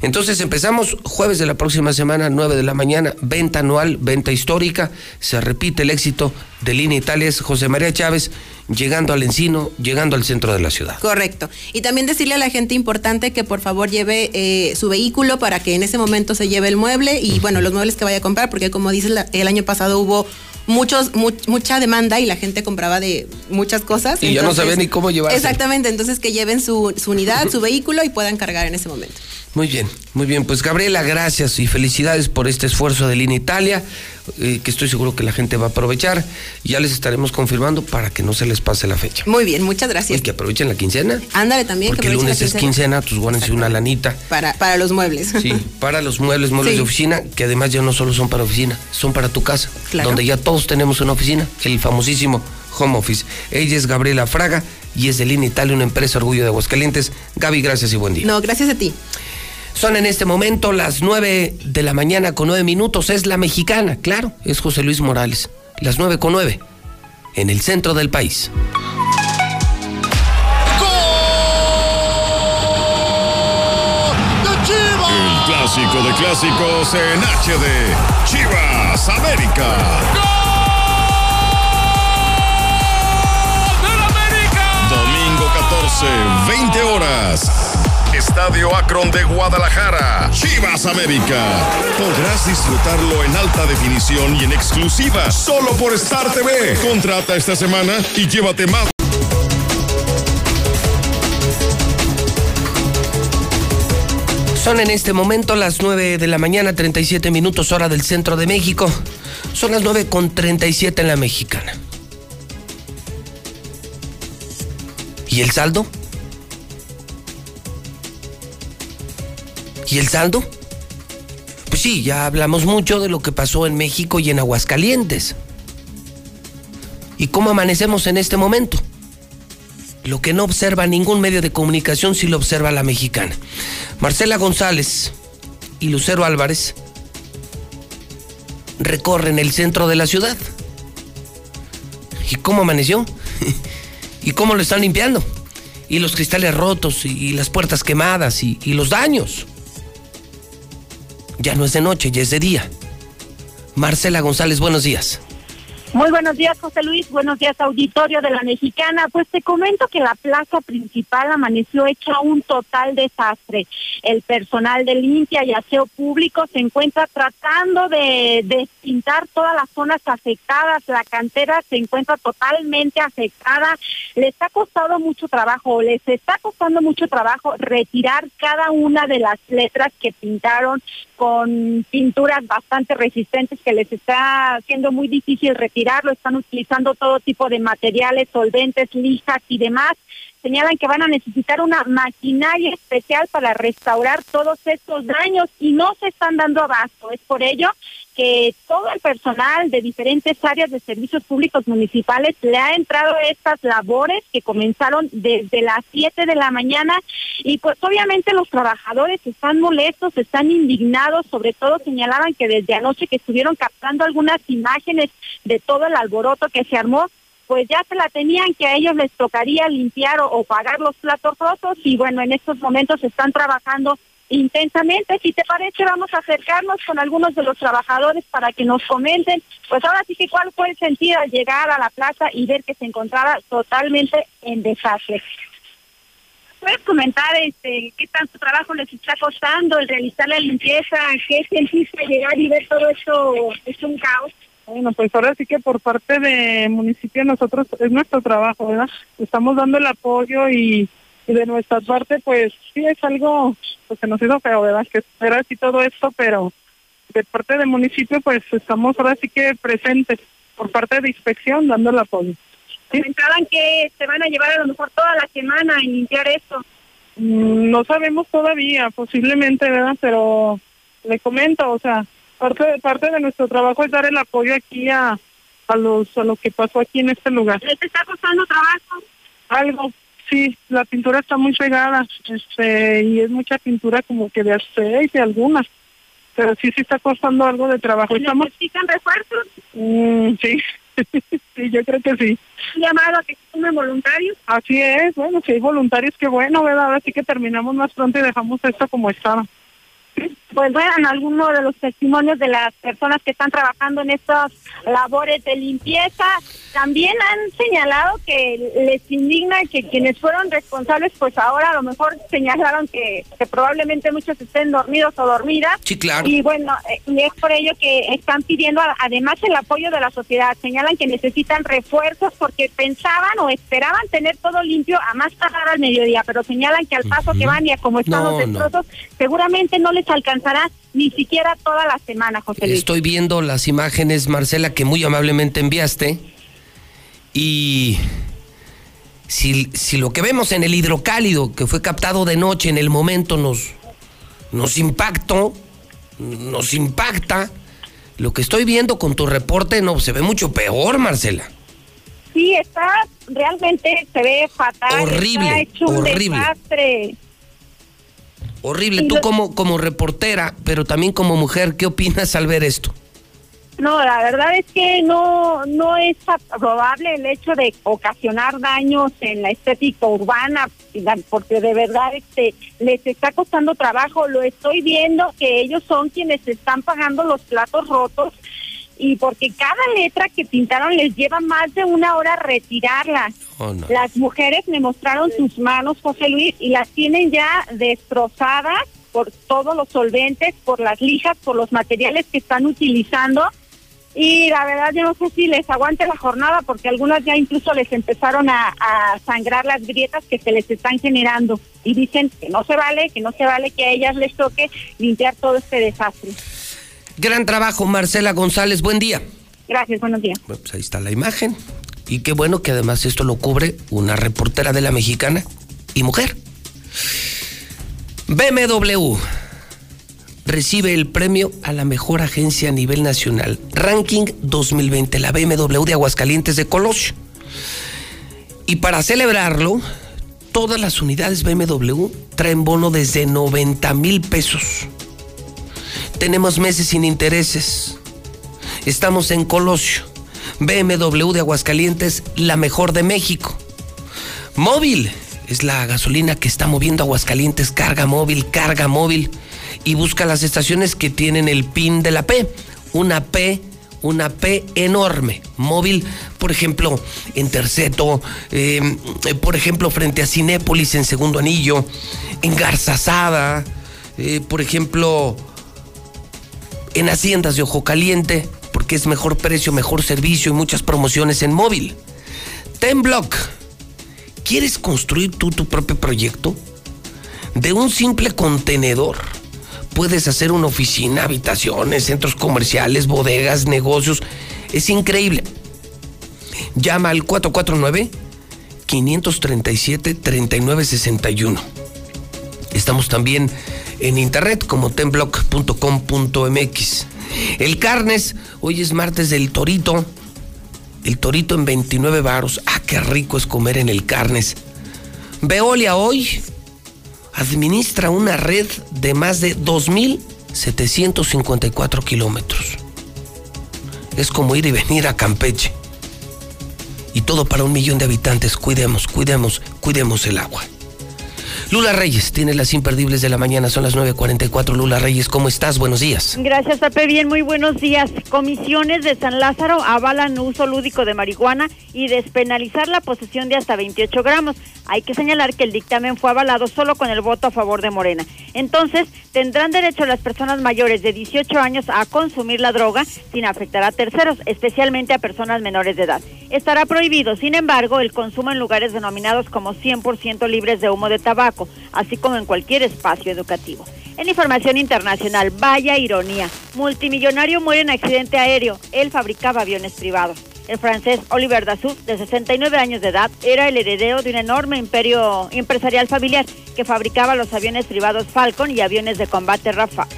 Entonces empezamos jueves de la próxima semana, 9 de la mañana, venta anual, venta histórica. Se repite el éxito de Línea Italia, es José María Chávez, llegando al Encino, llegando al centro de la ciudad. Correcto. Y también decirle a la gente importante que por favor lleve su vehículo para que en ese momento se lleve el mueble y, bueno, los muebles que vaya a comprar, porque como dices, el año pasado hubo mucha demanda y la gente compraba de muchas cosas. Y entonces, ya no sabía ni cómo llevarse. Exactamente, entonces que lleven su unidad, su vehículo, y puedan cargar en ese momento. Muy bien, muy bien. Pues Gabriela, gracias y felicidades por este esfuerzo de Línea Italia, que estoy seguro que la gente va a aprovechar. Ya les estaremos confirmando para que no se les pase la fecha. Muy bien, muchas gracias. Y que aprovechen la quincena. Ándale también. Porque el lunes es quincena, pues guárdense una lanita. Para los muebles. Sí, para los muebles sí, de oficina, que además ya no solo son para oficina, son para tu casa. Claro. Donde ya todos tenemos una oficina, el famosísimo home office. Ella es Gabriela Fraga y es de Línea Italia, una empresa orgullo de Aguascalientes. Gaby, gracias y buen día. No, gracias a ti. Son en este momento las 9:09 a.m. Es La Mexicana, claro, es José Luis Morales. Las 9:09 en el centro del país. ¡Gol de Chivas! El clásico de clásicos en HD. Chivas América. ¡Gol del América! Domingo 14, 20 horas. Estadio Akron de Guadalajara. Chivas América. Podrás disfrutarlo en alta definición y en exclusiva, solo por Star TV. Contrata esta semana y llévate más. Son en este momento las 9:37 a.m, hora del centro de México. Son las 9:37 en La Mexicana. ¿Y el saldo? ¿Y el saldo? Pues sí, ya hablamos mucho de lo que pasó en México y en Aguascalientes. ¿Y cómo amanecemos en este momento? Lo que no observa ningún medio de comunicación, sí lo observa La Mexicana. Marcela González y Lucero Álvarez recorren el centro de la ciudad. ¿Y cómo amaneció? ¿Y cómo lo están limpiando? Y los cristales rotos, y las puertas quemadas, y los daños. Ya no es de noche, ya es de día. Marcela González, buenos días. Muy buenos días, José Luis. Buenos días, auditorio de La Mexicana. Pues te comento que la plaza principal amaneció hecha un total desastre. El personal de limpia y aseo público se encuentra tratando de despintar todas las zonas afectadas. La cantera se encuentra totalmente afectada. Les está costando mucho trabajo retirar cada una de las letras que pintaron con pinturas bastante resistentes que les está haciendo muy difícil retirarlo. Están utilizando todo tipo de materiales, solventes, lijas y demás. Señalan que van a necesitar una maquinaria especial para restaurar todos estos daños y no se están dando abasto. Es por ello que todo el personal de diferentes áreas de servicios públicos municipales le ha entrado estas labores que comenzaron desde las 7 de la mañana y pues obviamente los trabajadores están molestos, están indignados, sobre todo señalaban que desde anoche que estuvieron captando algunas imágenes de todo el alboroto que se armó, pues ya se la tenían que a ellos les tocaría limpiar o pagar los platos rotos y bueno, en estos momentos están trabajando intensamente. Si te parece, vamos a acercarnos con algunos de los trabajadores para que nos comenten, pues ahora sí que cuál fue el sentido al llegar a la plaza y ver que se encontraba totalmente en desastre. ¿Puedes comentar qué tanto trabajo les está costando el realizar la limpieza? ¿Qué sentiste llegar y ver todo esto? Es un caos. Bueno, pues ahora sí que por parte del municipio nosotros es nuestro trabajo, ¿verdad? Estamos dando el apoyo y de nuestra parte, pues sí es algo pues, que nos hizo feo, ¿verdad? Que era así todo esto, pero de parte del municipio, pues estamos ahora sí que presentes por parte de inspección dando el apoyo. ¿Sí? Pensaban que se van a llevar a lo mejor toda la semana en limpiar esto. No sabemos todavía, posiblemente, ¿verdad? Pero le comento, o sea, parte de nuestro trabajo es dar el apoyo aquí a lo que pasó aquí en este lugar. ¿Les está costando trabajo? Algo, sí, la pintura está muy pegada, y es mucha pintura como que de aceite algunas. pero sí, sí está costando algo de trabajo. ¿Necesitan refuerzos? Sí. Sí, yo creo que sí. Llamado a que se sumen voluntarios. Así es, bueno, si hay voluntarios, qué bueno, ¿verdad? Ahora sí que terminamos más pronto y dejamos esto como estaba. Pues vean alguno de los testimonios de las personas que están trabajando en estas labores de limpieza. También han señalado que les indigna que quienes fueron responsables, pues ahora a lo mejor señalaron que probablemente muchos estén dormidos o dormidas. Sí, claro. Y bueno, y es por ello que están pidiendo además el apoyo de la sociedad. Señalan que necesitan refuerzos porque pensaban o esperaban tener todo limpio a más tardar al mediodía, pero señalan que al paso que van y a como están los destrozos, seguramente no les alcanzará ni siquiera toda la semana, José Luis. Estoy viendo las imágenes, Marcela, que muy amablemente enviaste, y si lo que vemos en el Hidrocálido, que fue captado de noche, en el momento nos impacta, lo que estoy viendo con tu reporte, no, se ve mucho peor, Marcela. Sí, realmente se ve fatal. Horrible, está hecho un desastre. Horrible. Tú como reportera, pero también como mujer, ¿qué opinas al ver esto? No, la verdad es que no es probable el hecho de ocasionar daños en la estética urbana, porque de verdad les está costando trabajo. Lo estoy viendo que ellos son quienes están pagando los platos rotos, y porque cada letra que pintaron les lleva más de una hora retirarla. Oh, no. Las mujeres me mostraron sus manos, José Luis, y las tienen ya destrozadas por todos los solventes, por las lijas, por los materiales que están utilizando. Y la verdad yo no sé si les aguante la jornada, porque algunas ya incluso les empezaron a sangrar las grietas que se les están generando. Y dicen que no se vale que a ellas les toque limpiar todo este desastre. Gran trabajo, Marcela González, buen día. Gracias, buenos días. Bueno, pues ahí está la imagen, y qué bueno que además esto lo cubre una reportera de La Mexicana y mujer. BMW recibe el premio a la mejor agencia a nivel nacional, ranking 2020, la BMW de Aguascalientes de Colosio. Y para celebrarlo, todas las unidades BMW traen bono desde 90,000 pesos. Tenemos meses sin intereses. Estamos en Colosio. BMW de Aguascalientes, la mejor de México. Móvil es la gasolina que está moviendo Aguascalientes. Carga móvil. Y busca las estaciones que tienen el PIN de la P. Una P enorme. Móvil, por ejemplo, en Terceto, por ejemplo, frente a Cinépolis, en Segundo Anillo, en Garzazada, por ejemplo, en Haciendas de Ojo Caliente, porque es mejor precio, mejor servicio y muchas promociones en móvil. TenBlock. ¿Quieres construir tú tu propio proyecto? De un simple contenedor puedes hacer una oficina, habitaciones, centros comerciales, bodegas, negocios. Es increíble. Llama al 449-537-3961. Estamos también en internet como tenblock.com.mx. El carnes, hoy es martes del torito. El torito en 29 baros. Ah, qué rico es comer en el carnes. Veolia hoy administra una red de más de 2,754 kilómetros. Es como ir y venir a Campeche. Y todo para 1,000,000 de habitantes. Cuidemos el agua. Lula Reyes tiene las imperdibles de la mañana, son las 9:44. Lula Reyes, ¿cómo estás? Buenos días. Gracias, Pepe. Bien, muy buenos días. Comisiones de San Lázaro avalan uso lúdico de marihuana y despenalizar la posesión de hasta 28 gramos. Hay que señalar que el dictamen fue avalado solo con el voto a favor de Morena. Entonces, tendrán derecho las personas mayores de 18 años a consumir la droga sin afectar a terceros, especialmente a personas menores de edad. Estará prohibido, sin embargo, el consumo en lugares denominados como 100% libres de humo de tabaco, así como en cualquier espacio educativo. En información internacional, vaya ironía, multimillonario muere en accidente aéreo, él fabricaba aviones privados. El francés Olivier Dassault, de 69 años de edad, era el heredero de un enorme imperio empresarial familiar que fabricaba los aviones privados Falcon y aviones de combate Rafale.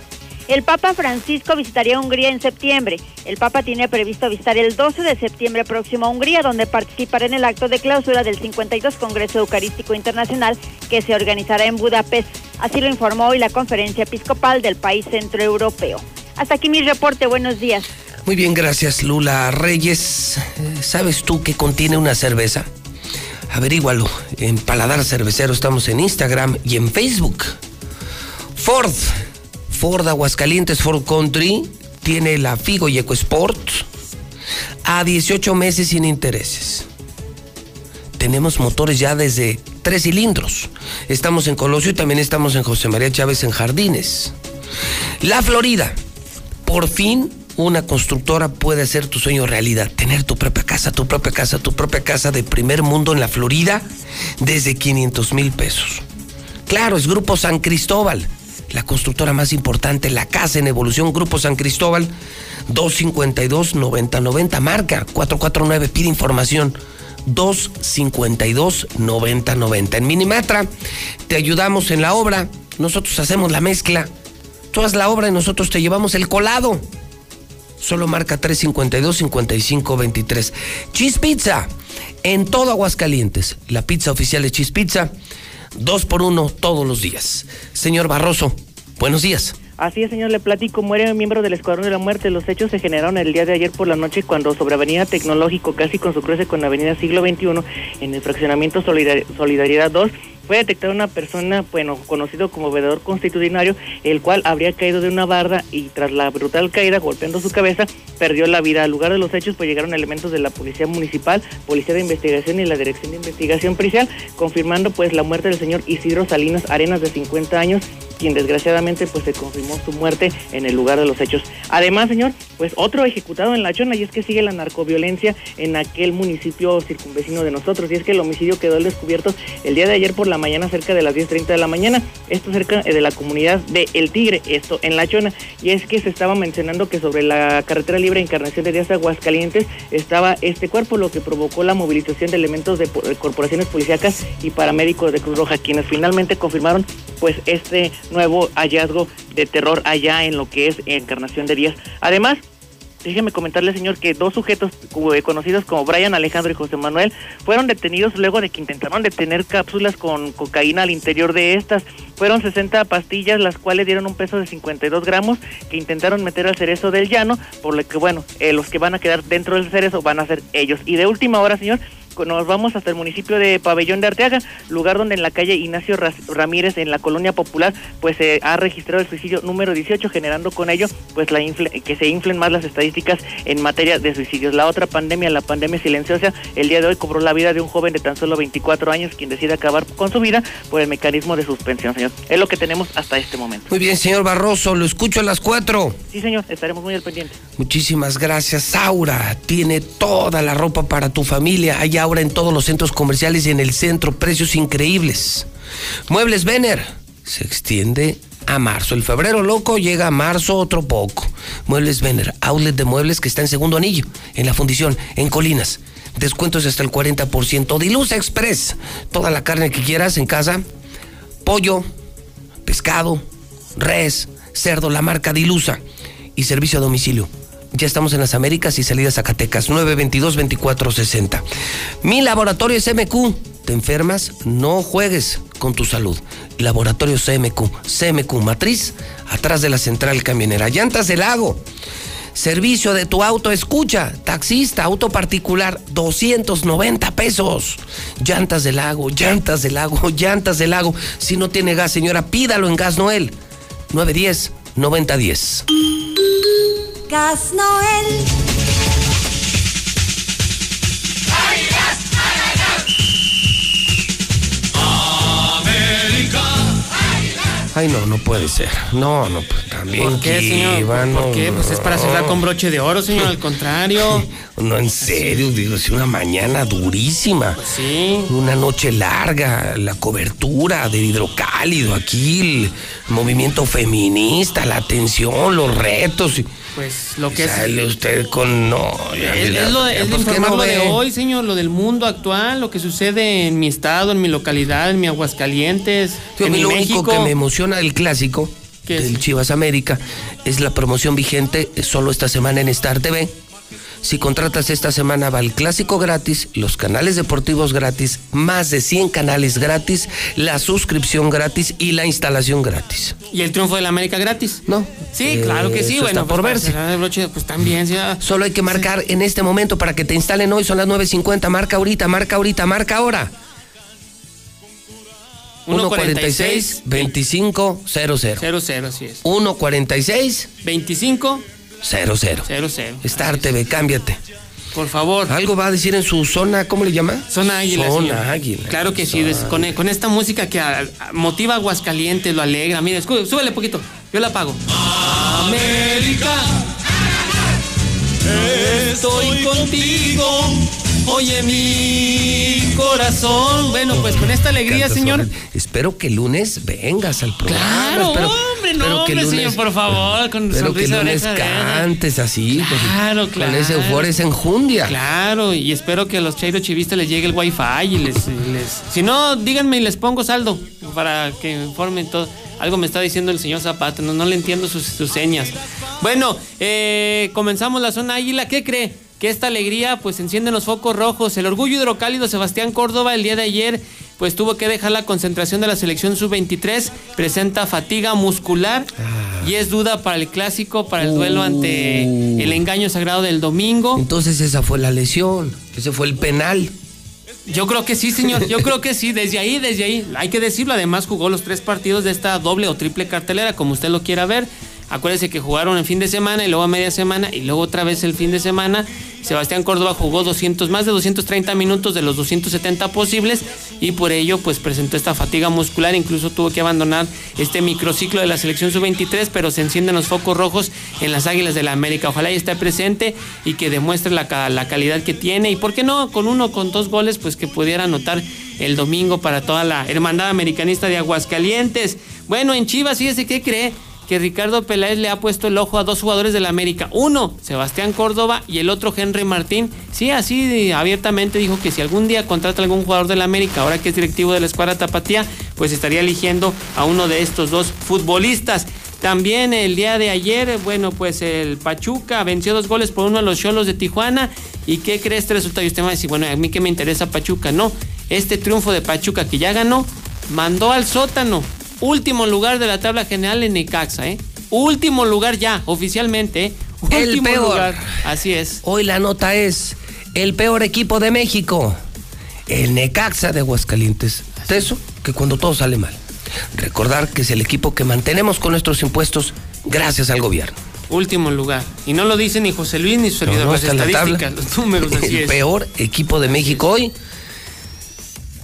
El Papa Francisco visitaría Hungría en septiembre. El Papa tiene previsto visitar el 12 de septiembre próximo a Hungría, donde participará en el acto de clausura del 52 Congreso Eucarístico Internacional que se organizará en Budapest. Así lo informó hoy la Conferencia Episcopal del país centroeuropeo. Hasta aquí mi reporte, buenos días. Muy bien, gracias Lula Reyes. ¿Sabes tú qué contiene una cerveza? Averígualo. En Paladar Cervecero estamos en Instagram y en Facebook. Ford Aguascalientes, Ford Country, tiene la Figo y EcoSport a 18 meses sin intereses. Tenemos motores ya desde 3 cilindros. Estamos en Colosio y también estamos en José María Chávez en Jardines. La Florida, por fin una constructora puede hacer tu sueño realidad, tener tu propia casa de primer mundo en la Florida desde $500,000. Claro, es Grupo San Cristóbal, la constructora más importante, la casa en evolución, Grupo San Cristóbal, 252-9090, marca 449, pide información, 252-9090. En Minimatra te ayudamos en la obra, nosotros hacemos la mezcla, tú haz la obra y nosotros te llevamos el colado. Solo marca 352-5523. Chispizza, en todo Aguascalientes. La pizza oficial de Chispizza, 2x1 todos los días. Señor Barroso, buenos días. Así es, señor, le platico, muere un miembro del Escuadrón de la Muerte. Los hechos se generaron el día de ayer por la noche cuando sobre Avenida Tecnológico, casi con su cruce con la Avenida Siglo XXI, en el fraccionamiento Solidaridad 2, fue detectada una persona, conocido como vendedor constitucionario, el cual habría caído de una barda y tras la brutal caída, golpeando su cabeza, perdió la vida. Al lugar de los hechos, llegaron elementos de la Policía Municipal, Policía de Investigación y la Dirección de Investigación Pericial, confirmando, la muerte del señor Isidro Salinas Arenas, de 50 años, quien desgraciadamente, se confirmó su muerte en el lugar de los hechos. Además, señor, otro ejecutado en La Chona, y es que sigue la narcoviolencia en aquel municipio circunvecino de nosotros, y es que el homicidio quedó al descubierto el día de ayer por la mañana, cerca de las 10:30 de la mañana, esto cerca de la comunidad de El Tigre, esto en La Chona, y es que se estaba mencionando que sobre la carretera libre Encarnación de Díaz Aguascalientes estaba este cuerpo, lo que provocó la movilización de elementos de corporaciones policíacas y paramédicos de Cruz Roja, quienes finalmente confirmaron este nuevo hallazgo de terror allá en lo que es Encarnación de Díaz. Además, déjeme comentarle, señor, que dos sujetos conocidos como Brian, Alejandro y José Manuel fueron detenidos luego de que intentaron detener cápsulas con cocaína al interior de estas. Fueron 60 pastillas, las cuales dieron un peso de 52 gramos que intentaron meter al Cerezo del Llano, por lo que, los que van a quedar dentro del Cerezo van a ser ellos. Y de última hora, señor, nos vamos hasta el municipio de Pabellón de Arteaga, lugar donde en la calle Ignacio Ramírez, en la colonia popular, se ha registrado el suicidio número 18, generando con ello que se inflen más las estadísticas en materia de suicidios. La otra pandemia, la pandemia silenciosa, el día de hoy cobró la vida de un joven de tan solo 24 años, quien decide acabar con su vida por el mecanismo de suspensión, señor. Es lo que tenemos hasta este momento. Muy bien, señor Barroso, lo escucho a las 4. Sí, señor, estaremos muy al pendiente. Muchísimas gracias, Aura. Tiene toda la ropa para tu familia. Allá ahora en todos los centros comerciales y en el centro, precios increíbles. Muebles Vener se extiende a marzo. El febrero loco llega a marzo otro poco. Muebles Vener, outlet de muebles que está en Segundo Anillo, en la Fundición, en Colinas. Descuentos hasta el 40%. Dilusa Express, toda la carne que quieras en casa. Pollo, pescado, res, cerdo, la marca Dilusa. Y servicio a domicilio. Ya estamos en las Américas y salidas Zacatecas, 922-2460. Mi laboratorio CMQ. ¿Te enfermas? No juegues con tu salud. Laboratorio CMQ, matriz, atrás de la central camionera. Llantas del Lago. Servicio de tu auto, escucha, taxista, auto particular, $290. Llantas del Lago. Si no tiene gas, señora, pídalo en Gas Noel, 910-9010. Gas Noel. ¡Ay, gas! ¡Ay, gas! ¡América! ¡Ay, gas! Ay, no puede ser. No, también. ¿Por qué, señor? ¿Por qué? Pues es para cerrar con broche de oro, señor, al contrario. No, en serio, digo, es una mañana durísima. Pues sí. Una noche larga, la cobertura del Hidrocálido, aquí el movimiento feminista, la atención, los retos. Pues lo que sale es usted con lo de hoy, señor, lo del mundo actual, lo que sucede en mi estado, en mi localidad, en mi Aguascalientes, en mi México. Lo único que me emociona del clásico Así es. Del Chivas América. Es la promoción vigente solo esta semana en Star TV. Si contratas esta semana, va el clásico gratis, los canales deportivos gratis, más de 100 canales gratis, la suscripción gratis y la instalación gratis. ¿Y el triunfo de la América gratis? No. Sí, claro que sí. Eso bueno, está por verse. Pues también. Sí, solo hay que marcar en este momento para que te instalen hoy. Son las 9:50. Marca ahorita, marca ahorita, marca ahora. 146-2500. Así es. 146-2500. 00. Star TV, cámbiate. Por favor. Algo va a decir en su zona, ¿cómo le llama? Zona Águila. Zona señor. Águila. Claro que zona. Sí, con esta música que motiva a Aguascalientes, lo alegra. Mira, súbele poquito, yo la apago. América, estoy contigo, oye mi corazón. Bueno, pues con esta alegría, señor. Espero que el lunes vengas al programa. Claro, hombre, no, hombre, lunes, señor, por favor, con espero que el lunes cantes así. Claro, pues, claro. Con ese euforia, esa enjundia. Claro, y espero que a los chairos chivistas les llegue el wifi y les... Si no, díganme y les pongo saldo para que informen todo. Algo me está diciendo el señor Zapata, no le entiendo sus señas. Bueno, comenzamos la zona águila. ¿Qué cree? Que esta alegría pues encienden los focos rojos. El orgullo hidrocálido Sebastián Córdoba el día de ayer pues tuvo que dejar la concentración de la selección sub-23, presenta fatiga muscular y es duda para el clásico, para el duelo ante el engaño sagrado del domingo. Entonces esa fue la lesión, ese fue el penal. Yo creo que sí, señor, yo creo que sí, desde ahí, hay que decirlo, además jugó los 3 partidos de esta doble o triple cartelera, como usted lo quiera ver. Acuérdense que jugaron el fin de semana y luego a media semana y luego otra vez el fin de semana. Sebastián Córdoba jugó más de 230 minutos de los 270 posibles y por ello pues presentó esta fatiga muscular. Incluso tuvo que abandonar este microciclo de la selección sub-23, pero se encienden los focos rojos en las Águilas de la América. Ojalá y esté presente y que demuestre la calidad que tiene y por qué no con 1 o con 2 goles pues que pudiera anotar el domingo para toda la hermandad americanista de Aguascalientes. Bueno, en Chivas, fíjese qué cree. Que Ricardo Peláez le ha puesto el ojo a 2 jugadores de la América. Uno, Sebastián Córdoba, y el otro, Henry Martín. Sí, así abiertamente dijo que si algún día contrata algún jugador de la América, ahora que es directivo de la escuadra tapatía, pues estaría eligiendo a uno de estos 2 futbolistas. También el día de ayer, bueno, pues el Pachuca venció 2 goles por 1 a los Xolos de Tijuana. ¿Y qué cree este resultado? Y usted me va a decir, bueno, a mí que me interesa Pachuca. No, este triunfo de Pachuca que ya ganó, mandó al sótano. Último lugar de la tabla general en Necaxa, Último lugar ya, oficialmente, Último el peor lugar. Así es. Hoy la nota es el peor equipo de México, el Necaxa de Aguascalientes. De eso, que cuando todo sale mal. Recordar que es el equipo que mantenemos con nuestros impuestos gracias al gobierno. Último lugar. Y no lo dice ni José Luis ni su servidor. No, las estadísticas, los números, así es. El peor equipo de México hoy.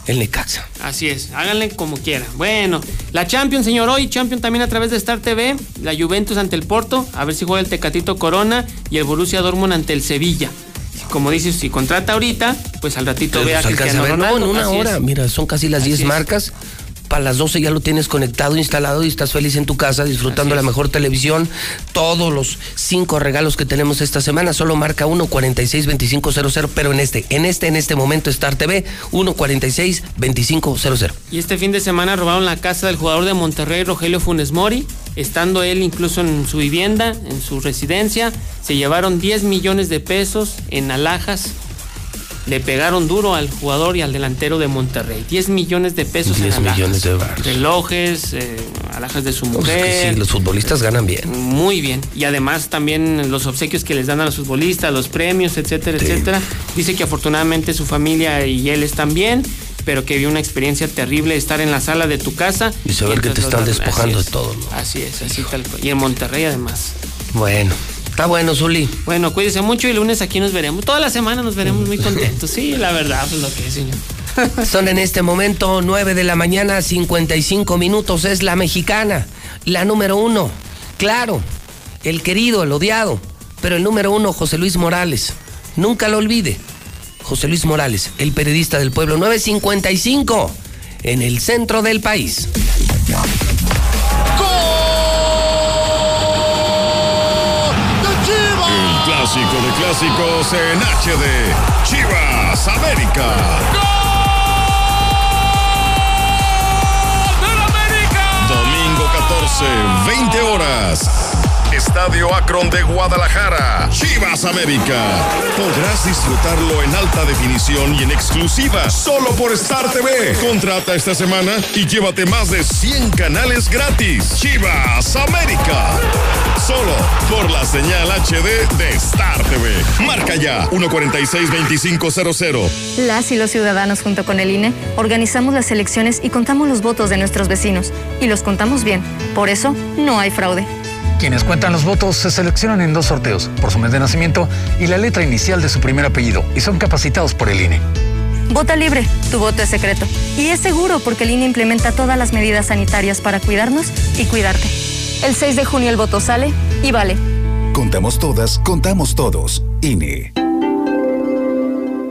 El Necaxa. Así es, háganle como quieran. Bueno, la Champions, señor, hoy Champions también a través de Star TV, la Juventus ante el Porto, a ver si juega el Tecatito Corona y el Borussia Dortmund ante el Sevilla. Como dices, si contrata ahorita, pues al ratito vea que Cristiano Ronaldo. No, en una hora, mira, son casi las 10 marcas. Para las 12 ya lo tienes conectado, instalado y estás feliz en tu casa disfrutando la mejor televisión. Todos los 5 regalos que tenemos esta semana, solo marca 146-2500, pero en este momento Star TV 146-2500. Y este fin de semana robaron la casa del jugador de Monterrey, Rogelio Funes Mori, estando él incluso en su vivienda, en su residencia. Se llevaron 10 millones de pesos en alhajas. Le pegaron duro al jugador y al delantero de Monterrey. 10 millones de pesos en alhajas. 10 millones de barras. Relojes, alhajas de su mujer. Es que sí, los futbolistas ganan bien. Muy bien. Y además también los obsequios que les dan a los futbolistas, los premios, etcétera, etcétera. Dice que afortunadamente su familia y él están bien, pero que vio una experiencia terrible estar en la sala de tu casa. Y saber que te están despojando de todo, ¿no? Así es, así tal cual. Y en Monterrey además. Bueno. Está bueno, Zuli. Bueno, cuídese mucho y el lunes aquí nos veremos. Toda la semana nos veremos muy contentos. Sí, la verdad, pues lo que es, señor. Son en este momento 9:55 a.m. Es La Mexicana, la número 1. Claro, el querido, el odiado, pero el número 1, José Luis Morales. Nunca lo olvide. José Luis Morales, el periodista del pueblo. 9:55 en el centro del país. Clásico de clásicos en HD, Chivas América. ¡Gol del América! Domingo 14 14, 20 horas. Estadio Akron de Guadalajara, Chivas América. Podrás disfrutarlo en alta definición y en exclusiva, solo por Star TV. Contrata esta semana y llévate más de 100 canales gratis. Chivas América, solo por la señal HD de Star TV. Marca ya, 146-2500. Las y los ciudadanos junto con el INE organizamos las elecciones y contamos los votos de nuestros vecinos. Y los contamos bien, por eso no hay fraude. Quienes cuentan los votos se seleccionan en 2 sorteos, por su mes de nacimiento y la letra inicial de su primer apellido, y son capacitados por el INE. Vota libre, tu voto es secreto. Y es seguro porque el INE implementa todas las medidas sanitarias para cuidarnos y cuidarte. El 6 de junio el voto sale y vale. Contamos todas, contamos todos. INE.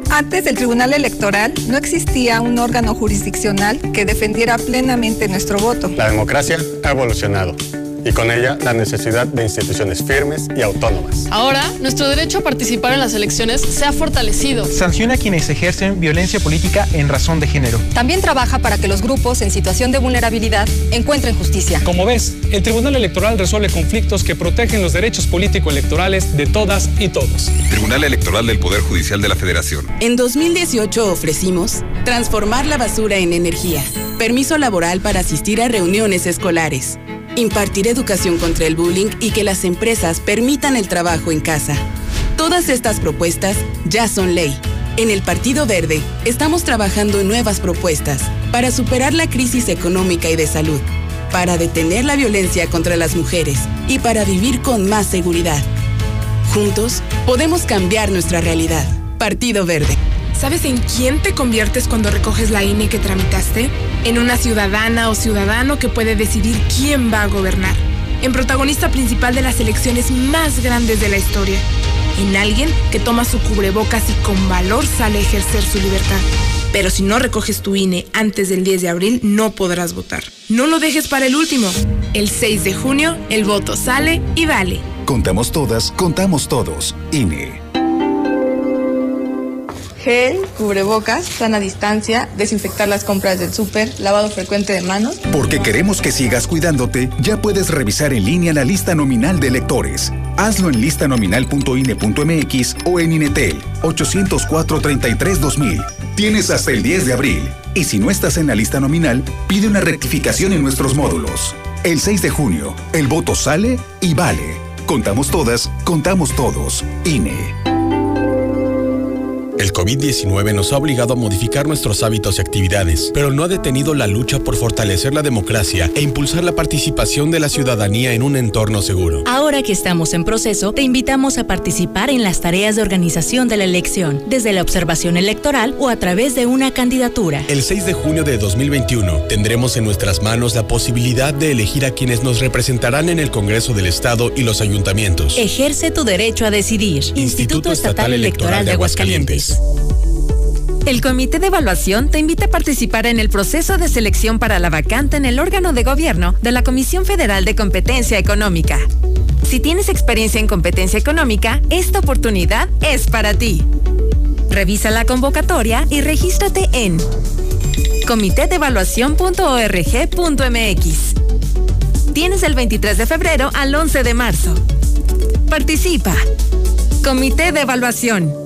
Antes del Tribunal Electoral no existía un órgano jurisdiccional que defendiera plenamente nuestro voto. La democracia ha evolucionado. Y con ella, la necesidad de instituciones firmes y autónomas. Ahora, nuestro derecho a participar en las elecciones se ha fortalecido. Sanciona a quienes ejercen violencia política en razón de género. También trabaja para que los grupos en situación de vulnerabilidad encuentren justicia. Como ves, el Tribunal Electoral resuelve conflictos que protegen los derechos político-electorales de todas y todos. Tribunal Electoral del Poder Judicial de la Federación. En 2018 ofrecimos transformar la basura en energía, permiso laboral para asistir a reuniones escolares, impartir educación contra el bullying y que las empresas permitan el trabajo en casa. Todas estas propuestas ya son ley. En el Partido Verde estamos trabajando en nuevas propuestas para superar la crisis económica y de salud, para detener la violencia contra las mujeres y para vivir con más seguridad. Juntos podemos cambiar nuestra realidad. Partido Verde. ¿Sabes en quién te conviertes cuando recoges la INE que tramitaste? En una ciudadana o ciudadano que puede decidir quién va a gobernar. En protagonista principal de las elecciones más grandes de la historia. En alguien que toma su cubrebocas y con valor sale a ejercer su libertad. Pero si no recoges tu INE antes del 10 de abril, no podrás votar. No lo dejes para el último. El 6 de junio, el voto sale y vale. Contamos todas, contamos todos. INE. Gel, cubrebocas, sana distancia, desinfectar las compras del súper, lavado frecuente de manos. Porque queremos que sigas cuidándote, ya puedes revisar en línea la lista nominal de electores. Hazlo en listanominal.ine.mx o en Inetel 804-33-2000. Tienes hasta el 10 de abril. Y si no estás en la lista nominal, pide una rectificación en nuestros módulos. El 6 de junio, el voto sale y vale. Contamos todas, contamos todos. INE. El COVID-19 nos ha obligado a modificar nuestros hábitos y actividades, pero no ha detenido la lucha por fortalecer la democracia e impulsar la participación de la ciudadanía en un entorno seguro. Ahora que estamos en proceso, te invitamos a participar en las tareas de organización de la elección, desde la observación electoral o a través de una candidatura. El 6 de junio de 2021 tendremos en nuestras manos la posibilidad de elegir a quienes nos representarán en el Congreso del Estado y los ayuntamientos. Ejerce tu derecho a decidir. Instituto Estatal Electoral de Aguascalientes. El Comité de Evaluación te invita a participar en el proceso de selección para la vacante en el órgano de gobierno de la Comisión Federal de Competencia Económica. Si tienes experiencia en competencia económica, esta oportunidad es para ti. Revisa la convocatoria y regístrate en comitedevaluacion.org.mx. Tienes el 23 de febrero al 11 de marzo. Participa. Comité de Evaluación.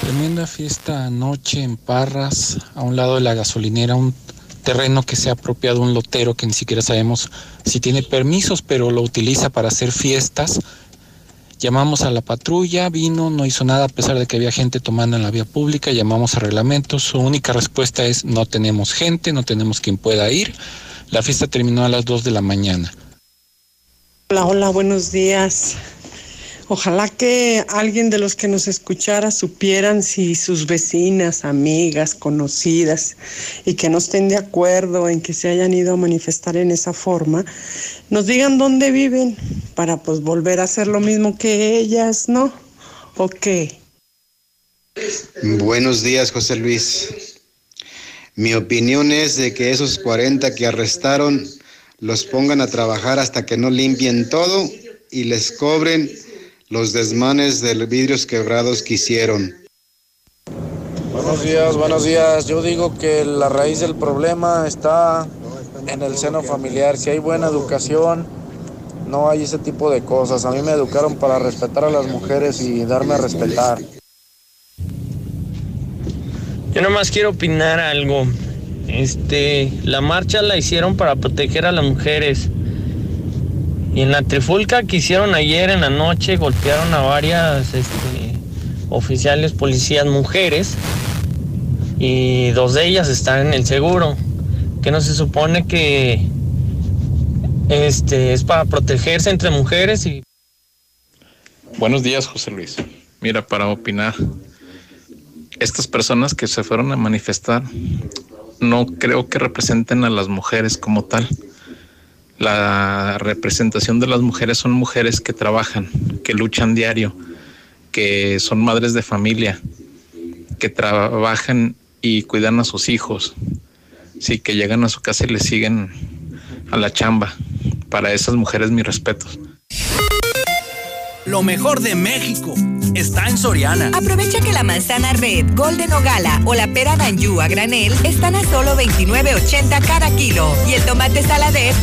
Tremenda fiesta anoche en Parras, a un lado de la gasolinera, un terreno que se ha apropiado un lotero que ni siquiera sabemos si tiene permisos, pero lo utiliza para hacer fiestas. Llamamos a la patrulla, vino, no hizo nada a pesar de que había gente tomando en la vía pública, llamamos a reglamentos, su única respuesta es no tenemos gente, no tenemos quien pueda ir. La fiesta terminó a las 2 de la mañana. Hola, buenos días. Ojalá que alguien de los que nos escuchara supieran si sus vecinas, amigas, conocidas y que no estén de acuerdo en que se hayan ido a manifestar en esa forma, nos digan dónde viven para pues volver a hacer lo mismo que ellas, ¿no? ¿O qué? Buenos días, José Luis. Mi opinión es de que esos 40 que arrestaron los pongan a trabajar hasta que no limpien todo y les cobren los desmanes de vidrios quebrados que hicieron. Buenos días. Yo digo que la raíz del problema está en el seno familiar. Si hay buena educación, no hay ese tipo de cosas. A mí me educaron para respetar a las mujeres y darme a respetar. Yo nomás quiero opinar algo. La marcha la hicieron para proteger a las mujeres. Y en la trifulca que hicieron ayer en la noche golpearon a varias oficiales, policías, mujeres, y dos de ellas están en el seguro. Que no se supone que es para protegerse entre mujeres y... Buenos días, José Luis. Mira, para opinar, estas personas que se fueron a manifestar no creo que representen a las mujeres como tal. La representación de las mujeres son mujeres que trabajan, que luchan diario, que son madres de familia, que trabajan y cuidan a sus hijos. Sí, que llegan a su casa y le siguen a la chamba. Para esas mujeres, mis respetos. Lo mejor de México está en Soriana. Aprovecha que la manzana Red, Golden o Gala o la pera Danju a granel están a solo $29.80 cada kilo. Y el tomate Saladez